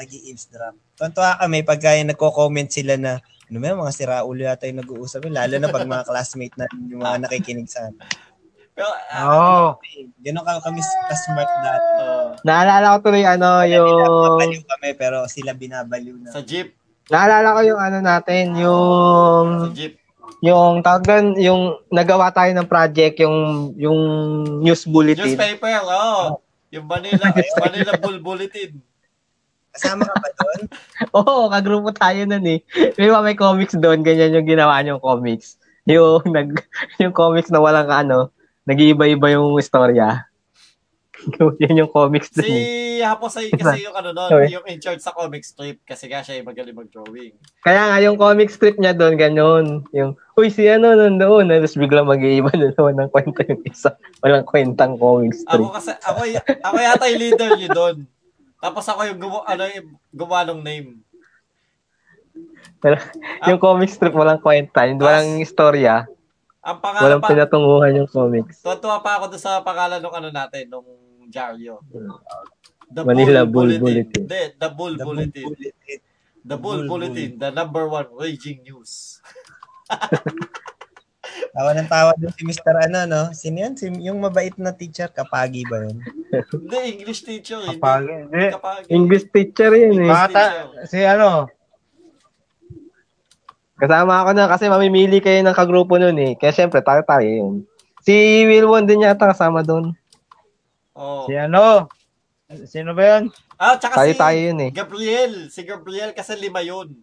nag-eavesdrop. Tuntua kami pagka nagko-comment sila na ano may mga siraulo yata yung nag-uusap. Lalo na pag mga classmate na yung mga nakikinig sa amin. Pero, oh. Ganun ka kami ka-smart dati. Uh, Naalala ko tuloy ano yung... Binabaliw kami pero sila binabaliw na. Sa jeep. Naalala ko yung ano natin, yung... Sa jeep. Yung tawag doon, yung nagawa tayo ng project, yung yung news bulletin. Newspaper, oh. Yung Manila, Manila Bull Bulletin. Kasama ka ba doon? Oo, kagrupo tayo nun eh. May mga may comics doon, ganyan yung ginawa niyong comics. Yung, nag, yung comics na walang ano, nag-iiba-iba yung istorya. Yan yung comics din. Si Happosai kasi yung ano nun, yung in charge sa comic strip kasi nga siya yung magaling mag-drawing. Kaya nga yung comic strip niya doon, ganun. Yung, uy, si ano nun doon, tapos biglang mag-iiba na naman ng kwento yung isa. Walang kwentang comic strip. Ako kasi, ako, ako yata yung leader niyo doon. Tapos ako yung gumawa, ano, yung gumawa ng name. Pero, yung comic strip walang kwenta, walang istorya. Ang pangalan walang pa, pinatunguhan yung comics. Tuwa-tuwa pa ako sa pangalan ng ano natin, nung dyaryo. The Manila Bull Bulletin. Bulletin. The, the Bull the Bulletin. Bulletin. The Bull Bulletin. Bulletin. The number one raging news. Tawa ng tawa doon si mister Ano, no? Sino yan? Yung mabait na teacher, Kapagi ba yun? Hindi, English teacher. Kapagi. Kapagi. English teacher yun. English eh. Teacher. Bata, si ano? Kasama ako na kasi mamimili kayo ng kagrupo nun eh. Kaya syempre, tayo-tayo yun. Si Wilwon din yata kasama dun. Oh. Si ano? Sino ba yun? Ah, tsaka tayo, si tayo yun, eh. Gabriel. Si Gabriel kasi lima yun.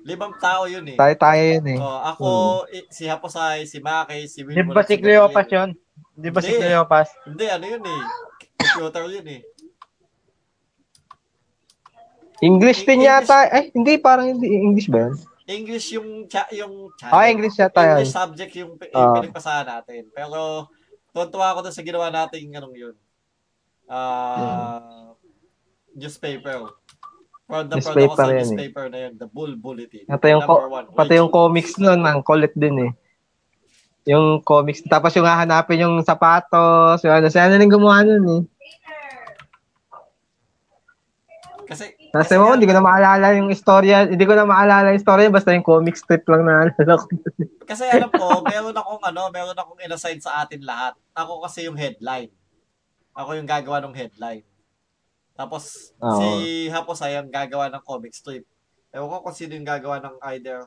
Limang tao yun eh. Tayo-tayo yun eh. Oh, ako, hmm. si Happosai, si Maki, si Wilwon. Di ba si Cleopas yun? Di ba si Cleopas? Hindi, ano yun eh. Computer yun eh. English din yata. Eh, hindi, parang hindi. English ba yun? English yung... Cha, yung cha, oh, English yata yun. English subject yung uh, pinagpasahan natin. Pero, tuntua ako doon sa ginawa natin yung anong yun. Uh, newspaper. Proud na proud ako sa newspaper eh. Na yun. The Bull Bulletin. Pati yung, ko, one, pati yung comics nun, ang kulit din eh. Yung comics. Tapos yung hahanapin yung sapatos. Yung ano, sana nang gumawa nun eh. Kasi... Kasi mo, hindi ko na maalala yung istorya. Hindi ko na maalala yung istorya. Basta yung comic strip lang naalala ko. Kasi alam ko, meron akong ano, meron akong inassign sa atin lahat. Ako kasi yung headline. Ako yung gagawa ng headline. Tapos, oh. Si Happosai ang gagawa ng comic strip. Ewan ko kung sino yung gagawa ng either.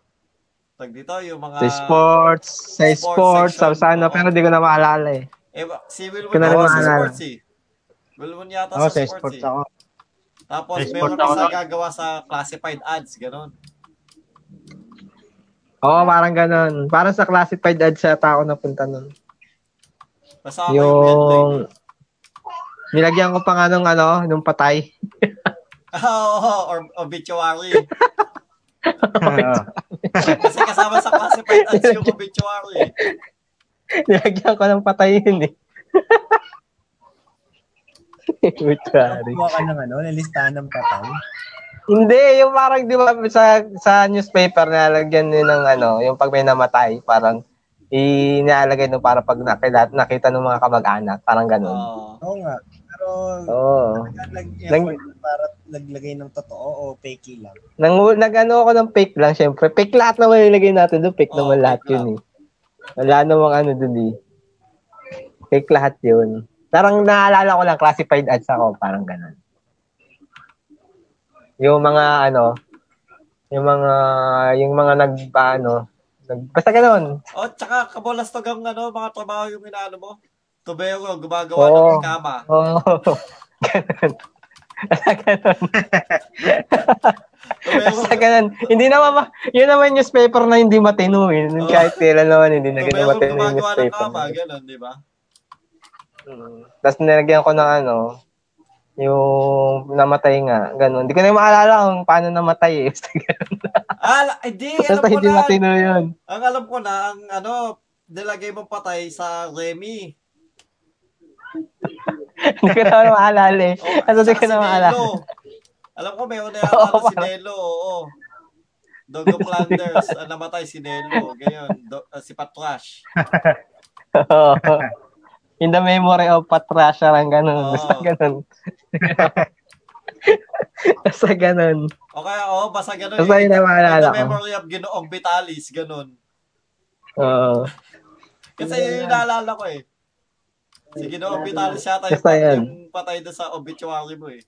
Tag dito, yung mga... Sa sports. Sa sports. sports sa sana, pero hindi ko na maalala eh. eh si Wilwon ako sa sports eh. Wilwon yata oh, sa sports eh. Ako. Tapos meron sa gagawa sa classified ads, gano'n. Oo, oh, parang gano'n. Parang sa classified ads sa tao napunta nun. Basta ako yung... yung nilagyan ko pa nga nung, ano, nung patay. Oo, oh, or obituary. Kasi kasama sa classified ads yung obituary. Nilagyan ko ng patay yun eh. Kuha ka ng ano, nalistahan ng patay? Hindi, yung parang di ba sa, sa newspaper nalagyan nyo ng ano, yung pag may namatay, parang inalagay nyo para pag nakita, nakita ng mga kamag-anak, parang ganun. Oo oh, nga, pero oh. Nag-effort Nang, para naglagay ng totoo o fake lang? Nag-ano ako ng fake lang, syempre. Fake lahat naman nilagay natin doon, fake oh, naman fake lahat lang. Yun eh. Wala namang ano doon eh. Fake lahat yun. Parang naalala ko lang, classified ads ako, parang ganun. Yung mga, ano, yung mga, yung mga nag, ano, nag, basta ganun. O, oh, tsaka kabolas tagang, ano, mga trabaho yung inaano mo. Tubero, gumagawa oh, ng kama. Oo, oh, ganun. Ganun. Sa ganun, hindi naman, yun naman newspaper na hindi matino eh. Kahit kailan naman, hindi na ganun matino yung newspaper. Mayroon ganun, di ba? Hmm. Tapos nilagyan ko ng ano, yung namatay nga, ganun. Hindi ko na maalala kung paano namatay eh. Basta ganun na. Ah, hindi, alam ko hindi na. Matino yun. Ang alam ko na, ang ano, nilagay mong patay sa Remy. Hindi ko naman maalala eh. Ano, hindi ko na maalala. Alam ko, mayroon na yata oh, si Nelo, oo. Dog of Flanders, uh, namatay si Nelo, ganyan, Do- uh, si Patrash. Oo. Oh, in the memory of Patrash, lang ganun, oh. Basta ganun. Basta ganun. Okay, oo, oh, basta ganun. Basta yun na maalala ko. In the memory of Ginoong Vitalis, ganun. Oo. Oh. Kasi yun yung naalala ko eh. Si Ginoong Vitalis yata yung, yung patay doon sa obituary mo eh.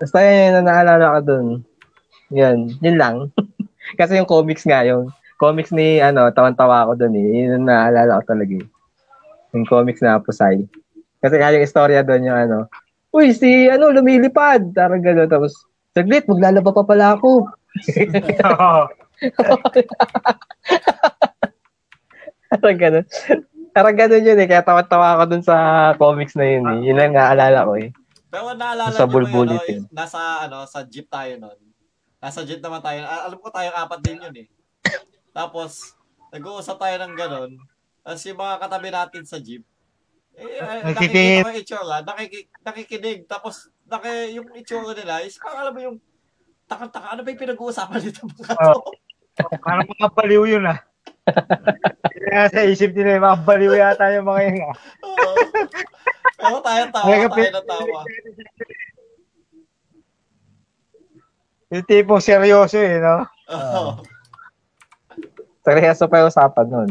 Basta yun na naalala ko dun. Yun, yun lang. Kasi yung comics nga, yung comics ni, ano, tawan-tawa ko dun eh. Yun na naalala ko talaga eh. Yung comics na Happosai. Kasi nga yung istorya dun yung ano, uy, si, ano, lumilipad. Tarang gano'n. Tapos, saglit, maglalaba pa pala ako. Tarang gano'n. Tarang gano'n yun eh. Kaya tawan-tawa ko dun sa comics na yun eh. Yun lang naalala ko eh. Pero naalala sa Bull Bulletin. Nasa, ano, sa jeep tayo nun. Nasa jeep naman tayo. Alam ko tayong apat din yun eh. Tapos, nag-uusap tayo ng ganun. Tapos yung mga katabi natin sa jeep, eh, nakikinig yung itsura. Nakik- nakikinig. Tapos, naki- yung itsura nila is parang alam mo yung takang-taka. Ano ba yung pinag-uusapan nito mga to? Oh. Parang mga baliw yun ah. Kaya sa isip nila yung mga baliw yata yung mga yun ah. Oo. Pero tayo tawa, tayo natawa. Yung tipong seryoso eh, no? Oo. Seryoso pa yung usapan nun.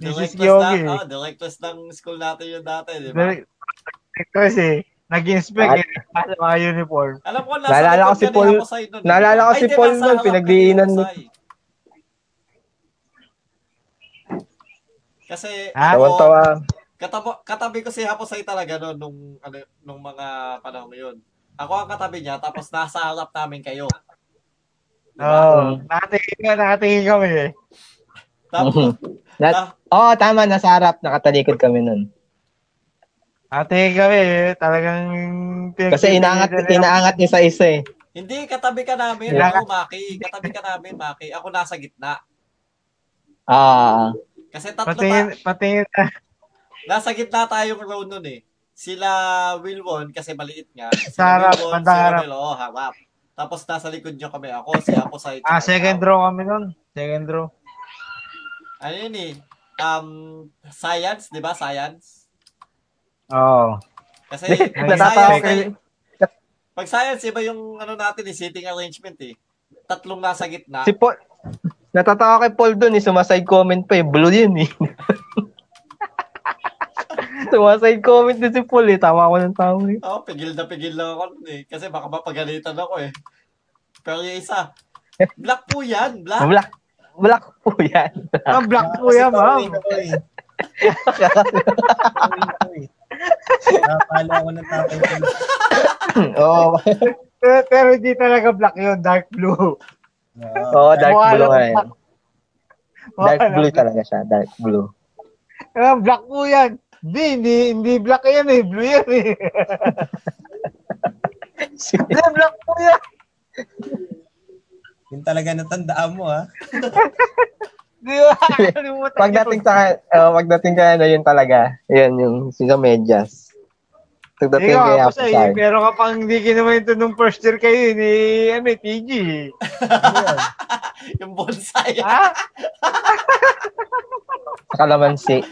Miss Kyogi. Oh, directress ng school natin yun dati, di ba? Directress eh. Nag-inspect eh. Sa mga uniform. Alam ko, nasa nalala ko si Paul. Nalala ko si Paul nun. Pinagdiinan mo. Kasi, tawa-tawa. Katabi, katabi ko si Happosai talaga no, nung, ano, nung mga panahon yun. Ako ang katabi niya, tapos nasa harap namin kayo. Oo. Oh, nakatingin ka, nakatingin kami eh. Tapos, That, oh, tama, nasa harap, nakatalikod kami nun. Nakatingin kami eh, talagang... Kasi inaangat, inaangat niya sa isa eh. Hindi, katabi ka namin, ako Maki. Katabi ka namin, Maki. Ako nasa gitna. Ah. Kasi tatlo patingin, pa. Patingin na. Nasa gitna tayong row nun eh. Sila Wilwon, kasi maliit nga. Sa harap, bandang harap. Oo, harap. Tapos nasa likod nyo kami. Ako, si Happosai. Ah, second row kami nun. Second row. Ano yun eh? Um, science, di ba? Science? Oo. Oh. Kasi, pag science, eh, pag science, iba yung ano natin eh, seating arrangement eh. Tatlong nasa gitna. Si Paul, natatawa kay Paul dun eh, sumaside comment pa eh. Blue yun eh. Tumaside comment din si Paul eh. Tama ko ng tao eh. Oo, oh, pigil na pigil lang ako nun eh. Kasi baka mapagalitan ako eh. Pero yung isa, black po yan, black. Black, black po yan. Black, ah, black po yan, ma'am. Nakapala ako ng tao. Oo. Pero hindi talaga black yun, dark blue. Oo, oh, dark blue nga eh. Dark blue talaga siya, dark blue. Black po yan. Hindi, hindi, hindi black yan eh. Blue yan eh. Hindi, black po yan. Yun talaga natandaan mo ha. Di ba? Pagdating sa, uh, pagdating ka na yun talaga. Yun yung sisa medyas. Pagdating kay Happosai. Pero kapag hindi kinuman ito nung first year kayo ni ano, T G. Yung bonsai. Ha? Kalamansi.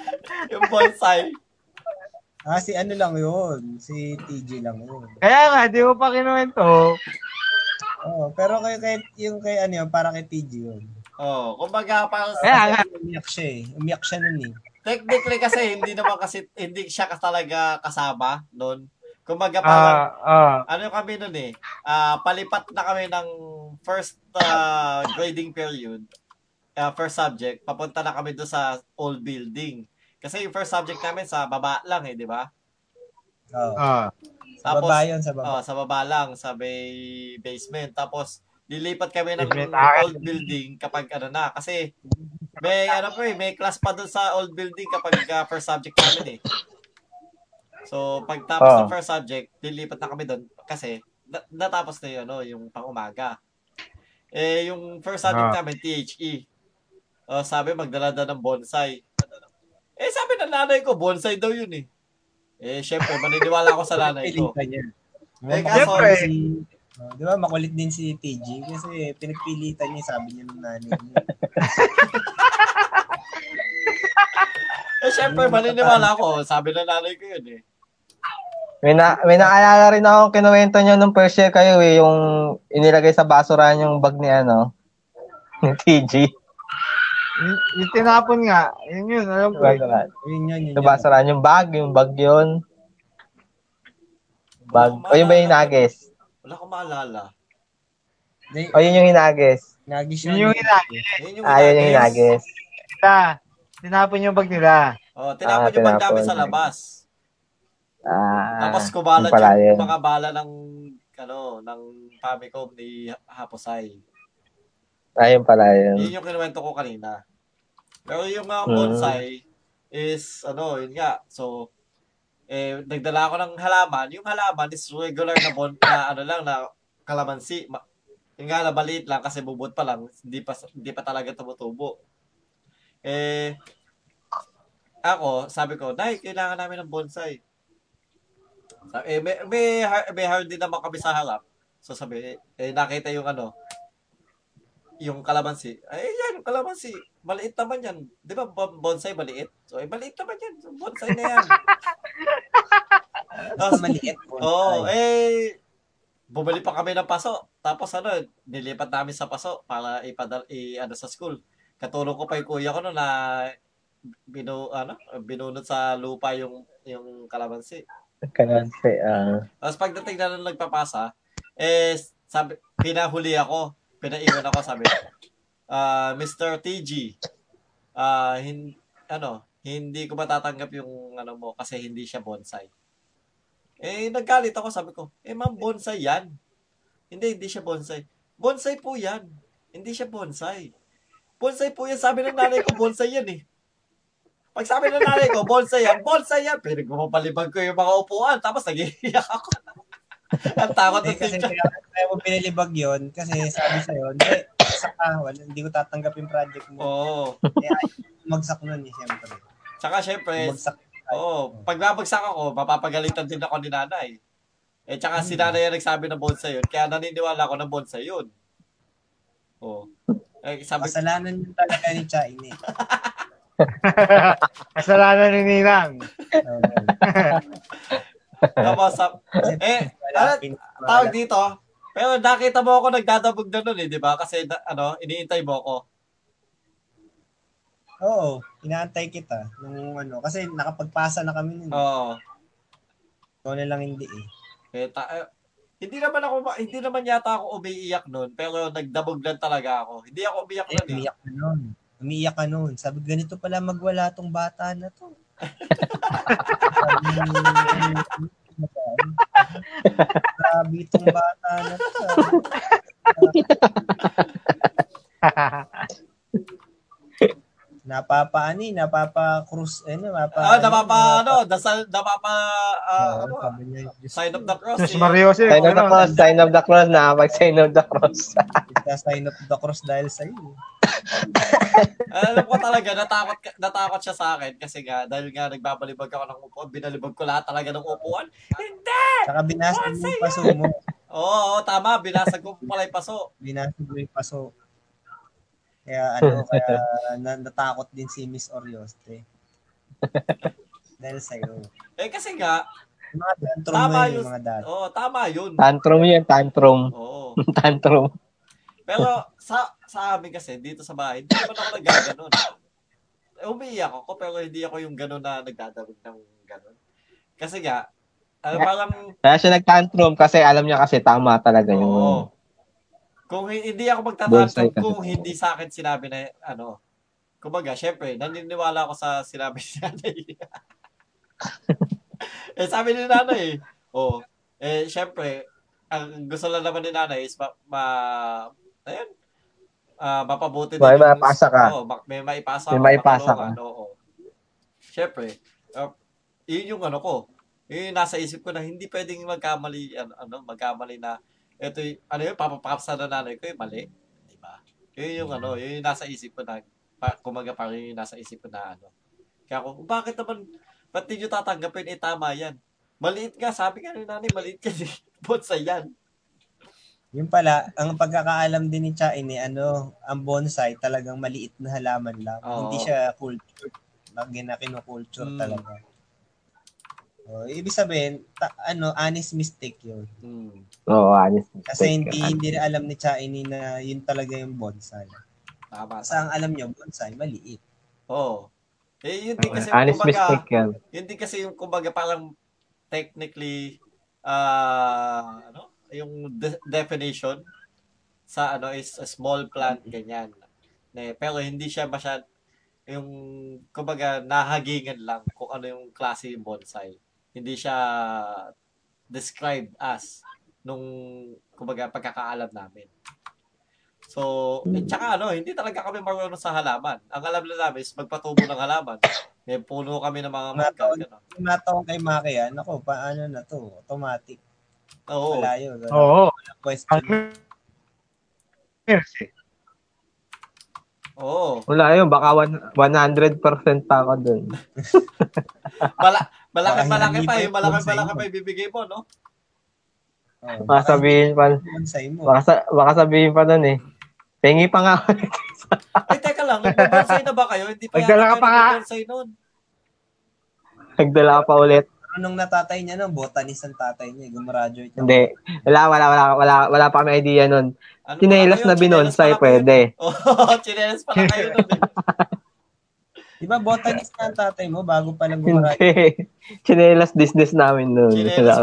Yung bonsai. Ah, si ano lang yun. Si T G lang yun. Kaya nga, di mo pa kinuwento. Oh, pero kay, kay yung kay ano yun, para kay T G yun. Oh, kumbaga parang yeah, umiyak siya eh. Umiyak siya nun eh. Technically kasi hindi naman kasi hindi siya talaga kasama noon. Kumbaga parang uh, uh, ano kami noon eh. Uh, palipat na kami ng first uh, grading period. Uh, first subject, papunta na kami doon sa old building. Kasi yung first subject namin sa baba lang eh, di ba? Oo. Oh. Uh, sa baba yun, sa baba. Oh, sa baba lang, sa bay basement. Tapos, lilipat kami ng old building kapag ano na. Kasi, may, ano po eh, may class pa doon sa old building kapag uh, first subject namin eh. So, pag tapos oh. ng first subject, lilipat na kami doon. Kasi, na- natapos na yun, ano, yung pang-umaga. Eh, yung first subject oh. namin, T H E. Uh, sabi, magdalada ng bonsai. Eh, sabi ng nanay ko, bonsai daw yun eh. Eh, syempre, maniniwala ako sa nanay ko. Eh, kaso, si, uh, di ba, makulit din si T G kasi pinagpilitan niya, sabi niya ng nanay niya. Eh, syempre, maniniwala ako. Sabi ng nanay ko yun eh. May, na, may naalala rin ako kinuwento niya nung first year kayo eh, yung inilagay sa basurahan yung bag ni ano, ni T G. Y- yung tinapon nga, yun yun, alam ko. Yung basurahan, yung bag, yung bag yun. Bag. O yun ba yung hinagis? Wala akong maalala. O yun yung hinagis? Hinagis yun. Yun yung hinagis. Ah, yun yung hinagis. Ta, tinapon yung bag nila. O, tinapon ah, yung bag namin sa labas. Ah, tapos kumalat yung mga bala ng, ano, ng Famicom ni Happosai. Ayun pala yun. Yun yung kinuwento ko kanina. Pero yung mga uh, bonsai is, ano, yun nga. So, eh, nagdala ako ng halaman. Yung halaman is regular na, bon, na ano lang, na kalamansi. Ma- yung nga, nabaliit lang kasi bubot pa lang. Hindi pa, hindi pa talaga tumutubo. Eh, ako, sabi ko, Nay, kailangan namin ng bonsai. Eh, may, may, may hardin naman kami sa harap. So, sabi, eh, nakita yung ano, yung kalamansi. Ay, yan, yung kalamansi. Maliit naman yan. Di ba bonsai maliit? So, eh, maliit naman yan. So, bonsai na yan. Tapos, maliit bonsai. Oo, oh, eh, bumili pa kami ng paso. Tapos, ano, nilipat namin sa paso para ipadal, i, ano, sa school. Katulong ko pa yung kuya ko, no, na binu, ano, binunod sa lupa yung, yung kalamansi. Kalamansi, ah. Uh... Tapos, pagdating na nung nagpapasa, eh, sabi, pinahuli ako. Pinaiwan ako, sabi, uh, Mister T G, uh, hin- ano, hindi ko matatanggap yung ano mo kasi hindi siya bonsai. Eh, naggalit ako, sabi ko, eh ma'am, bonsai yan. Hindi, hindi siya bonsai. Bonsai po yan. Hindi siya bonsai. Bonsai po yan, sabi ng nanay ko, bonsai yan eh. Pag sabi ng nanay ko, bonsai yan, bonsai yan. Pero gumapalibag ko yung mga upuan, tapos nag-iiyak ako. Ang takot na kasi kaya mo pinilibag yun kasi sabi sa'yo, eh, sa kahawal, hindi ko tatanggap yung project mo. Oo. Kaya magsak nun eh, siyempre. Tsaka siyempre, oh, pag babagsak ako, mapapagalitan din ako ni nanay. Eh, tsaka hmm. si nanay yan nagsabi ng bonsai yun, kaya naniniwala ako ng bonsai yun. Oh. Eh, sabi... Kasalanan yun talaga ni Chain eh. Kasalanan ni Ninang. Tapos, eh, alat, tawag dito, pero nakita mo ako nagdadabog na nun eh, di ba? Kasi, ano, iniintay mo ako. Oo, inaantay kita. Nung, ano, kasi nakapagpasa na kami nun. Oo. Ikaw na lang hindi eh. Eh, ta- eh. Hindi naman ako, hindi naman yata ako umiiyak nun, pero nagdabog lang talaga ako. Hindi ako umiiyak eh, nun eh. Umiiyak ka nun. Umiiyak ka nun. Sabi, ganito pala magwala tong bata na to. Grabe itong bata na to. Napapa-ani, napapa-cross, eh, napapa- ah, napapa-ano, dasal, napapa-ano, uh, uh, sign of the cross. Eh. Mario, sign of the cross, sign of the cross na, mag-sign of the cross. Sign of the cross dahil sa'yo. Alam ko talaga, natakot, natakot siya sa akin kasi nga, dahil nga nagbabalibag ako ng upuan, binalibag ko lahat talaga ng upuan. Hindi! Saka binasag mo yung paso mo. Oo, tama, binasag ko pala yung paso. Binasag mo yung paso. Kaya ano, kaya natakot din si Miss Orioste. Dahil sa'yo. Eh kasi nga, Mga tantrum tama yun, yun. Mga dad. Oo, tama yun. Tantrum yun, tantrum. Oo. Tantrum. Pero sa sa amin kasi, dito sa bahay, hindi naman ako nagaganon. Umiiyak ako, pero hindi ako yung ganon na nagdadamig ng ganon. Kasi nga, uh, parang... Kaya siya nagtantrum kasi alam niya kasi tama talaga yung... Oo. Kung hindi ako magtatantrum, kung hindi sa akin sinabi na, ano, kumbaga, syempre, naniniwala ako sa sinabi ni nanay. Eh, sabi ni nanay, oh, eh, syempre, ang gusto lang naman ni nanay is ma... ma ayun, uh, mapabuti din. May maipasa ka. Oo, may maipasa may maipasa ka. Oo. Syempre, uh, yun yung ano ko. Yun yung nasa isip ko na hindi pwedeng magkamali, ano, ano magkamali na ito, ano yun, papapakapsa na nanay ko, yung mali. Diba? Yun yung ano, yun yung nasa isip ko na, kumaga parang yun yung nasa isip ko na ano. Kaya ako, bakit naman, ba't din yung tatanggapin, eh tama yan. Maliit nga, sabi nga ni nanay, maliit ka din. Bonsai yan. Yung pala, ang pagkakaalam din ni Chain, eh, ano, ang bonsai talagang maliit na halaman lang. Oh. Hindi siya culture. Lagi na kinukulture hmm. talaga. Oh, ibig sabihin, ta- ano, honest mistake yun. Hmm. Oo, oh, honest mistake. Kasi hindi, hindi na alam ni Chain na yun talaga yung bonsai. Tama. Kasi ang alam niyo, bonsai, maliit. Oo. Oh. Eh, yun din kasi honest yung kumbaga, yun din kasi yung kumbaga parang technically, ah, uh, ano? Yung de- definition sa ano is a small plant ganyan. Ne, pero hindi siya masyad yung kumbaga nahagingan lang kung ano yung klase ng bonsai. Hindi siya described as nung kumbaga pagkakaalam namin. So, at saka ano, hindi talaga kami marunong sa halaman. Ang alam lang namin is magpatubo ng halaman. May puno kami ng mga mangga. Nataon kay Maki, nako, paano na to? Automatic. Oo. Malayo, oo. Oo. Wala yun. Baka one hundred percent ako dun. Mala- malaki, malaki pa eh. Malaki, malaki pa ibibigay mo, no? Oh, baka sabihin pa. Baka, baka sabihin pa nun eh. Pengi pa nga. Ay, teka lang. Nagbonsai na ba kayo? Hindi pa yan. Nagbonsai nun. Nagdala pa ulit. Anong natatay niya nung botanist ang tatay niya, gumraduate niya. Hindi. Wala wala wala wala wala pa may idea noon. Ano chinelas na binonsai pwede. Oh, chinelas pala kayo noon. Di ba botanist na ang tatay mo bago pa lang gumraduate? Chinelas business namin noon. Chinelas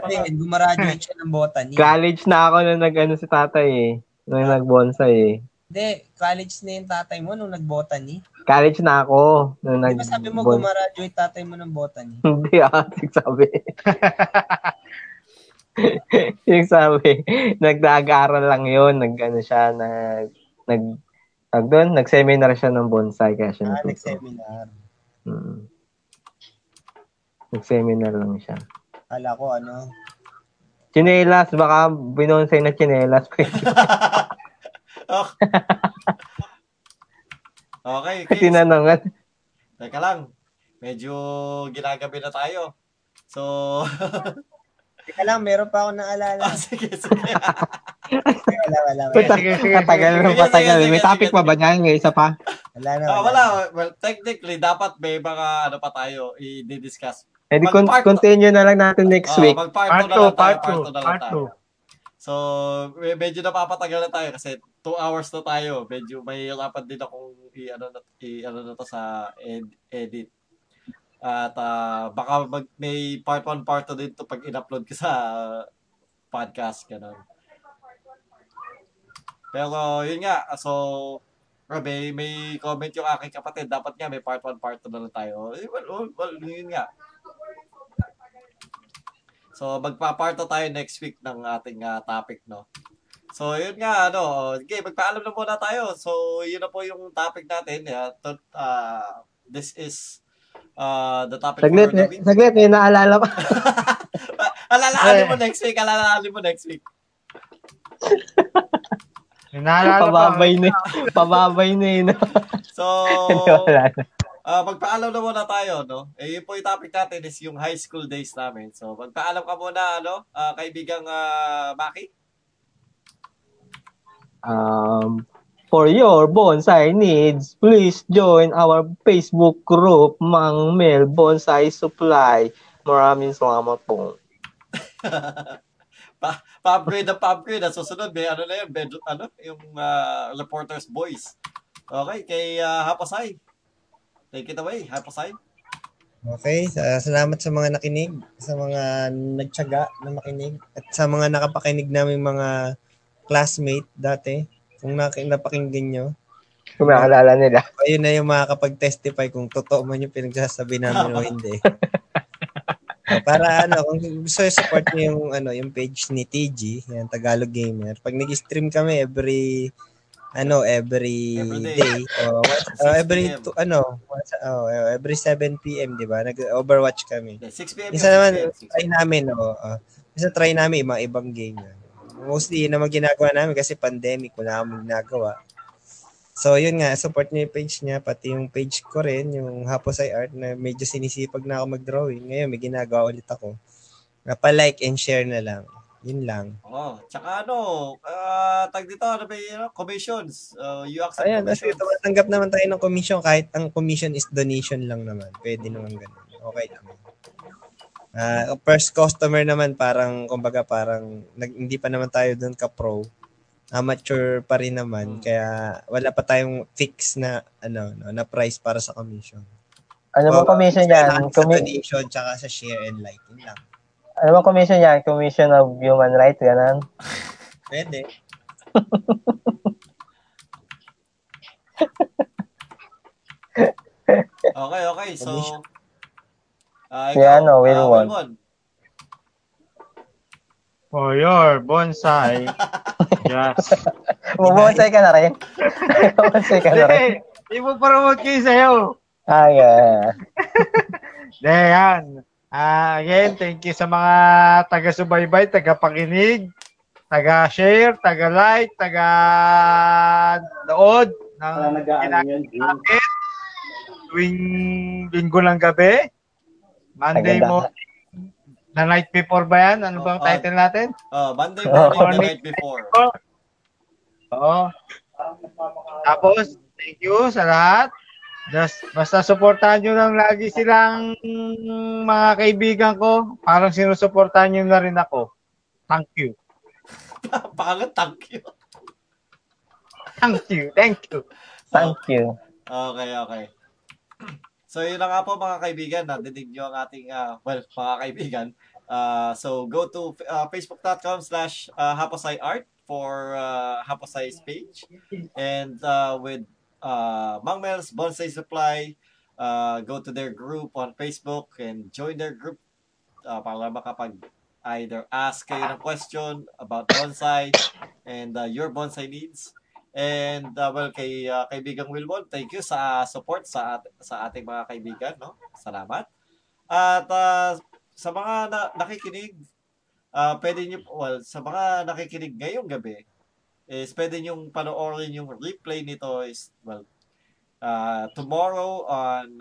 pala. Gumraduate siya ng botany. College na ako nung nag-ano si tatay eh, nung nagbonsai eh. Hindi, college na yung tatay mo nung nag-botany. College na ako. Nung nag- diba sabi mo, bon- gumaraduate tatay mo ng botany? Hindi, ah, sabi. Yung sabi, nagdag-aral lang yun. Nag-ano siya, nag, nag, nag doon, nag-seminar siya ng bonsai. Kaya siya ah, natuto. Nag-seminar. Hmm. Nag-seminar lang siya. Kala ko, ano? Chinelas, baka binonsai na chinelas. Okay. Okay, okay. Tinanungan. Teka lang. Medyo ginagabi na tayo. So... Teka lang, meron pa ako naalala. Ah, sige, sige. Wala, wala. Katagal na, katagal. May topic pa ba niyan? May isa pa? Wala na, wala. Oh, wala. Well, technically, dapat may mga ano pa tayo i-discuss. Eh, di con- continue na lang natin next oh, week. Part two, part two, part two. So, medyo napapatagal na tayo kasi two hours na tayo. Medyo may lapat din akong i-ano na, i-ano na to sa ed- edit. At uh, baka mag, may part one, part two din to pag in-upload ko sa podcast. Ganun. Pero yun nga, so may, may comment yung aking kapatid. Dapat nga may part one, part two na lang tayo. Well, well, yun nga. So, magpaparto tayo next week ng ating uh, topic, no? So, yun nga, ano, okay, magpaalam na muna tayo. So, yun na po yung topic natin. Uh, to, uh, this is uh, the topic saglit, for the week. Saglit, may naalala pa. Alalaan mo next week, alalaan mo next week. Pababay na, pababay na yun. So, Uh, magpaalam na muna tayo, no? Eh, yun po yung topic natin is yung high school days namin. So, magpaalam ka muna, ano, uh, kaibigang uh, Maki? Um, for your bonsai needs, please join our Facebook group, Mang Mel Bonsai Supply. Maraming salamat po. pa, pa-upgrade na pa-upgrade. At susunod, may ano na yun, bedroom, ano, yung uh, reporter's voice. Okay, kay uh, Happosai. Take it away, Happosai. Okay, uh, salamat sa mga nakinig, sa mga nagtiyaga na makinig, at sa mga nakapakinig namin mga classmate dati, kung napakinggan nyo. Kung nakalala nila. Ayun na yung makakapag-testify kung totoo man yung pinagsasabi namin o hindi. So, para ano, kung gusto yung support nyo yung, ano, yung page ni T G, yung Tagalogamer, pag nag-stream kami every... Ano, every, every day. day. Oh, uh, every, to, ano, oh, every seven p.m., di ba? Nag-overwatch kami. six p.m. Isa naman, try namin, oh, uh, isa try namin, mga ibang game. Mostly, yun naman ginagawa namin kasi pandemic, wala akong ginagawa. So, yun nga, support niyo yung page niya, pati yung page ko rin, yung Hapos I Art, na medyo sinisipag na ako mag-drawing. Ngayon, may ginagawa ulit ako. Napa-like and share na lang. Yun lang. Oh, tsaka ano, uh, tag dito, ano ba yun? Commissions. Uh, you accept ayan, commissions. Ayan, kasi tumatanggap naman tayo ng commission kahit ang commission is donation lang naman. Pwede naman ganun. Okay naman. Uh, first customer naman, parang, kumbaga, parang, nag, hindi pa naman tayo dun ka-pro. Amateur pa rin naman. Hmm. Kaya, wala pa tayong fix na, ano, no, na price para sa commission. Ano so, ba commission yan? Sa donation, tsaka sa share and like. Yun lang. Ano bang commission yan? Commission of Human Rights, ganun? Pwede. Okay, okay. So, uh, ikaw, yeah, no, Wilwon. Uh, For your bonsai. Yes. Bonsai ka na rin. Bonsai ka na rin. Ipo-promote kayo sa'yo. Ah, yeah. Dayan. Uh, again, thank you sa mga taga-subaybay, taga-pakinig, taga-share, taga-like, taga-dood ng ginagawa natin tuwing linggo ng gabi, Monday morning, the night before ba yan? Ano bang title natin? Uh, Monday morning, the night before. Oo. Tapos, thank you sa lahat. Just, basta suportahan nyo lang lagi silang mga kaibigan ko. Parang sinusuportahan nyo na rin ako. Thank you. Baka thank you. Thank you. Thank you. Thank you. Okay, okay. So yun na nga po mga kaibigan. Natinig nyo ang ating, uh, well, mga kaibigan. Uh, so go to uh, facebook.com slash Happosai Art for uh, Happosai's page. And uh, with Uh, Mang Mel's Bonsai Supply, uh, go to their group on Facebook and join their group uh, para makapag either ask kayo ng question about bonsai and uh, your bonsai needs. And uh, well, kay uh, kaibigang Wilwon, thank you sa support sa, at- sa ating mga kaibigan, no? Salamat. At uh, sa mga na- nakikinig, uh, pwede nyo, well, sa mga nakikinig ngayong gabi, is pwede niyong panoorin yung replay nito is, well, uh, tomorrow on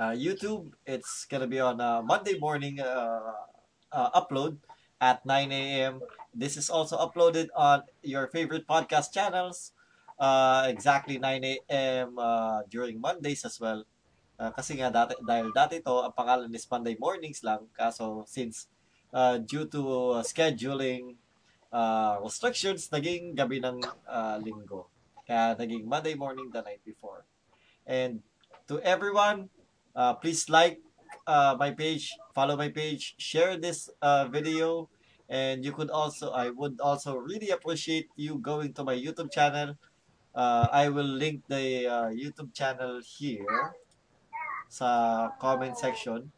uh, YouTube, it's gonna be on uh, Monday morning uh, uh, upload at nine a.m. This is also uploaded on your favorite podcast channels, uh, exactly nine a.m. Uh, during Mondays as well. Uh, kasi nga, dati, dahil dati ito, ang pangalan is Monday mornings lang, kaso since uh, due to uh, scheduling, Uh, restrictions, naging gabi ng uh, linggo. Kaya naging Monday morning the night before. And to everyone, uh, please like uh, my page, follow my page, share this uh, video, and you could also, I would also really appreciate you going to my YouTube channel. Uh, I will link the uh, YouTube channel here sa comment section.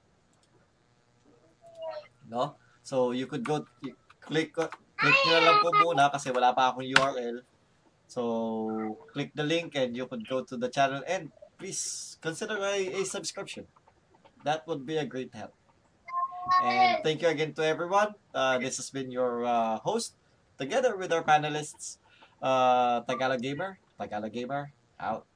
No? So you could go, you click on, click nyo na lang po muna kasi wala pa akong U R L. So, click the link and you could go to the channel and please consider a, a subscription. That would be a great help. And thank you again to everyone. Uh, this has been your uh, host together with our panelists. Uh, Tagalogamer, Tagalogamer, out.